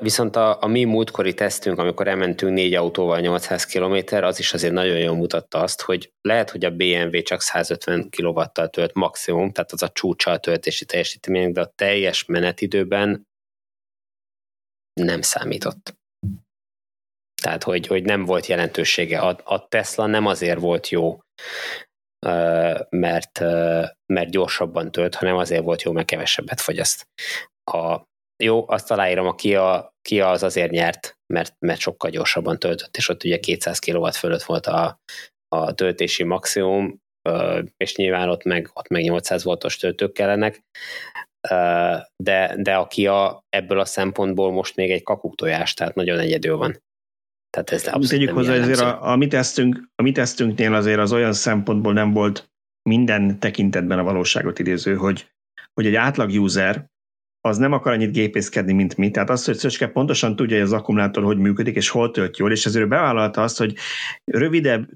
Viszont a mi múltkori tesztünk, amikor elmentünk 4 autóval 800 km, az is azért nagyon jól mutatta azt, hogy lehet, hogy a BMW csak 150 kW-tal tölt maximum, tehát az a csúcsa a töltési teljesítménynek, de a teljes menetidőben nem számított. Tehát, hogy nem volt jelentősége. A Tesla nem azért volt jó, mert gyorsabban tölt, hanem azért volt jó, mert kevesebbet fogyaszt. Jó, azt aláírom, a Kia az azért nyert, mert sokkal gyorsabban töltött, és ott ugye 200 kW fölött volt a töltési maximum, és nyilván ott meg 800 voltos töltők kellenek, de a Kia ebből a szempontból most még egy kakuktojás, tehát nagyon egyedül van. Tegyük hozzá, azért a mi tesztünknél azért az olyan szempontból nem volt minden tekintetben a valóságot idéző, hogy egy átlag user az nem akar annyit gépészkedni, mint mi. Tehát az, hogy Szöcske pontosan tudja, hogy az akkumulátor hogy működik, és hol tölt jól, és ezért bevállalta azt, hogy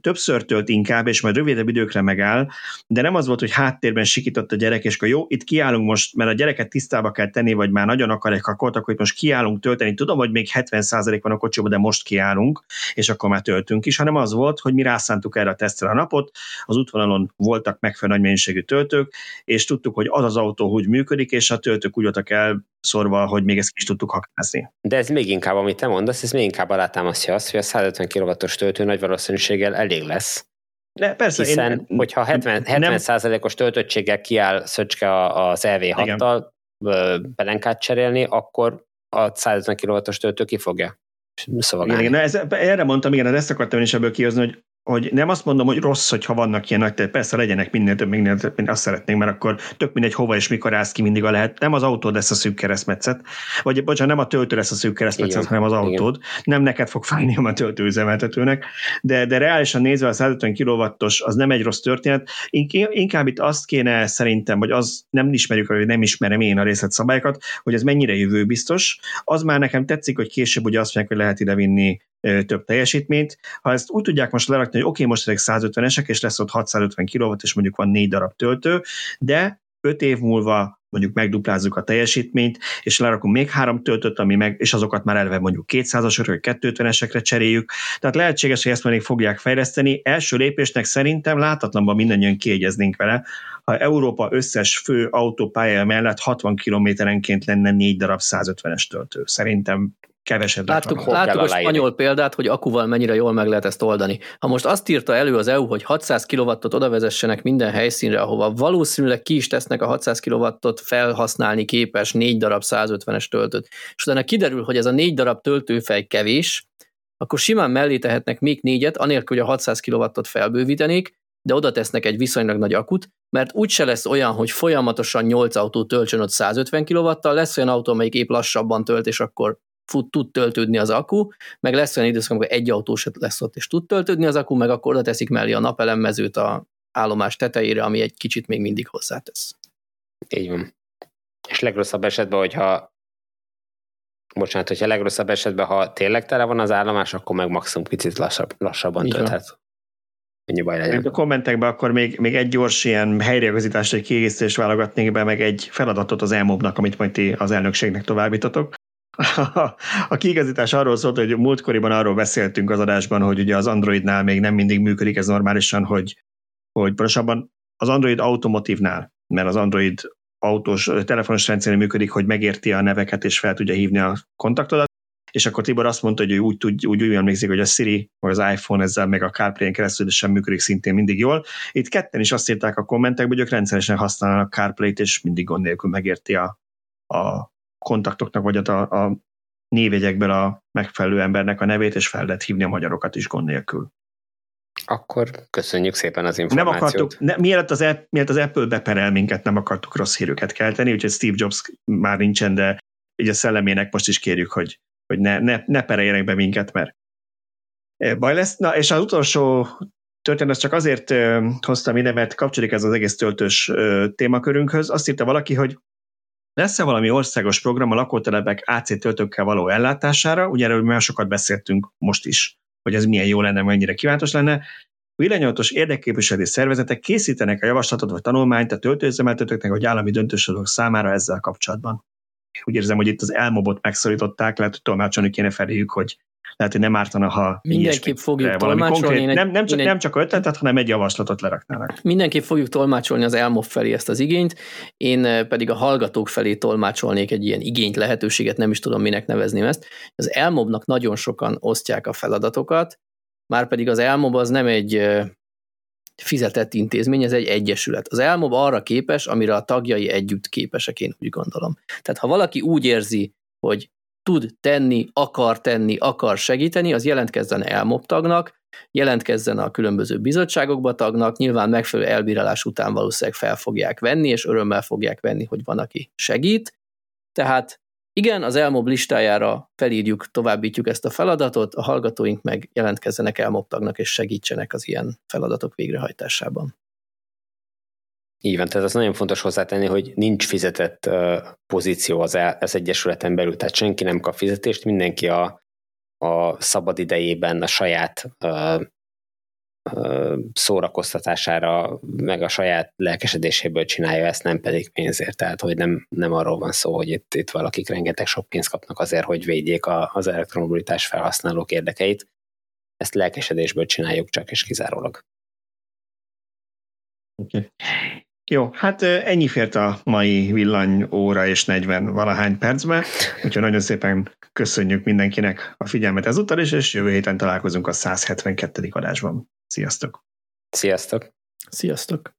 többször tölt inkább, és majd rövidebb időkre megáll, de nem az volt, hogy háttérben sikított a gyerek, és akkor jó, itt kiállunk most, mert a gyereket tisztába kell tenni, vagy már nagyon akar egy kakót, akkor itt most kiállunk tölteni, tudom, hogy még 70% van a kocsiban, de most kiállunk, és akkor már töltünk is, hanem az volt, hogy mi rászántuk erre a tesztre a napot, az útvonalon voltak megfelelő nagy mennyiségű töltők, és tudtuk, hogy az autó hogy működik, és a töltők úgy adtak elszorva, hogy még ezt is tudtuk haknázni. De ez még inkább, amit te mondasz, ez még inkább alátámasztja azt, hogy a 150 kW-os töltő nagy valószínűséggel elég lesz. De persze, hiszen, hogyha 70%-os töltöttséggel kiáll Szöcske az EV6-tal pelenkát cserélni, akkor a 150 kW-os töltő ki fogja szolgálni. Igen, erre mondtam, igen, ezt akartam én is ebből kihozni, hogy nem azt mondom, hogy rossz, hogyha vannak ilyen nagy töltők, persze legyenek minél több, azt szeretnénk, mert akkor tök mindegy hova és mikor állsz ki, mindig a lehet. Nem az autód lesz a szűk keresztmetszet, vagy bocsánat, nem a töltő lesz a szűk keresztmetszet, hanem az autód. Igen. Nem neked fog fájni a töltőüzemeltetőnek, de reálisan nézve a 150 kW-os az nem egy rossz történet. Inkább itt azt kéne szerintem, vagy az nem ismerjük, vagy nem ismerem én a részletszabályokat, hogy ez mennyire jövőbiztos. Az már nekem tetszik, hogy később ugye azt mondják, hogy lehet idevinni több teljesítményt. Ha ezt úgy tudják most lerakni, hogy oké, most ezek 150-esek, és lesz ott 650 kW, és mondjuk van 4 darab töltő, de 5 év múlva mondjuk megduplázzuk a teljesítményt, és lerakunk még 3 töltőt, és azokat már eleve mondjuk 200-asokra, 250-esekre cseréljük. Tehát lehetséges, hogy ezt még fogják fejleszteni. Első lépésnek szerintem láthatatlanban mindannyian kiegyeznénk vele, ha Európa összes fő autópálya mellett 60 km-enként lenne 4 darab 150-es töltő. Szerintem kevesebb. Láttuk a spanyol példát, hogy akkuval mennyire jól meg lehet ezt oldani. Ha most azt írta elő az EU, hogy 600 kW-ot odavezessenek minden helyszínre, ahova valószínűleg ki is tesznek a 600 kW-ot felhasználni képes 4 darab 150-es töltőt. És utána kiderül, hogy ez a 4 darab töltőfej kevés, akkor simán mellé tehetnek még négyet, anélkül, hogy a 600 kW-ot felbővítenék, de oda tesznek egy viszonylag nagy akut, mert úgyse lesz olyan, hogy folyamatosan 8 autó töltsön ott 150 kW-tal, lesz olyan autó, amelyik épp lassabban tölt, és akkor tud töltődni az akku, meg lesz olyan időszak, amikor egy autó se lesz ott, és tud töltődni az akku, meg akkor oda teszik mellé a napelemmezőt a állomás tetejére, ami egy kicsit még mindig hozzátesz. Így van. És legrosszabb esetben, ha tényleg tele van az állomás, akkor meg maximum kicsit lassabban tölthet. Ennyi baj legyen. A kommentekben akkor még egy gyors ilyen helyreigazítást, egy kiegészítést válogatnék be, meg egy feladatot az elmobnak, amit majd ti az elnökségnek továbbítatok. A kiigazítás arról szólt, hogy múltkoriban arról beszéltünk az adásban, hogy ugye az Androidnál még nem mindig működik ez normálisan, hogy pontosabban az Android automotívnál, mert az Android autós, telefonos rendszerén működik, hogy megérti a neveket és fel tudja hívni a kontaktodat, és akkor Tibor azt mondta, hogy ő úgy emlékszik, hogy a Siri, vagy az iPhone ezzel meg a CarPlay-en keresztül sem működik szintén mindig jól. Itt ketten is azt írták a kommentekben, hogy ők rendszeresen használnak CarPlay-t, és mindig gond nélkül megérti a kontaktoknak, vagy a névjegyekből a megfelelő embernek a nevét, és fel lehet hívni a magyarokat is gond nélkül. Akkor köszönjük szépen az információt. Mielőtt az Apple beperel minket, nem akartuk rossz hírüket kelteni, úgyhogy Steve Jobs már nincsen, de ugye szellemének most is kérjük, hogy ne pereljenek be minket, mert baj lesz. Na, és az utolsó történet, az csak azért hoztam ide, mert kapcsolódik ez az egész töltős témakörünkhöz. Azt írta valaki, hogy lesz-e valami országos program a lakótelepek AC töltőkkel való ellátására? Ugye erről már sokat beszéltünk most is, hogy ez milyen jó lenne, mennyire kívánatos lenne. Villanyautós érdekképviseleti szervezetek készítenek a javaslatot vagy tanulmányt a töltőüzemeltetőknek, vagy állami döntéshozók számára ezzel kapcsolatban. Úgy érzem, hogy itt az elmobot megszorították, lehet, hogy tolmácsolni kéne feléjük, hogy lehet, hogy nem ártana, ha mindenképp fogjuk tolmácsolni. Nem csak ötletet, hanem egy javaslatot leraknának. Mindenképp fogjuk tolmácsolni az elmob felé ezt az igényt, én pedig a hallgatók felé tolmácsolnék egy ilyen igényt, lehetőséget, nem is tudom, minek nevezném ezt. Az elmobnak nagyon sokan osztják a feladatokat, már pedig az elmob az nem egy fizetett intézmény, ez egy egyesület. Az elmob arra képes, amire a tagjai együtt képesek, én úgy gondolom. Tehát ha valaki úgy érzi, hogy tud tenni, akar segíteni, az jelentkezzen elmob tagnak, jelentkezzen a különböző bizottságokba tagnak, nyilván megfelelő elbírálás után valószínűleg fel fogják venni, és örömmel fogják venni, hogy van, aki segít. Tehát igen, az elmob listájára felírjuk, továbbítjuk ezt a feladatot, a hallgatóink meg jelentkezzenek elmob tagnak, és segítsenek az ilyen feladatok végrehajtásában. Így van, tehát az nagyon fontos hozzátenni, hogy nincs fizetett pozíció az egyesületen belül, tehát senki nem kap fizetést, mindenki a szabad idejében a saját szórakoztatására, meg a saját lelkesedéséből csinálja ezt, nem pedig pénzért, tehát hogy nem arról van szó, hogy itt valakik rengeteg sok pénzt kapnak azért, hogy védjék az elektromobilitás felhasználók érdekeit, ezt lelkesedésből csináljuk csak és kizárólag. Okay. Jó, hát ennyi fért a mai villanyóra és 40 valahány percbe, úgyhogy nagyon szépen köszönjük mindenkinek a figyelmet ezúttal is, és jövő héten találkozunk a 172. adásban. Sziasztok! Sziasztok! Sziasztok!